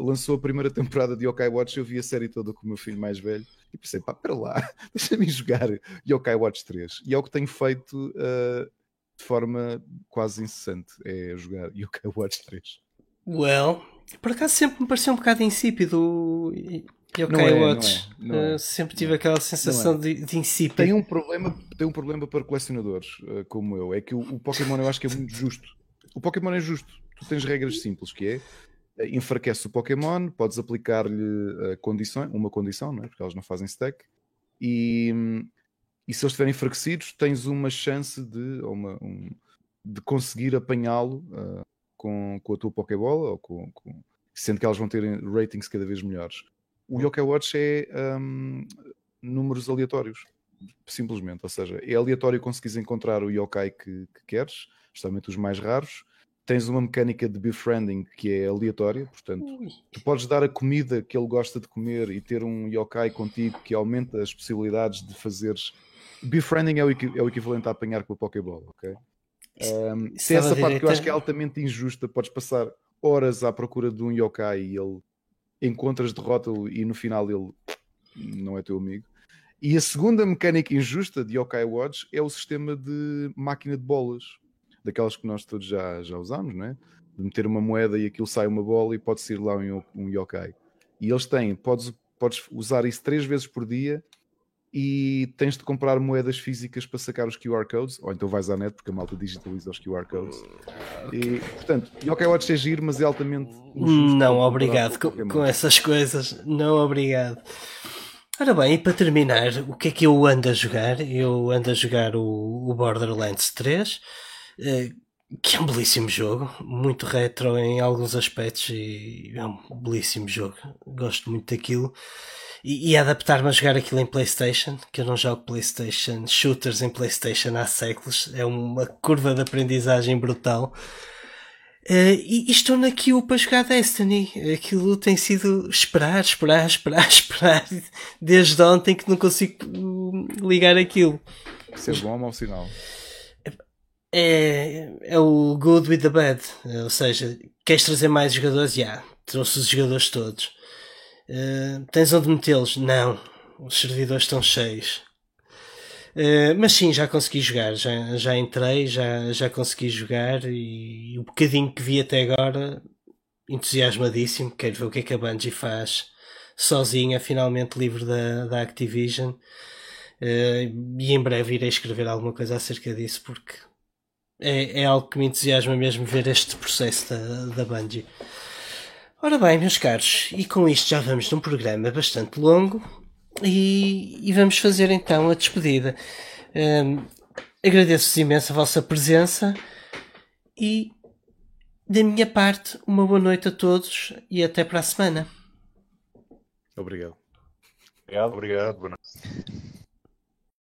lançou a primeira temporada de Yokai Watch, eu vi a série toda com o meu filho mais velho, e pensei, para lá, deixa-me jogar Yokai Watch 3. E é o que tenho feito de forma quase incessante, é jogar Yokai Watch 3. Por acaso sempre me pareceu um bocado insípido Eu caio outros. Sempre tive aquela sensação de insípido. Tem um problema para colecionadores como eu. É que o Pokémon eu acho que é muito justo. O Pokémon é justo. Tu tens regras simples, que é enfraquece o Pokémon, podes aplicar-lhe uma condição, não é? Porque elas não fazem stack. E se eles estiverem enfraquecidos, tens uma chance de conseguir apanhá-lo com a tua Pokébola, ou sendo que elas vão ter ratings cada vez melhores. O Yokai Watch é números aleatórios, simplesmente. Ou seja, é aleatório conseguires encontrar o yokai que queres, justamente os mais raros. Tens uma mecânica de befriending que é aleatória, portanto, tu podes dar a comida que ele gosta de comer e ter um yokai contigo que aumenta as possibilidades de fazeres... Befriending é o equivalente a apanhar com a Pokébola, ok? Se essa parte que eu acho que é altamente injusta, podes passar horas à procura de um yokai e ele encontras, derrota-o e no final ele não é teu amigo. E a segunda mecânica injusta de Yokai Watch é o sistema de máquina de bolas. Daquelas que nós todos já usámos, não é? De meter uma moeda e aquilo sai uma bola e pode sair lá um yokai. E eles têm, podes usar isso 3 vezes por dia e tens de comprar moedas físicas para sacar os QR codes, ou então vais à net porque a malta digitaliza os QR codes. E, portanto, Yokai Watch é giro, mas é altamente... Não, obrigado. Com essas coisas, não obrigado. Ora bem, e para terminar, o que é que eu ando a jogar? Eu ando a jogar o Borderlands 3, que é um belíssimo jogo, muito retro em alguns aspectos, e é um belíssimo jogo, gosto muito daquilo, e adaptar-me a jogar aquilo em PlayStation, que eu não jogo PlayStation, shooters em PlayStation há séculos, é uma curva de aprendizagem brutal. E estou na queue para jogar Destiny. Aquilo tem sido esperar desde ontem que não consigo ligar aquilo. Isso é bom ou sinal? É o good with the bad, ou seja, queres trazer mais jogadores? Trouxe os jogadores todos. Tens onde metê-los? Não, os servidores estão cheios. Mas sim, já consegui jogar, já entrei, já consegui jogar, e o bocadinho que vi até agora, entusiasmadíssimo. Quero ver o que é que a Bungie faz sozinha, finalmente livre da Activision, e em breve irei escrever alguma coisa acerca disso, porque é algo que me entusiasma mesmo, ver este processo da Bungie. Ora bem, meus caros, e com isto já vamos num programa bastante longo e vamos fazer então a despedida. Agradeço-vos imenso a vossa presença e, da minha parte, uma boa noite a todos e até para a semana. Obrigado. Boa noite.